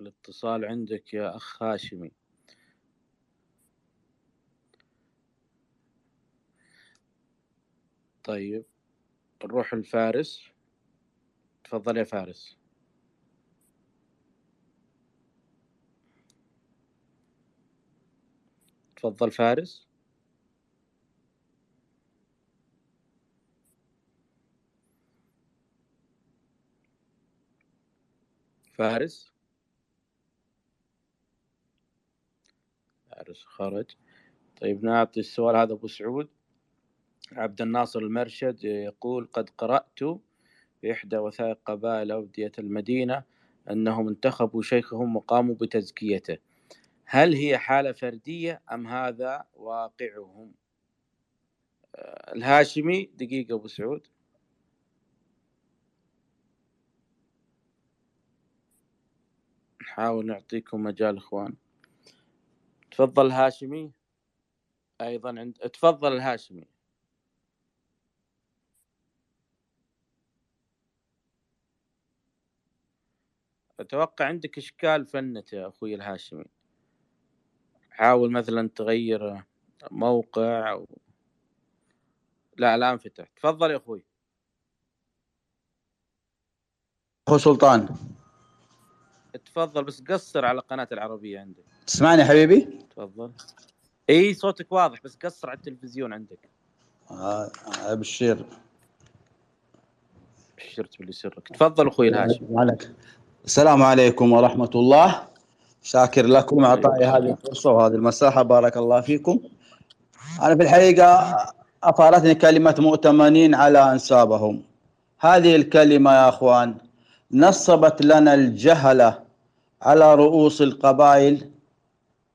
الاتصال عندك يا أخ هاشمي. طيب نروح لفارس، تفضل يا فارس. تفضل فارس. فارس خرج. طيب نعطي السؤال هذا أبو سعود. عبد الناصر المرشد يقول قد قرأت في إحدى وثائق قبائل أودية المدينة أنهم انتخبوا شيخهم وقاموا بتزكيته، هل هي حالة فردية أم هذا واقعهم؟ الهاشمي دقيقة أبو سعود. نحاول نعطيكم مجال إخوان. تفضل الهاشمي. أيضا عند تفضل الهاشمي. أتوقع عندك إشكال فنت يا أخوي الهاشمي، حاول مثلا تغير موقع أو... لا الآن فتح. تفضل يا أخوي. أخو سلطان تفضل، بس قصر على القناة العربية عندك. تسمعني حبيبي؟ تفضل. اي صوتك واضح بس قصر على التلفزيون عندك. آه ابشر. بشرت باللي سرك. تفضل اخوي الهاشم. السلام عليكم ورحمة الله، شاكر لكم اعطائي هذه الفرصة وهذه المساحة، بارك الله فيكم. انا في الحقيقة اثارتني كلمة مؤتمنين على انسابهم. هذه الكلمة يا اخوان نصبت لنا الجهلة على رؤوس القبائل،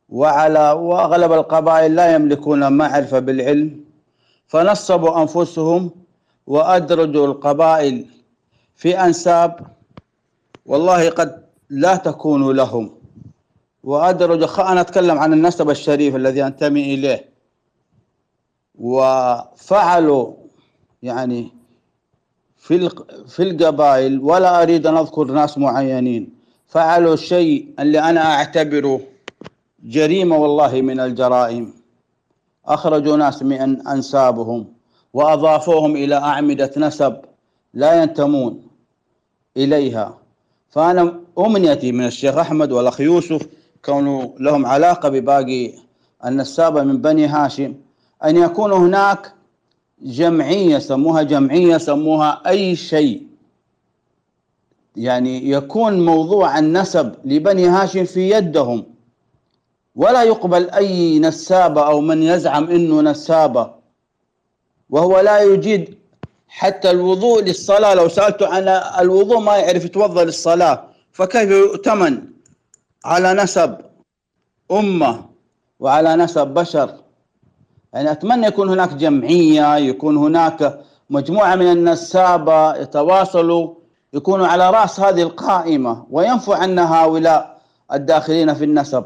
وعلى وأغلب القبائل لا يملكون معرفة بالعلم، فنصبوا أنفسهم وأدرجوا القبائل في أنساب والله قد لا تكون لهم. وأدرج أنا أتكلم عن النسب الشريف الذي أنتمي إليه، وفعلوا يعني في في القبائل، ولا أريد أن أذكر ناس معينين، فعلوا الشيء اللي أنا أعتبره جريمة والله من الجرائم. أخرجوا ناس من أنسابهم وأضافوهم إلى أعمدة نسب لا ينتمون إليها. فأنا أمنيتي من الشيخ أحمد والأخ يوسف كونوا لهم علاقة بباقي النسابة من بني هاشم أن يكون هناك جمعية، سموها جمعية سموها أي شيء، يعني يكون موضوع النسب لبني هاشم في يدهم، ولا يقبل أي نسابة أو من يزعم أنه نسابة وهو لا يجيد حتى الوضوء للصلاة. لو سألته عن الوضوء ما يعرف يتوضأ للصلاة، فكيف يؤتمن على نسب أمة وعلى نسب بشر؟ يعني أتمنى يكون هناك جمعية، يكون هناك مجموعة من النسابة يتواصلوا، يكونوا على رأس هذه القائمة، وينفع عنا هؤلاء الداخلين في النسب.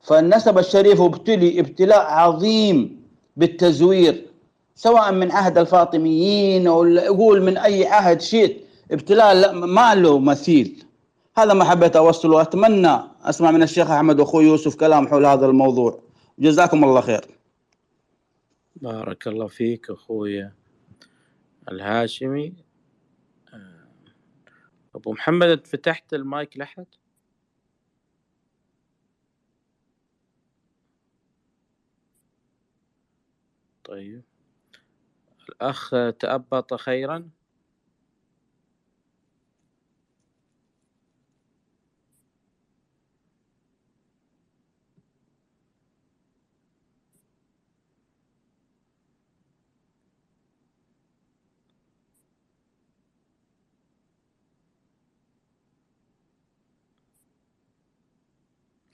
فالنسب الشريف ابتلي ابتلاء عظيم بالتزوير، سواء من عهد الفاطميين أو يقول من أي عهد شئت، ابتلاء ما له مثيل. هذا ما حبيت أوصله، وأتمنى أسمع من الشيخ أحمد وأخوي يوسف كلام حول هذا الموضوع. جزاكم الله خير. بارك الله فيك أخوي الهاشمي. أبو محمد فتحت المايك لحد؟ طيب الأخ تأبط خيرا.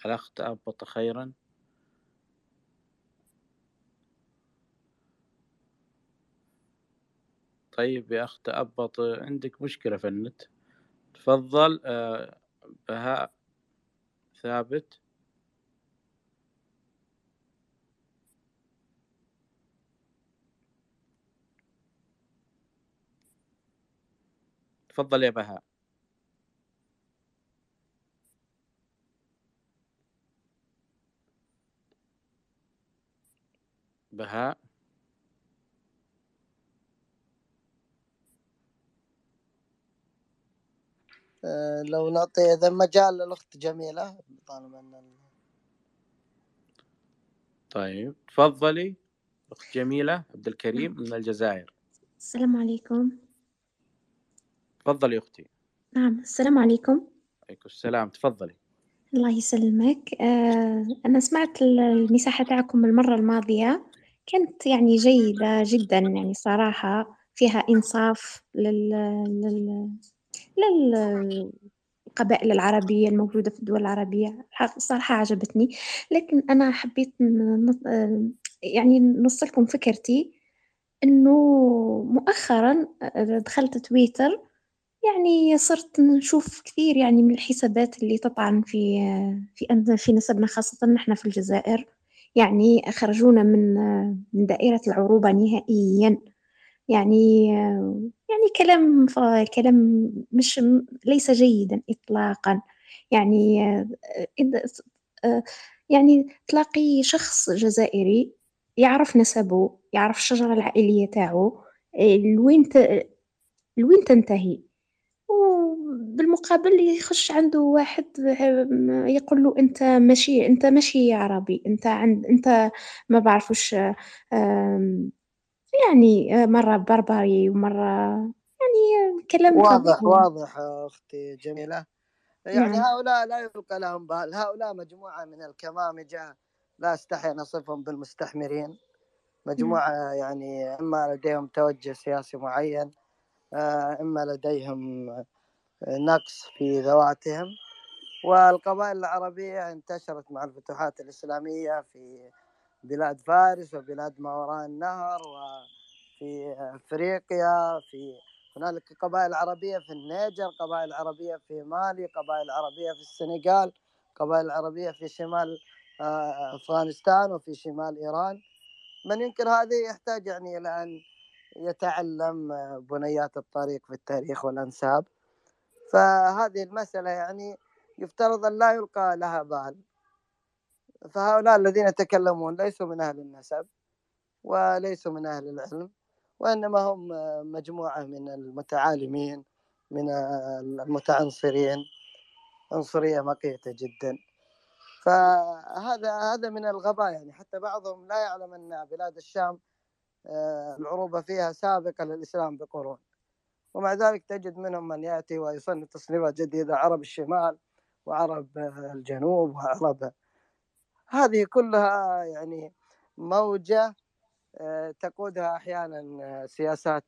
الأخ تأبط خيرا. طيب يا أخ تأبط، عندك مشكلة في النت. تفضل بهاء ثابت. تفضل يا بهاء. بهاء لو نعطي إذا مجال للأخت جميلة طالما أن. طيب تفضلي أخت جميلة عبد الكريم من الجزائر. السلام عليكم. تفضلي أختي. نعم السلام عليكم. عليكم السلام، تفضلي. الله يسلمك. أنا سمعت المساحة تاعكم المرة الماضية كانت يعني جيدة جدا، يعني صراحة فيها إنصاف لل... لل... للقبائل العربية الموجودة في الدول العربية، صراحة عجبتني. لكن أنا حبيت يعني نوصلكم فكرتي أنه مؤخرا دخلت تويتر، يعني صرت نشوف كثير يعني من الحسابات اللي تطعن في في في نسبنا، خاصة نحن في الجزائر. يعني خرجونا من من دائرة العروبة نهائيا، يعني يعني كلام كلام مش ليس جيدا إطلاقا. يعني يعني تلاقي شخص جزائري يعرف نسبه، يعرف الشجرة العائلية تاعو لوين لوين تنتهي، وبالمقابل يخش عنده واحد يقول له أنت ماشي أنت ماشي يا عربي، أنت عند أنت ما بعرفش، يعني مرة بربري ومرة يعني كلام واضح طبعاً. واضح أختي جميلة، يعني نعم. هؤلاء لا يلقى لهم بال، هؤلاء مجموعة من الكمامجة، لا أستحي أن أصفهم بالمستحمرين، مجموعة نعم. يعني إما لديهم توجه سياسي معين، إما لديهم نقص في ذواتهم. والقبائل العربية انتشرت مع الفتوحات الإسلامية في بلاد فارس وبلاد ما وراء النهر وفي أفريقيا، في هنالك قبائل عربية في النيجر، قبائل عربية في مالي، قبائل عربية في السنغال، قبائل عربية في شمال أفغانستان وفي شمال إيران. من ينكر هذه يحتاج يعني إلى أن يتعلم بنيات الطريق في التاريخ والأنساب. فهذه المسألة يعني يفترض أن لا يلقى لها بال، فهؤلاء الذين يتكلمون ليسوا من أهل النسب وليسوا من أهل العلم، وإنما هم مجموعة من المتعالمين من المتعنصرين، عنصرية مقيتة جدا. فهذا هذا من الغباء يعني، حتى بعضهم لا يعلم أن بلاد الشام العروبة فيها سابقة للإسلام بقرون، ومع ذلك تجد منهم من يأتي ويصنف تصنيفات جديدة، عرب الشمال وعرب الجنوب وعرب، هذه كلها يعني موجة تقودها أحيانا سياسات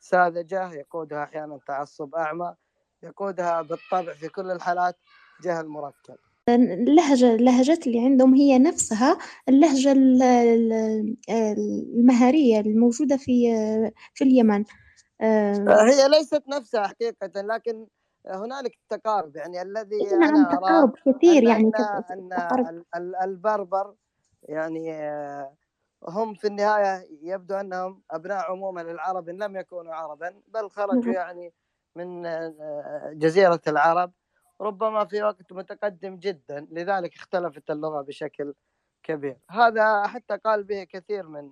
ساذجة، يقودها أحيانا تعصب أعمى، يقودها بالطبع في كل الحالات جهل مركب. اللهجة اللهجات اللي عندهم هي نفسها اللهجة المهارية الموجودة في في اليمن، هي ليست نفسها حقيقة، لكن هنالك تقارب يعني. الذي أنا تقارب كثير يعني، أن أن البربر يعني هم في النهاية يبدو أنهم أبناء عمومة للعرب، لم يكونوا عربا بل خرجوا يعني من جزيرة العرب ربما في وقت متقدم جدا، لذلك اختلفت اللغة بشكل كبير. هذا حتى قال به كثير من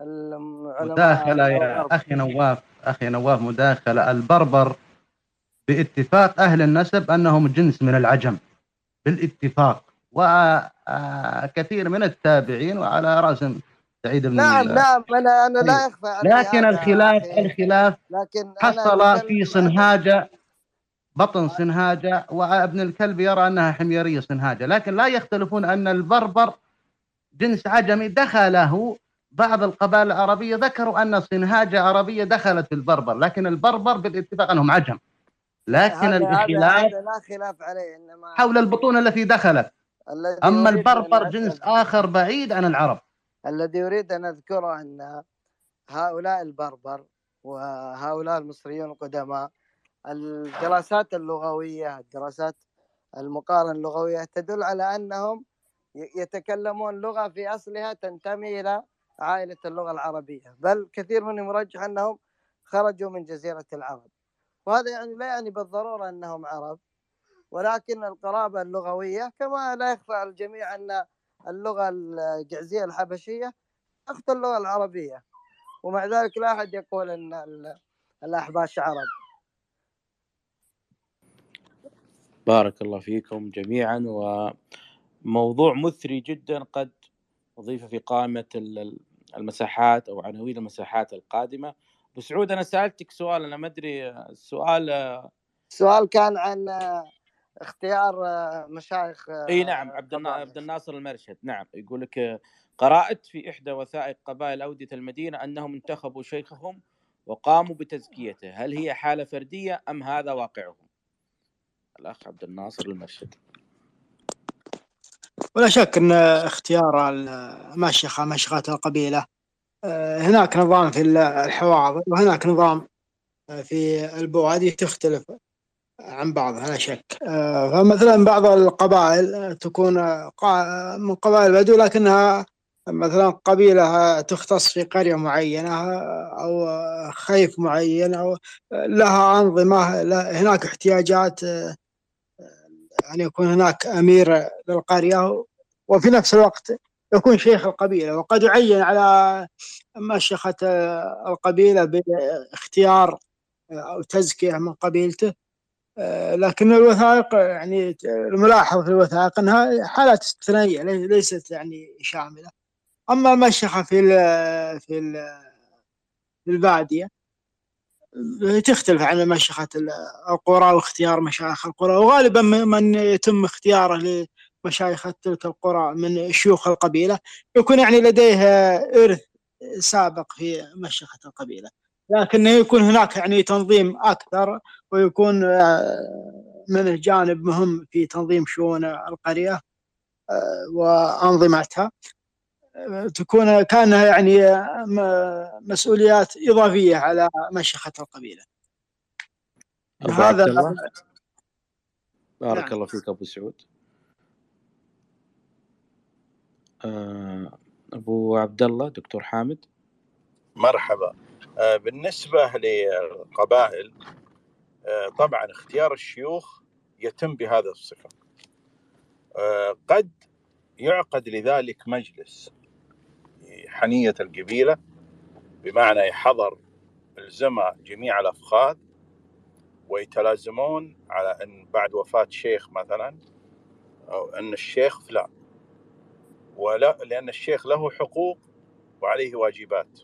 العلماء. مداخلة يا أخي نواف، أخي نواف مداخلة. البربر باتفاق أهل النسب أنهم جنس من العجم بالاتفاق، وكثير من التابعين وعلى رأسهم سعيد بن نعم نعم أنا, أنا لا أخفى. لكن الخلاف الخلاف لكن حصل في صنهاجة، بطن صنهاجة، وابن الكلب يرى أنها حميرية صنهاجة، لكن لا يختلفون أن البربر جنس عجمي دخله بعض القبائل العربية. ذكروا أن صنهاجة عربية دخلت البربر، لكن البربر بالاتفاق أنهم عجم، لكن الخلاف لا خلاف عليه إنما حول البطون التي دخلت. أما البربر جنس آخر بعيد عن العرب. الذي يريد أن أذكره أن هؤلاء البربر وهؤلاء المصريون القدماء الدراسات اللغوية، الدراسات المقارنة اللغوية تدل على أنهم يتكلمون لغة في أصلها تنتمي إلى عائلة اللغة العربية، بل كثير منهم يرجح أنهم خرجوا من جزيرة العرب، وهذا يعني لا يعني بالضرورة أنهم عرب، ولكن القرابة اللغوية. كما لا يخفى على الجميع أن اللغة الجعزية الحبشية أخت اللغة العربية، ومع ذلك لا أحد يقول أن الأحباش عرب. بارك الله فيكم جميعا، وموضوع مثري جدا قد أضيف في قائمة المساحات أو عناوين المساحات القادمة. أبو سعود أنا سألتك سؤال، أنا ما أدري السؤال السؤال كان عن اختيار مشايخ. اي نعم، عبد عبد الناصر المرشد. نعم، يقول لك قرأت في إحدى وثائق قبائل أودية المدينة أنهم انتخبوا شيخهم وقاموا بتزكيته، هل هي حالة فردية أم هذا واقعهم؟ الأخ عبد الناصر المرشد. ولا شك أن اختيار المشيخة مشيخات القبيلة، هناك نظام في الحواضر وهناك نظام في البوادي تختلف عن بعضها لا شك. فمثلا بعض القبائل تكون من قبائل بدو، لكنها مثلا قبيلة تختص في قرية معينة أو خيف معين أو لها أنظمة، هناك احتياجات أن يكون هناك أمير للقرية وفي نفس الوقت يكون شيخ القبيلة، وقد يعين على مشيخة القبيلة باختيار أو تزكية من قبيلته. لكن الوثائق يعني الملاحظ في الوثائق أنها حالات استثنائية ليست يعني شاملة. أما المشيخة في ال في ال في البادية تختلف عن المشيخة القرى واختيار مشايخ القرى، وغالبا من يتم اختياره لمشايخ تلك القرى من شيوخ القبيلة يكون يعني لديه إرث سابق في مشيخة القبيلة، لكن يكون هناك يعني تنظيم أكثر ويكون منه جانب مهم في تنظيم شؤون القرية وأنظمتها، تكون كانها يعني مسؤوليات إضافية على مشيخة القبيلة. هذا الله. بارك يعني الله فيك أبو سعود. آه أبو عبد الله دكتور حامد. مرحبا. بالنسبة للقبائل طبعا اختيار الشيوخ يتم بهذا الصفة، قد يعقد لذلك مجلس حنية القبيلة، بمعنى يحضر الزمة جميع الأفخاذ ويتلازمون على أن بعد وفاة شيخ مثلا أو أن الشيخ فلان، ولا لأن الشيخ له حقوق وعليه واجبات،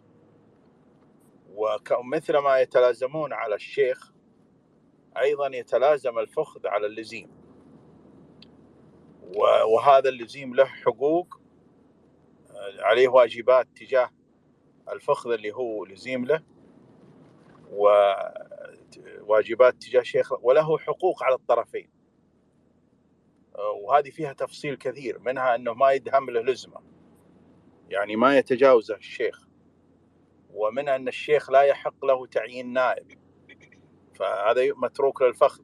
ومثل ما يتلازمون على الشيخ أيضا يتلازم الفخذ على اللزيم، وهذا اللزيم له حقوق عليه واجبات تجاه الفخذ اللي هو لزيم له، وواجبات تجاه شيخ، وله حقوق على الطرفين. وهذه فيها تفصيل كثير، منها أنه ما يدهم له لزمة، يعني ما يتجاوزه الشيخ، ومن أن الشيخ لا يحق له تعيين نائب، فهذا متروك للفخذ،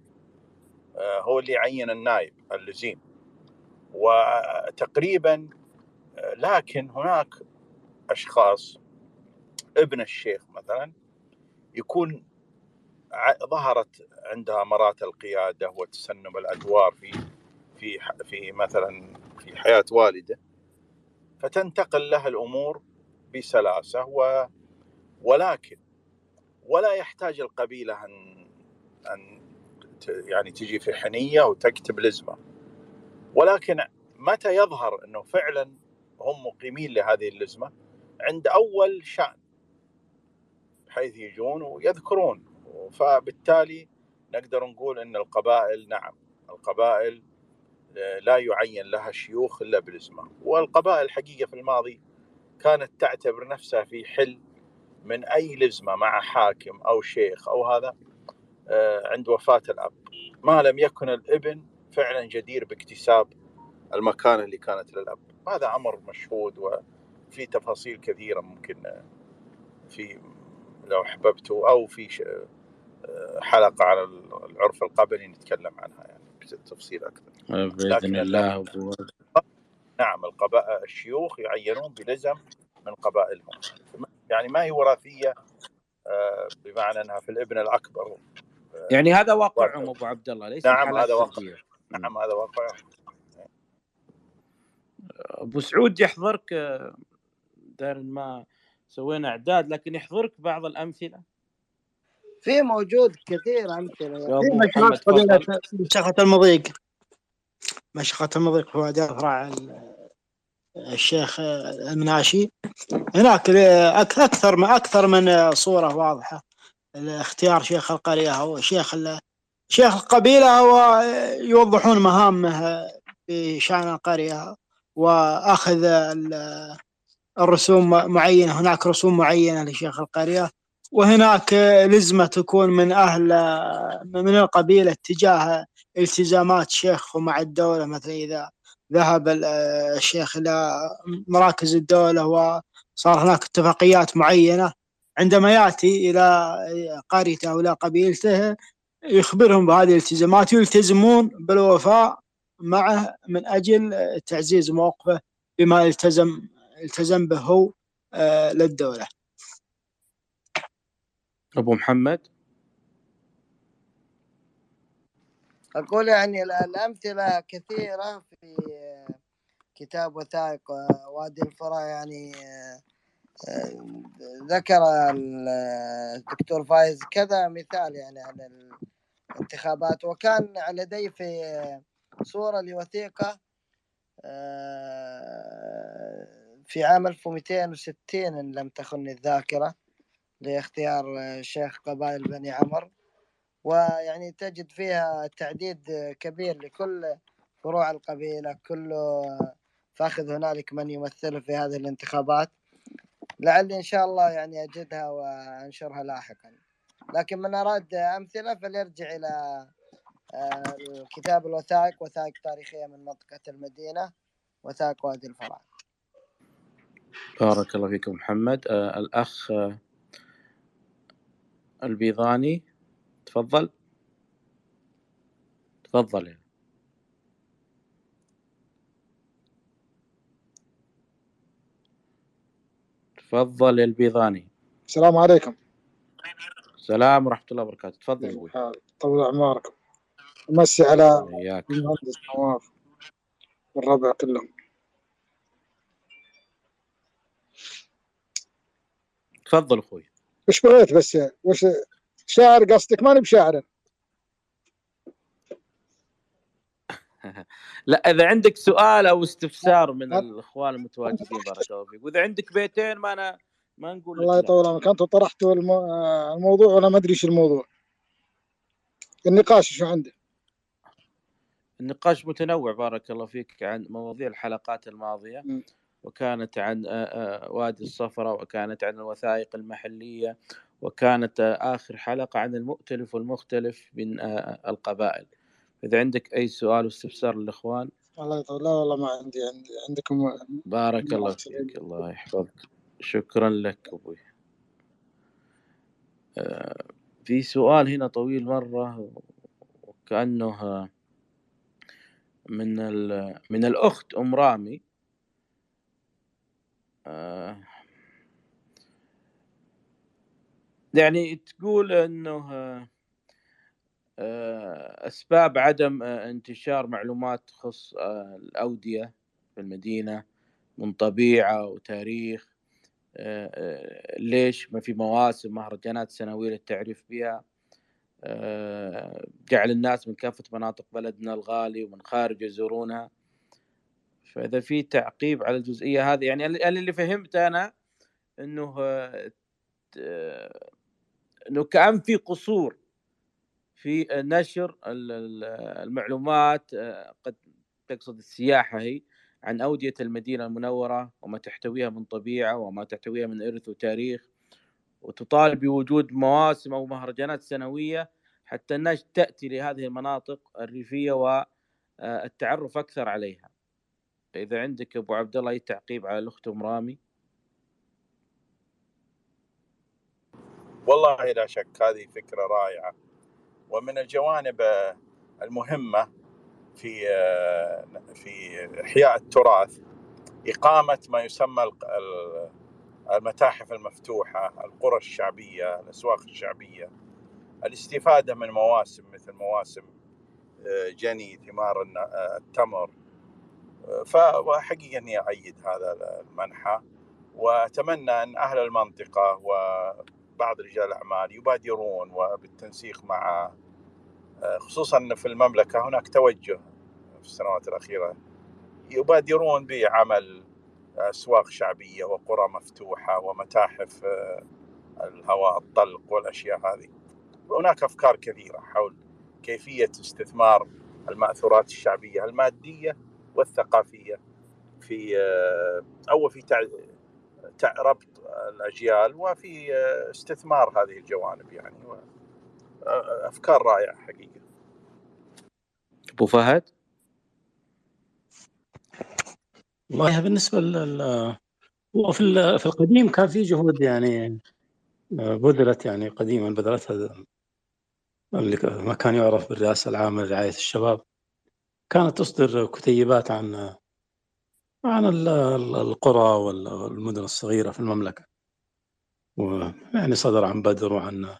هو اللي يعين النائب اللزيم. وتقريبا لكن هناك أشخاص ابن الشيخ مثلا يكون ظهرت عندها مرات القيادة وتسنم الأدوار في في في مثلا في حياة والده، فتنتقل لها الأمور بسلاسة، و ولكن ولا يحتاج القبيلة أن أن يعني تجي في حنية وتكتب لزمة، ولكن متى يظهر أنه فعلا هم مقيمين لهذه اللزمة عند أول شأن، حيث يجون ويذكرون، فبالتالي نقدر نقول أن القبائل، نعم القبائل لا يعين لها شيوخ إلا بلزمة. والقبائل حقيقة في الماضي كانت تعتبر نفسها في حل من أي لزمة مع حاكم أو شيخ أو هذا عند وفاة الأب، ما لم يكن الابن فعلا جدير باكتساب المكانة اللي كانت للأب. هذا أمر مشهود وفي تفاصيل كثيرة ممكن في لو حببته أو في حلقة على العرف القبلي نتكلم عنها يعني بالتفصيل أكثر بإذن الله. أبو... نعم القبائل الشيوخ يعينون بلزم من قبائلهم، يعني ما هي وراثية بمعنى أنها في الابن الأكبر، يعني هذا واقعهم أبو عبد الله ليس نعم هذا واقع. نعم هذا واقع. أبو سعود يحضرك دار ما سوينا إعداد، لكن يحضرك بعض الأمثلة، في موجود كثير أمثلة في مشاخة مشاخة المضيق مشاخة المضيق هو أذرع الشيخ المناشي، هناك أكثر ما أكثر من صورة واضحة الاختيار شيخ القرية أو شيخ شيخ القبيلة، ويوضحون مهامه في شأن القرية وأخذ الرسوم معينة، هناك رسوم معينة لشيخ القرية، وهناك لزمة تكون من أهل من القبيلة تجاه التزامات شيخه مع الدولة، مثلا إذا ذهب الشيخ إلى مراكز الدولة وصار هناك اتفاقيات معينة، عندما يأتي إلى قريته أو إلى قبيلته يخبرهم بهذه الالتزامات، يلتزمون بالوفاء معه من أجل تعزيز موقفه بما التزم التزم به هو للدولة. أبو محمد أقول يعني الأمثلة كثيرة في كتاب وثائق وادي الفرا، يعني ذكر الدكتور فايز كذا مثال يعني على الانتخابات، وكان لدي في صورة لوثيقة في عام ألف ومئتين وستين إن لم تخني الذاكرة لاختيار شيخ قبائل بني عمر، ويعني تجد فيها تعديد كبير لكل فروع القبيلة، كله فاخذ هنالك من يمثله في هذه الانتخابات، لعلي إن شاء الله يعني أجدها وأنشرها لاحقا. لكن من أراد أمثلة فليرجع إلى كتاب الوثائق، وثائق تاريخية من منطقة المدينة، وثائق وادي الفرات. بارك الله فيكم محمد. آه الأخ آه البيضاني تفضل تفضل يعني. تفضل البيضاني. السلام عليكم. السلام ورحمة الله وبركاته. تفضل أبوي. طول أعمارك. أمسي على المهندس نواف والربع كلهم. تفضل أخوي. وش بغيت بس؟ وش شاعر قصدك؟ ماني بشاعر. لا، إذا عندك سؤال أو استفسار من الإخوان المتواجدين بارك الله فيك، وإذا عندك بيتين ما أنا ما نقول لك. الله يطول عمرك. أنتم طرحتوا الموضوع وأنا ما أدري إيش الموضوع. النقاش شو عنده؟ النقاش متنوع بارك الله فيك، عن مواضيع الحلقات الماضية، م. وكانت عن وادي الصفراء، وكانت عن الوثائق المحلية، وكانت آخر حلقة عن المؤتلف والمختلف من القبائل. إذا عندك أي سؤال واستفسار للإخوان. الله يطول. لا والله ما عندي. عندكم بارك الله فيك. الله يحفظك. شكرا لك أبوي. آه في سؤال هنا طويل مرة، وكأنه من من الأخت أم رامي. آه يعني تقول أنه أسباب عدم انتشار معلومات تخص الأودية في المدينة من طبيعة وتاريخ، ليش ما في مواسم مهرجانات سنوية للتعريف بها، جعل الناس من كافة مناطق بلدنا الغالي ومن خارج يزورونها. فإذا في تعقيب على الجزئية هذه، يعني اللي فهمته أنا أنه أنه كأن في قصور في نشر المعلومات، قد تقصد السياحة هي، عن أودية المدينة المنورة وما تحتويها من طبيعة وما تحتويها من إرث وتاريخ، وتطالب بوجود مواسم أو مهرجانات سنوية حتى الناس تأتي لهذه المناطق الريفية والتعرف أكثر عليها. إذا عندك أبو عبد الله أي تعقيب على الأخت أم رامي. والله لا شك هذه فكرة رائعة، ومن الجوانب المهمة في في إحياء التراث إقامة ما يسمى المتاحف المفتوحة، القرى الشعبية، الأسواق الشعبية، الاستفادة من مواسم مثل مواسم جني ثمار التمر. فحقيقة أني أؤيد هذا المنحى، وأتمنى أن أهل المنطقة و بعض رجال الأعمال يبادرون وبالتنسيق مع، خصوصا في المملكة هناك توجه في السنوات الأخيرة، يبادرون بعمل أسواق شعبية وقرى مفتوحة ومتاحف الهواء الطلق والأشياء هذه. هناك أفكار كثيرة حول كيفية استثمار المأثورات الشعبية المادية والثقافية في أو في تعزيز ربط الأجيال وفي استثمار هذه الجوانب، يعني أفكار رائعة حقيقة. أبو فهد. والله بالنسبة لل في في القديم كان في جهود يعني بذلت، يعني قديما بذلت ما كان يعرف بالرئاسة العامة لرعاية الشباب، كانت تصدر كتيبات عن عن القرى والمدن الصغيرة في المملكة، ويعني صدر عن بدر وعن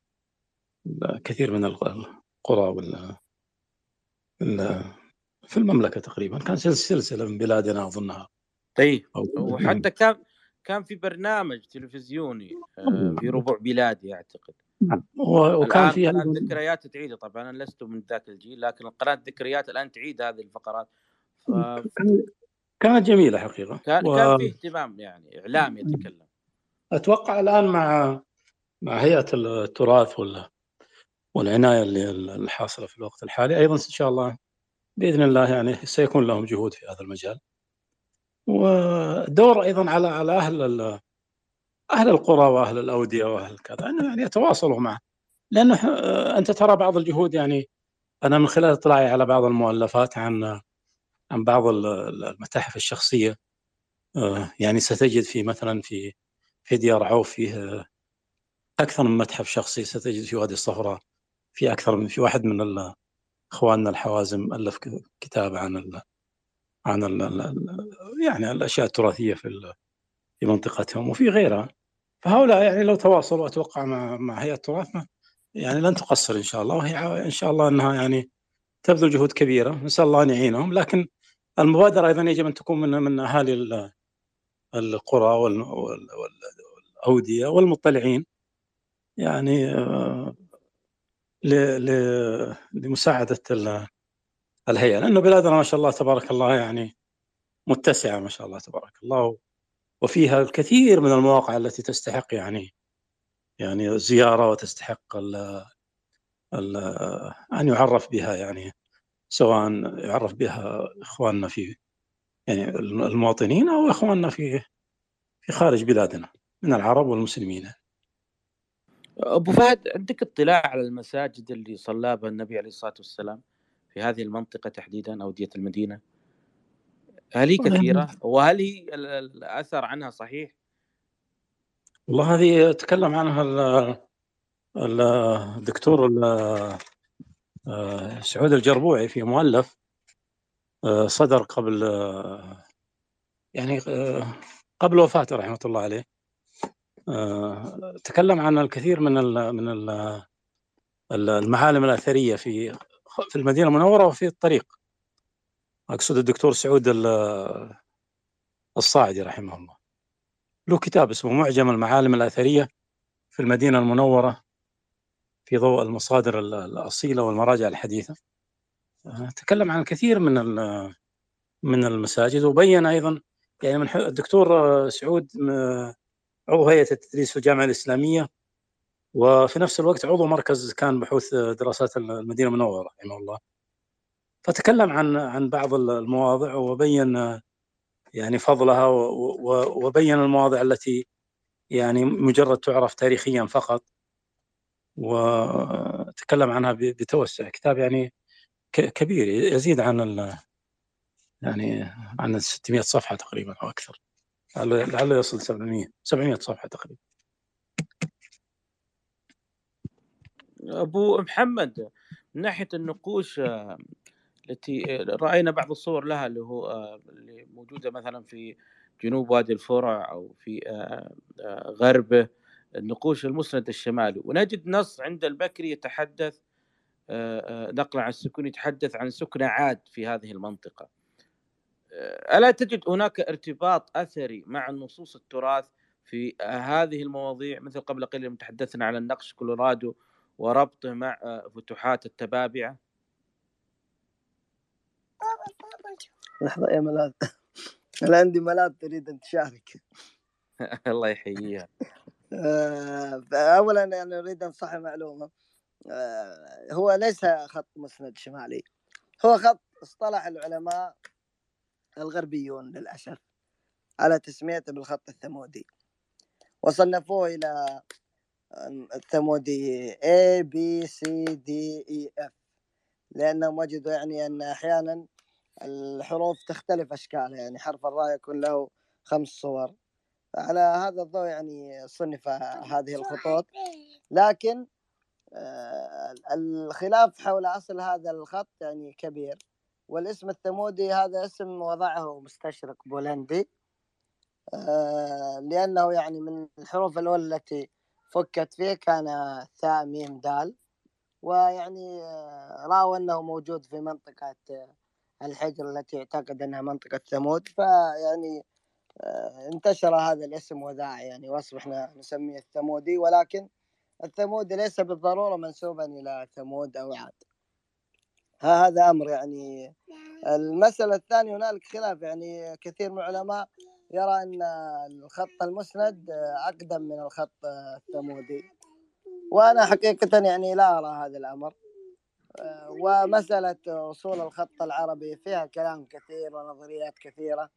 كثير من القرى وال في المملكة تقريبا، كان سلسلة من بلادنا أظنها. طيب، وحتى كان كان في برنامج تلفزيوني في ربع بلادي أعتقد. نعم، وكان في ذكريات تعيد. طبعا أنا لست من ذاك الجيل، لكن قناة ذكريات الآن تعيد هذه الفقرات. ف... كانت جميلة حقيقة. كان و... كان في اهتمام يعني إعلامي يتكلم. أتوقع الآن مع مع هيئة التراث والعناية اللي الحاصلة في الوقت الحالي أيضا إن شاء الله بإذن الله يعني سيكون لهم جهود في هذا المجال، ودور أيضا على على أهل أهل القرى وأهل الأودية وأهل كذا أنه يعني يتواصلوا معه، لأنه أنت ترى بعض الجهود، يعني أنا من خلال اطلاعي على بعض المؤلفات عن عن بعض المتاحف الشخصية، يعني ستجد في مثلا في في ديار عوف فيه أكثر من متحف شخصي، ستجد في وادي الصفراء في أكثر من في واحد من إخواننا الحوازم ألف كتاب عن ال عن ال يعني الأشياء التراثية في في منطقتهم وفي غيرها. فهؤلاء يعني لو تواصلوا اتوقع مع مع هيئه التراث يعني لن تقصر ان شاء الله، وهي ان شاء الله انها يعني تبذل جهود كبيره، نسال الله ان يعينهم. لكن المبادره ايضا يجب ان تكون من من اهالي القرى والاوديه والمطلعين يعني لمساعده الهيئه، لانه بلادنا ما شاء الله تبارك الله يعني متسعه ما شاء الله تبارك الله، وفيها الكثير من المواقع التي تستحق يعني يعني الزياره وتستحق ال ال ان يعرف بها، يعني سواء يعرف بها اخواننا في يعني المواطنين او اخواننا في في خارج بلادنا من العرب والمسلمين. ابو فهد، عندك اطلاع على المساجد اللي صلابها النبي عليه الصلاه والسلام في هذه المنطقه تحديدا، اوديه المدينه؟ هل هي كثيرة؟ وهل هي الأثر عنها صحيح؟ والله هذه تكلم عنها الدكتور سعود الجربوعي في مؤلف صدر قبل يعني قبل وفاته رحمة الله عليه، تكلم عن الكثير من من المعالم الأثرية في في المدينة المنورة وفي الطريق. أقصد الدكتور سعود الصاعدي رحمه الله، له كتاب اسمه معجم المعالم الأثرية في المدينة المنورة في ضوء المصادر الأصيلة والمراجع الحديثة، تكلم عن الكثير من من المساجد، وبين أيضا يعني من الدكتور سعود عضو هيئة التدريس في الجامعة الإسلامية، وفي نفس الوقت عضو مركز كان بحوث دراسات المدينة المنورة رحمه الله، فتكلم عن عن بعض المواضع وبين يعني فضلها، وبين المواضع التي يعني مجرد تعرف تاريخيا فقط، وتكلم عنها بتوسع. كتاب يعني كبير يزيد عن يعني عن ستمائة صفحة تقريبا او اكثر، لعله يصل سبعمائة صفحة تقريبا. ابو محمد، من ناحية النقوش التي رأينا بعض الصور لها اللي هو اللي موجودة مثلا في جنوب وادي الفرع أو في غربه، النقوش المسند الشمالي، ونجد نص عند البكري يتحدث نقلا عن السكون، يتحدث عن سكن عاد في هذه المنطقة. ألا تجد هناك ارتباط أثري مع نصوص التراث في هذه المواضيع، مثل قبل قليل تحدثنا على النقش كولورادو وربطه مع فتوحات التبابعة؟ لحظة يا ملاذ، أنا عندي ملاذ تريد أن تشارك. الله يحييها. أولا أنا أريد أن أصحح معلومة، هو ليس خط مسند شمالي، هو خط اصطلح العلماء الغربيون للأسف على تسميته بالخط الثمودي، وصنفوه إلى الثمودي A B C D E F، لأنهم وجدوا يعني أن أحيانا الحروف تختلف أشكالها، يعني حرف الراء يكون له خمس صور، على هذا الضوء يعني صنف هذه الخطوط. لكن الخلاف حول أصل هذا الخط يعني كبير، والاسم الثمودي هذا اسم وضعه مستشرق بولندي، لأنه يعني من الحروف الأولى التي فكت فيه كان ثاء ميم دال، ويعني رأوا أنه موجود في منطقة الحجر التي يعتقد أنها منطقة ثمود، فيعني انتشر هذا الاسم وذاع يعني، وأصبحنا نسميه الثمودي. ولكن الثمودي ليس بالضرورة منسوبا إلى ثمود أو عاد، هذا أمر يعني. المسألة الثانية هنالك خلاف، يعني كثير من العلماء يرى أن الخط المسند أقدم من الخط الثمودي، وأنا حقيقة يعني لا أرى هذا الأمر. ومسألة وصول الخط العربي فيها كلام كثير ونظريات كثيرة،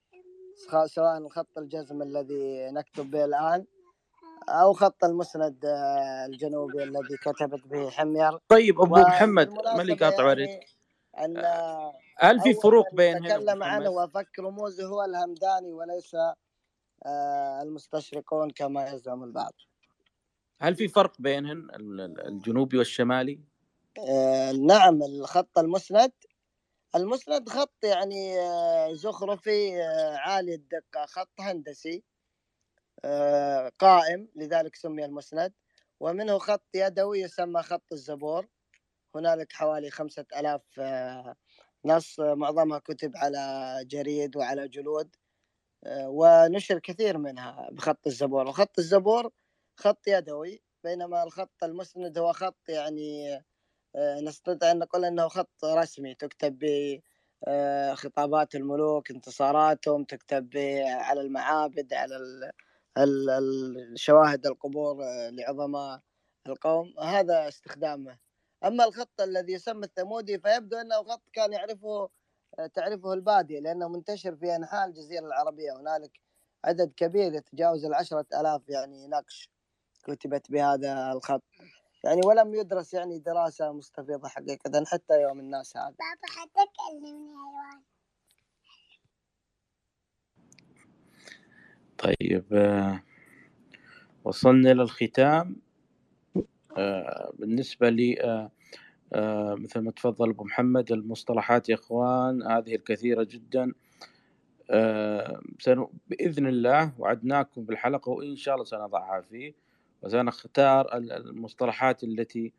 سواء الخط الجزم الذي نكتب به الآن أو خط المسند الجنوبي الذي كتبت به حمير. طيب أبو محمد، مالي قاطع عليك، هل في فروق بين تكلم عنه وفك رموزه هو الهمداني وليس المستشرقون كما يزعم البعض؟ هل في فرق بينهن الجنوبي والشمالي؟ آه نعم، الخط المسند المسند خط يعني آه زخرفي آه عالي الدقة، خط هندسي قائم، لذلك سمي المسند، ومنه خط يدوي يسمى خط الزبور. هنالك حوالي خمسة ألاف نص، معظمها كتب على جريد وعلى جلود، ونشر كثير منها بخط الزبور. وخط الزبور خط يدوي، بينما الخط المسند هو خط يعني نستطيع أن نقول أنه خط رسمي، تكتب بخطابات الملوك، انتصاراتهم، تكتب على المعابد، على الشواهد القبور لعظماء القوم، هذا استخدامه. أما الخط الذي يسمى الثمودي فيبدو أنه خط كان يعرفه تعرفه البادية، لأنه منتشر في أنحاء الجزيرة العربية، هنالك عدد كبير يتجاوز العشرة آلاف يعني نقش كتبت بهذا الخط يعني، ولم يدرس يعني دراسة مستفيضة حقيقة حتى يوم الناس هذا. بابا حتى كلمني حيوان. طيب وصلنا للختام. بالنسبة لي مثل ما تفضل أبو محمد، المصطلحات يا إخوان هذه الكثيرة جدا، بإذن الله وعدناكم بالحلقة وإن شاء الله سنضعها فيه، وسنختار المصطلحات التي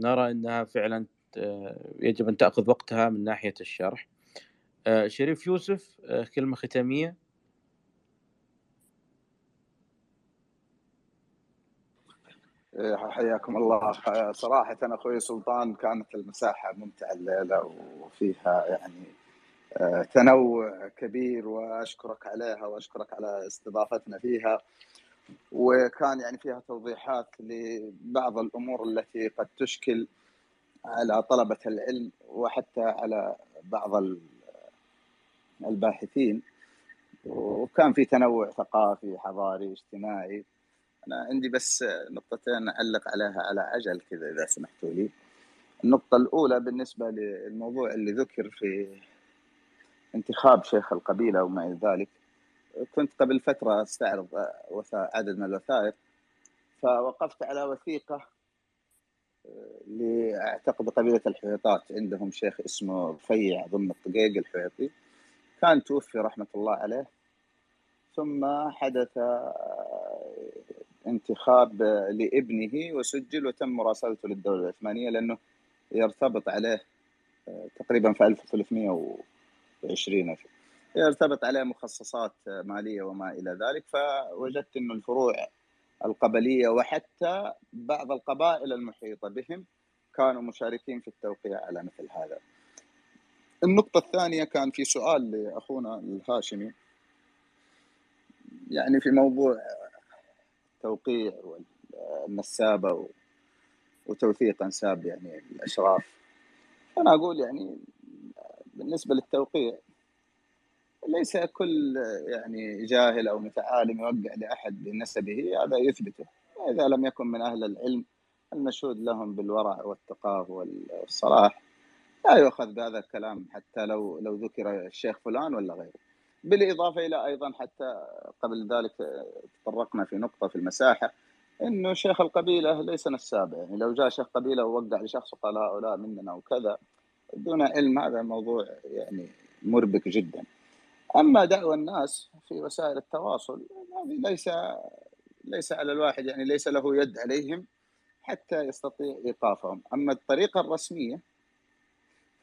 نرى أنها فعلا يجب أن تأخذ وقتها من ناحية الشرح. شريف يوسف، كلمة ختامية. حياكم الله. صراحة أنا أخوي سلطان كانت المساحة ممتعة الليلة وفيها يعني تنوع كبير، وأشكرك عليها وأشكرك على استضافتنا فيها، وكان يعني فيها توضيحات لبعض الأمور التي قد تشكل على طلبة العلم وحتى على بعض الباحثين، وكان في تنوع ثقافي حضاري اجتماعي. أنا عندي بس نقطتين أعلق عليها على عجل كذا إذا سمحتوا لي. النقطة الأولى بالنسبة للموضوع اللي ذكر في انتخاب شيخ القبيلة وما إلى ذلك، كنت قبل فترة استعرض عدد من الوثائق، فوقفت على وثيقة لأعتقد قبيلة الحويطات، عندهم شيخ اسمه رفيع ضمن الطقيق الحويطي، كان توفي رحمة الله عليه، ثم حدث انتخاب لابنه وسجل وتم مراسلته للدولة العثمانية، لأنه يرتبط عليه تقريبا في ألف وثلاثمئة وعشرين يرتبط عليه مخصصات مالية وما إلى ذلك. فوجدت أن الفروع القبلية وحتى بعض القبائل المحيطة بهم كانوا مشاركين في التوقيع على مثل هذا. النقطة الثانية، كان في سؤال لأخونا الهاشمي يعني في موضوع توقيع والنسابة وتوثيق أنساب يعني الأشراف. أنا أقول يعني بالنسبة للتوقيع ليس كل يعني جاهل أو متعالم يوقع لأحد بنسبه، هذا يثبته، وإذا لم يكن من أهل العلم المشهود لهم بالورع والتقاة والصلاح لا يؤخذ بهذا الكلام، حتى لو لو ذكر الشيخ فلان ولا غيره. بالإضافة إلى أيضا حتى قبل ذلك تطرقنا في نقطة في المساحة أنه شيخ القبيلة ليس نسابة، يعني لو جاء شيخ قبيلة ووقع لشخص وقال هؤلاء مننا وكذا دون علم، هذا موضوع يعني مربك جدا. أما دعوى الناس في وسائل التواصل هذه ليس ليس على الواحد يعني ليس له يد عليهم حتى يستطيع إيقافهم. أما الطريقة الرسمية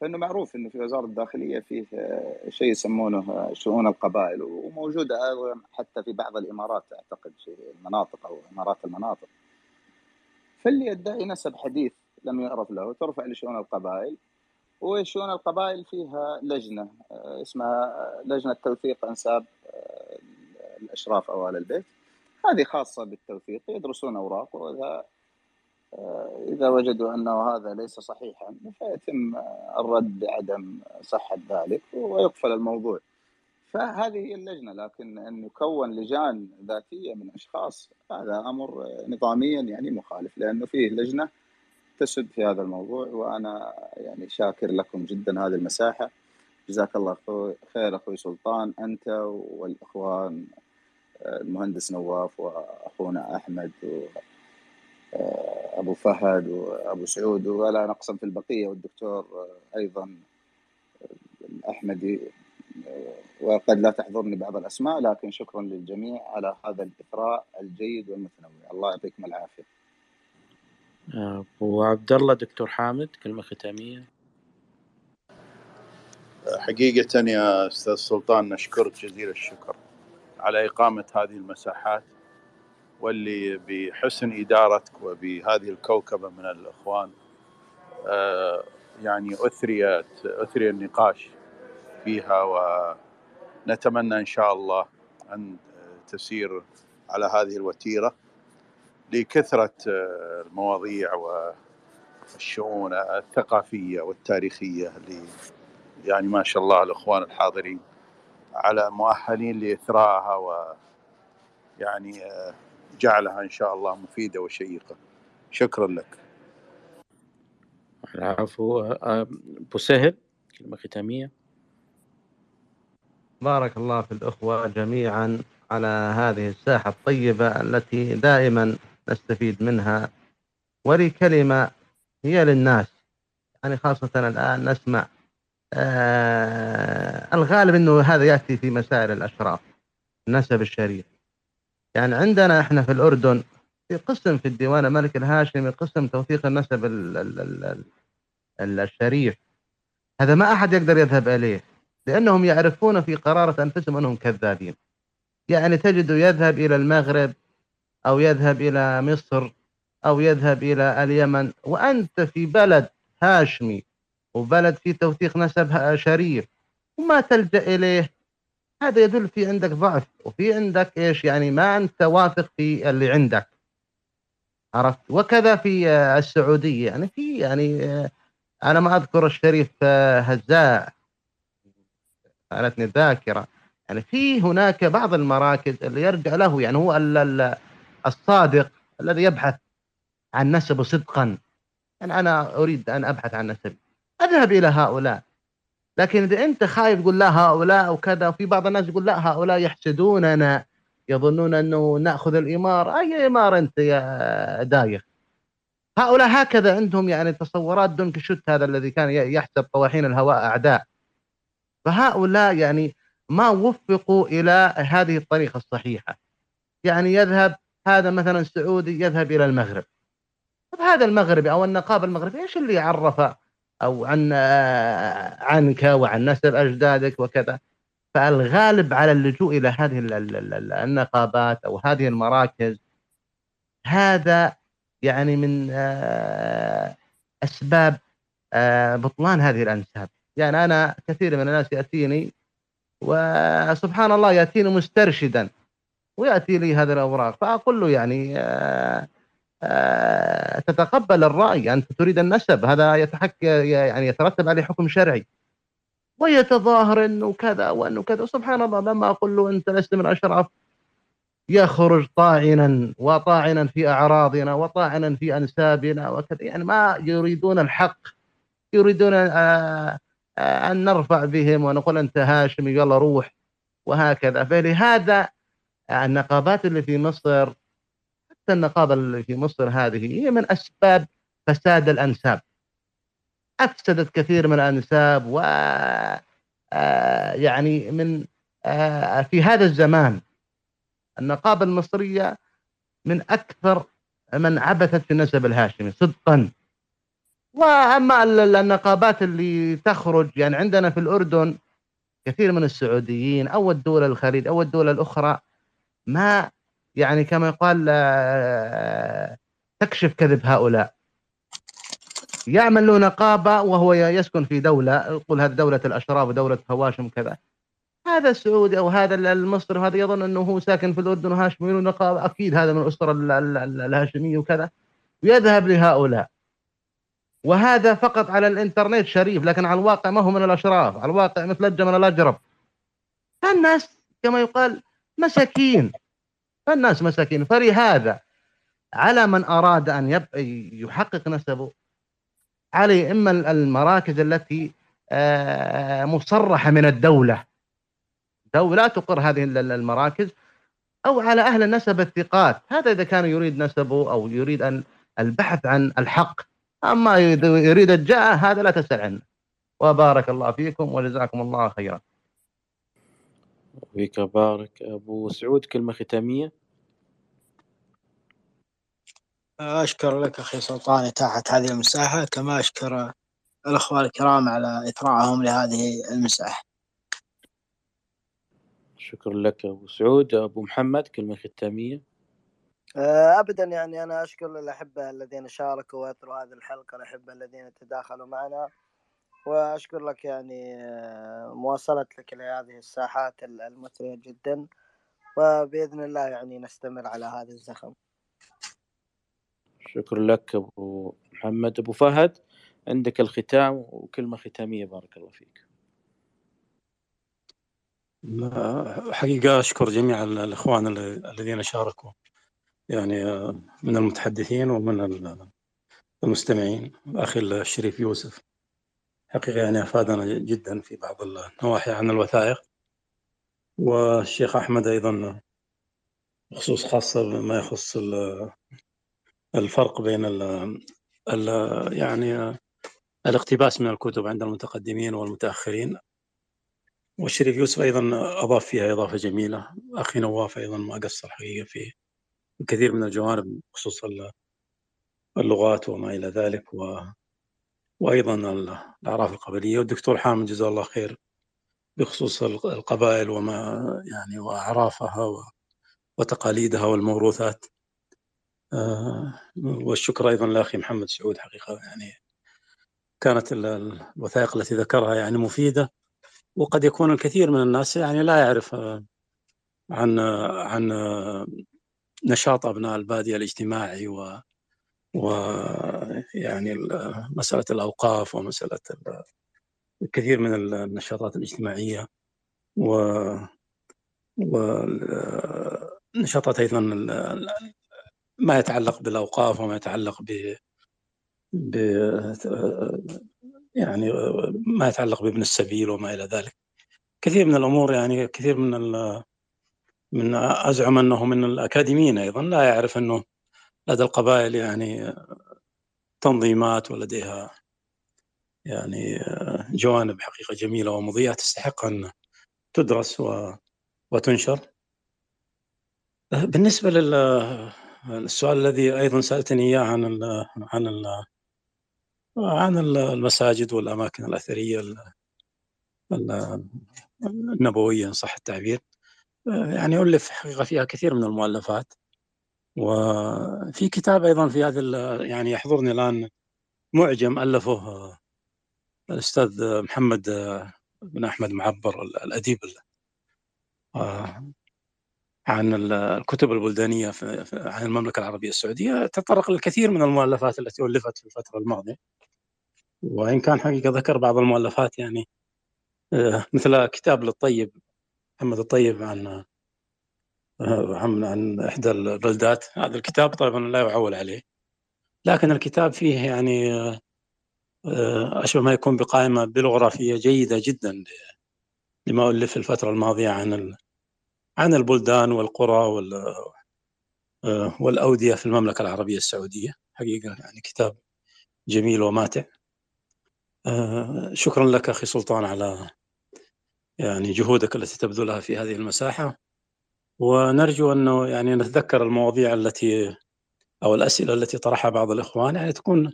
فإنه معروف أنه في وزارة الداخلية فيه شيء يسمونه شؤون القبائل، وموجودة حتى في بعض الإمارات أعتقد في المناطق أو إمارات المناطق. فاللي يدعي نسب حديث لم يعرف له ترفع لشؤون القبائل، وشؤون القبائل فيها لجنة اسمها لجنة توثيق أنساب الأشراف أو آل البيت، هذه خاصة بالتوثيق، يدرسون أوراق، وإذا إذا وجدوا أنه هذا ليس صحيحا فيتم الرد بعدم صحة ذلك ويقفل الموضوع. فهذه هي اللجنة، لكن أن يكون لجان ذاتية من أشخاص هذا أمر نظاميا يعني مخالف، لأنه فيه لجنة تسد في هذا الموضوع. وأنا يعني شاكر لكم جدا هذه المساحة، جزاك الله خير أخوي سلطان أنت والإخوان المهندس نواف وأخونا أحمد و أبو فهد وأبو سعود، ولا نقصا في البقية، والدكتور أيضا الأحمدي وقد لا تحضرني بعض الأسماء، لكن شكرا للجميع على هذا الإثراء الجيد والمتنوع. الله يعطيكم العافية. أبو عبد الله، دكتور حامد كلمة ختامية. حقيقة يا أستاذ سلطان نشكرك جزيل الشكر على إقامة هذه المساحات، واللي بحسن إدارتك وبهذه الكوكبة من الإخوان يعني أثريت أثري النقاش فيها، ونتمنى إن شاء الله أن تسير على هذه الوتيرة لكثرة المواضيع والشؤون الثقافية والتاريخية اللي يعني ما شاء الله الإخوان الحاضرين على مؤهلين لإثراءها ويعني جعلها إن شاء الله مفيدة وشيقة. شكرا لك. العفو. أبو سهل كلمة ختامية. بارك الله في الأخوة جميعا على هذه الساحة الطيبة التي دائما نستفيد منها، ولي كلمة هي للناس، يعني خاصة الآن نسمع آه الغالب أنه هذا يأتي في مسائل الأشراف نسب الشريف. يعني عندنا إحنا في الأردن في قسم في الديوان الملك الهاشمي قسم توثيق النسب ال ال ال ال الشريف، هذا ما أحد يقدر يذهب إليه لأنهم يعرفون في قرارة أنفسهم أنهم كذابين. يعني تجده يذهب إلى المغرب أو يذهب إلى مصر أو يذهب إلى اليمن، وأنت في بلد هاشمي وبلد في توثيق نسب شريف وما تلجأ إليه، هذا يدل في عندك ضعف وفي عندك إيش يعني ما أنت واثق في اللي عندك، عرفت؟ وكذا في السعودية يعني في يعني أنا ما أذكر الشريف هزاع قالتني الذاكرة، يعني في هناك بعض المراكز اللي يرجع له يعني هو الصادق الذي يبحث عن نسبه صدقا، يعني أنا أريد أن أبحث عن نسبي أذهب إلى هؤلاء. لكن إذا أنت خايف تقول لا هؤلاء وكذا، وفي بعض الناس يقول لا هؤلاء يحسدوننا يظنون أنه نأخذ الإمارة، أي إمارة أنت يا دايخ؟ هؤلاء هكذا عندهم يعني تصورات دون كشوت، هذا الذي كان يحسب طواحين الهواء أعداء. فهؤلاء يعني ما وفقوا إلى هذه الطريقة الصحيحة، يعني يذهب هذا مثلا سعودي يذهب إلى المغرب، طب هذا المغربي أو النقاب المغربي إيش اللي عرفه أو عن عنك وعن نسب أجدادك وكذا؟ فالغالب على اللجوء إلى هذه النقابات أو هذه المراكز هذا يعني من أسباب بطلان هذه الأنساب. يعني أنا كثير من الناس يأتيني وسبحان الله يأتيني مسترشدا ويأتي لي هذه الأوراق، فأقول له يعني آآ آآ تتقبل الرأي، أنت تريد النسب، هذا يتحكم يعني يترتب عليه حكم شرعي، ويتظاهر أنه كذا وأنه كذا. سبحان الله لما أقول له أنت لست من أشراف يخرج طاعنا وطاعنا في أعراضنا وطاعنا في أنسابنا وكذا، يعني ما يريدون الحق، يريدون آآ أن نرفع بهم ونقول أنت هاشمي يلا روح وهكذا. فلهذا النقابات اللي في مصر، حتى النقابة اللي في مصر هذه هي من أسباب فساد الأنساب، أفسدت كثير من الأنساب، و يعني من في هذا الزمان النقابة المصرية من أكثر من عبثت في النسب الهاشمي صدقاً. وأما النقابات اللي تخرج يعني عندنا في الأردن كثير من السعوديين أو الدول الخليج أو الدول الأخرى ما يعني كما يقال تكشف كذب هؤلاء، يعمل له نقابة وهو يسكن في دولة، يقول هذه دولة الأشراف ودولة هواشم كذا، هذا السعودي أو هذا المصري وهذا يظن أنه هو ساكن في الأردن وهاشمي له نقابة أكيد هذا من الأسرة الهاشمية وكذا، ويذهب لهؤلاء. وهذا فقط على الانترنت شريف، لكن على الواقع ما هو من الأشراف، على الواقع مثلجة من الأجرب. فالناس كما يقال مساكين، فالناس مساكين. فلهذا على من أراد أن يحقق نسبه عليه إما المراكز التي مصرحة من الدولة، دولة تقر هذه المراكز، أو على أهل النسب الثقات، هذا إذا كان يريد نسبه أو يريد أن البحث عن الحق. أما يريد الجاه هذا لا تسأل عنه. وبارك الله فيكم وجزاكم الله خيرا. فيك بارك. أبو سعود كلمة ختامية. أشكر لك أخي سلطان إتاحة هذه المساحة، كما أشكر الأخوة الكرام على إطراعهم لهذه المساحة. شكر لك أبو سعود. أبو محمد كلمة ختامية. أبدا يعني أنا أشكر الأحبة الذين شاركوا وأطروا هذه الحلقة، الأحبة الذين تداخلوا معنا، وأشكر لك يعني مواصلتك لهذه الساحات المثرية جدا، وبإذن الله يعني نستمر على هذا الزخم. شكر لك أبو محمد. أبو فهد عندك الختام وكلمة ختامية بارك الله فيك. حقيقة أشكر جميع الإخوان الذين شاركوا يعني من المتحدثين ومن المستمعين. أخي الشريف يوسف حقيقة يعني أفادنا جدا في بعض النواحي عن الوثائق، والشيخ أحمد أيضا خصوص خاصة بما يخص الفرق بين ال ال يعني الاقتباس من الكتب عند المتقدمين والمتأخرين، والشريف يوسف أيضا أضاف فيها إضافة جميلة. أخي نواف أيضا ما قصر حقيقة في الكثير من الجوانب خصوصا اللغات وما إلى ذلك، و وأيضا الأعراف القبلية. والدكتور حامد جزاه الله خير بخصوص القبائل وما يعني وأعرافها وتقاليدها والموروثات. والشكر أيضا لأخي محمد سعود حقيقة يعني كانت الوثائق التي ذكرها يعني مفيدة، وقد يكون الكثير من الناس يعني لا يعرف عن عن نشاط أبناء البادية الاجتماعي و ويعني مسألة الأوقاف ومسألة الكثير من النشاطات الاجتماعية ونشاطات أيضا ما يتعلق بالأوقاف وما يتعلق ب... ب يعني ما يتعلق بابن السبيل وما إلى ذلك. كثير من الأمور يعني كثير من ال... من أزعم أنه من الأكاديميين أيضا لا يعرف أنه لدى القبائل يعني تنظيمات ولديها يعني جوانب حقيقة جميلة ومضيئة تستحق أن تدرس وتنشر. بالنسبة للسؤال الذي أيضا سألتني إياه عن ال عن ال عن المساجد والأماكن الأثرية النبوية إن صح التعبير، يعني ألف حقيقة فيها كثير من المؤلفات، وفي كتاب أيضا في هذا يعني يحضرني الآن معجم ألفه الأستاذ محمد بن أحمد معبر الأديب عن الكتب البلدانية عن المملكة العربية السعودية، تطرق للكثير من المؤلفات التي ألفت في الفترة الماضية، وإن كان حقيقة ذكر بعض المؤلفات يعني مثل كتاب للطيب محمد الطيب عن عن إحدى البلدات. هذا الكتاب طبعا لا يعول عليه، لكن الكتاب فيه يعني أشبه ما يكون بقائمة بلغرافية جيدة جدا لما ألف في الفترة الماضية عن عن البلدان والقرى والأودية في المملكة العربية السعودية. حقيقة يعني كتاب جميل وماتع. شكرا لك أخي سلطان على يعني جهودك التي تبذلها في هذه المساحة، ونرجو أنه يعني نتذكر المواضيع التي أو الأسئلة التي طرحها بعض الإخوان يعني تكون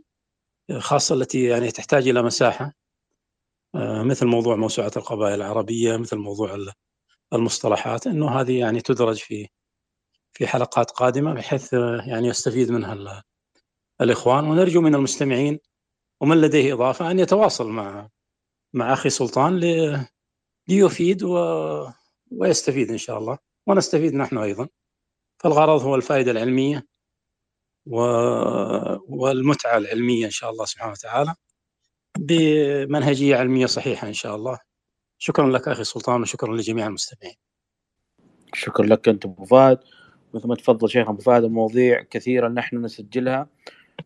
خاصة التي يعني تحتاج إلى مساحة، مثل موضوع موسوعة القبائل العربية، مثل موضوع المصطلحات، أنه هذه يعني تدرج في في حلقات قادمة بحيث يعني يستفيد منها الإخوان. ونرجو من المستمعين ومن لديه إضافة أن يتواصل مع مع أخي سلطان ليفيد و... ويستفيد إن شاء الله، ونستفيد نحن أيضا. فالغرض هو الفائدة العلمية والمتعة العلمية إن شاء الله سبحانه وتعالى بمنهجية علمية صحيحة إن شاء الله. شكرا لك أخي سلطان، وشكرا لجميع المستمعين. شكرا لك أنت أبو فهد. مثل ما تفضل شيخ أبو فهد، المواضيع كثيرة نحن نسجلها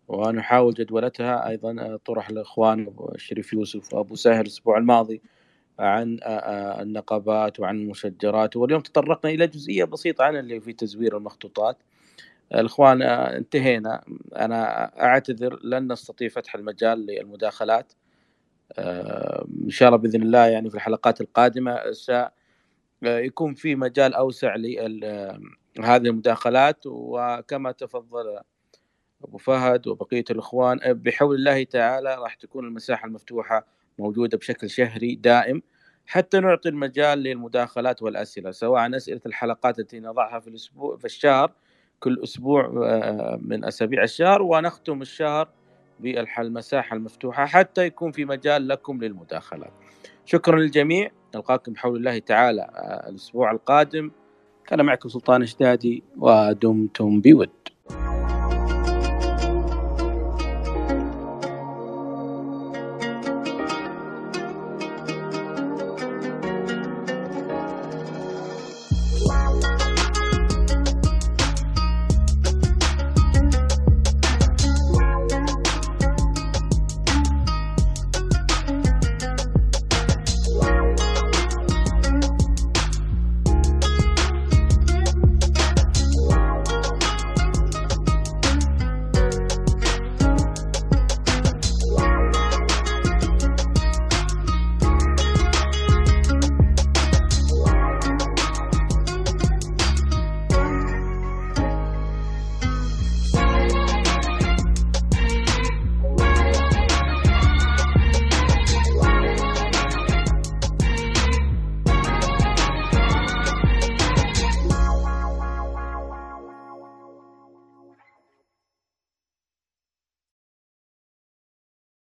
ونحاول جدولتها. أيضا طرح الإخوان الشريف يوسف وأبو ساهر الأسبوع الماضي عن النقابات وعن المشجرات، واليوم تطرقنا إلى جزئية بسيطة عن اللي في تزوير المخطوطات. الإخوان انتهينا، أنا أعتذر لن نستطيع فتح المجال للمداخلات إن شاء الله بإذن الله. يعني في الحلقات القادمة يكون في مجال أوسع لهذه المداخلات. وكما تفضل أبو فهد وبقية الإخوان، بحول الله تعالى راح تكون المساحة المفتوحة موجودة بشكل شهري دائم حتى نعطي المجال للمداخلات والأسئلة، سواء أسئلة الحلقات التي نضعها في الأسبوع في الشهر كل أسبوع من أسابيع الشهر، ونختم الشهر بالمساحة المفتوحة حتى يكون في مجال لكم للمداخلات. شكرا للجميع، نلقاكم بحول الله تعالى الأسبوع القادم. كان معكم سلطان الشدادي ودمتم بود.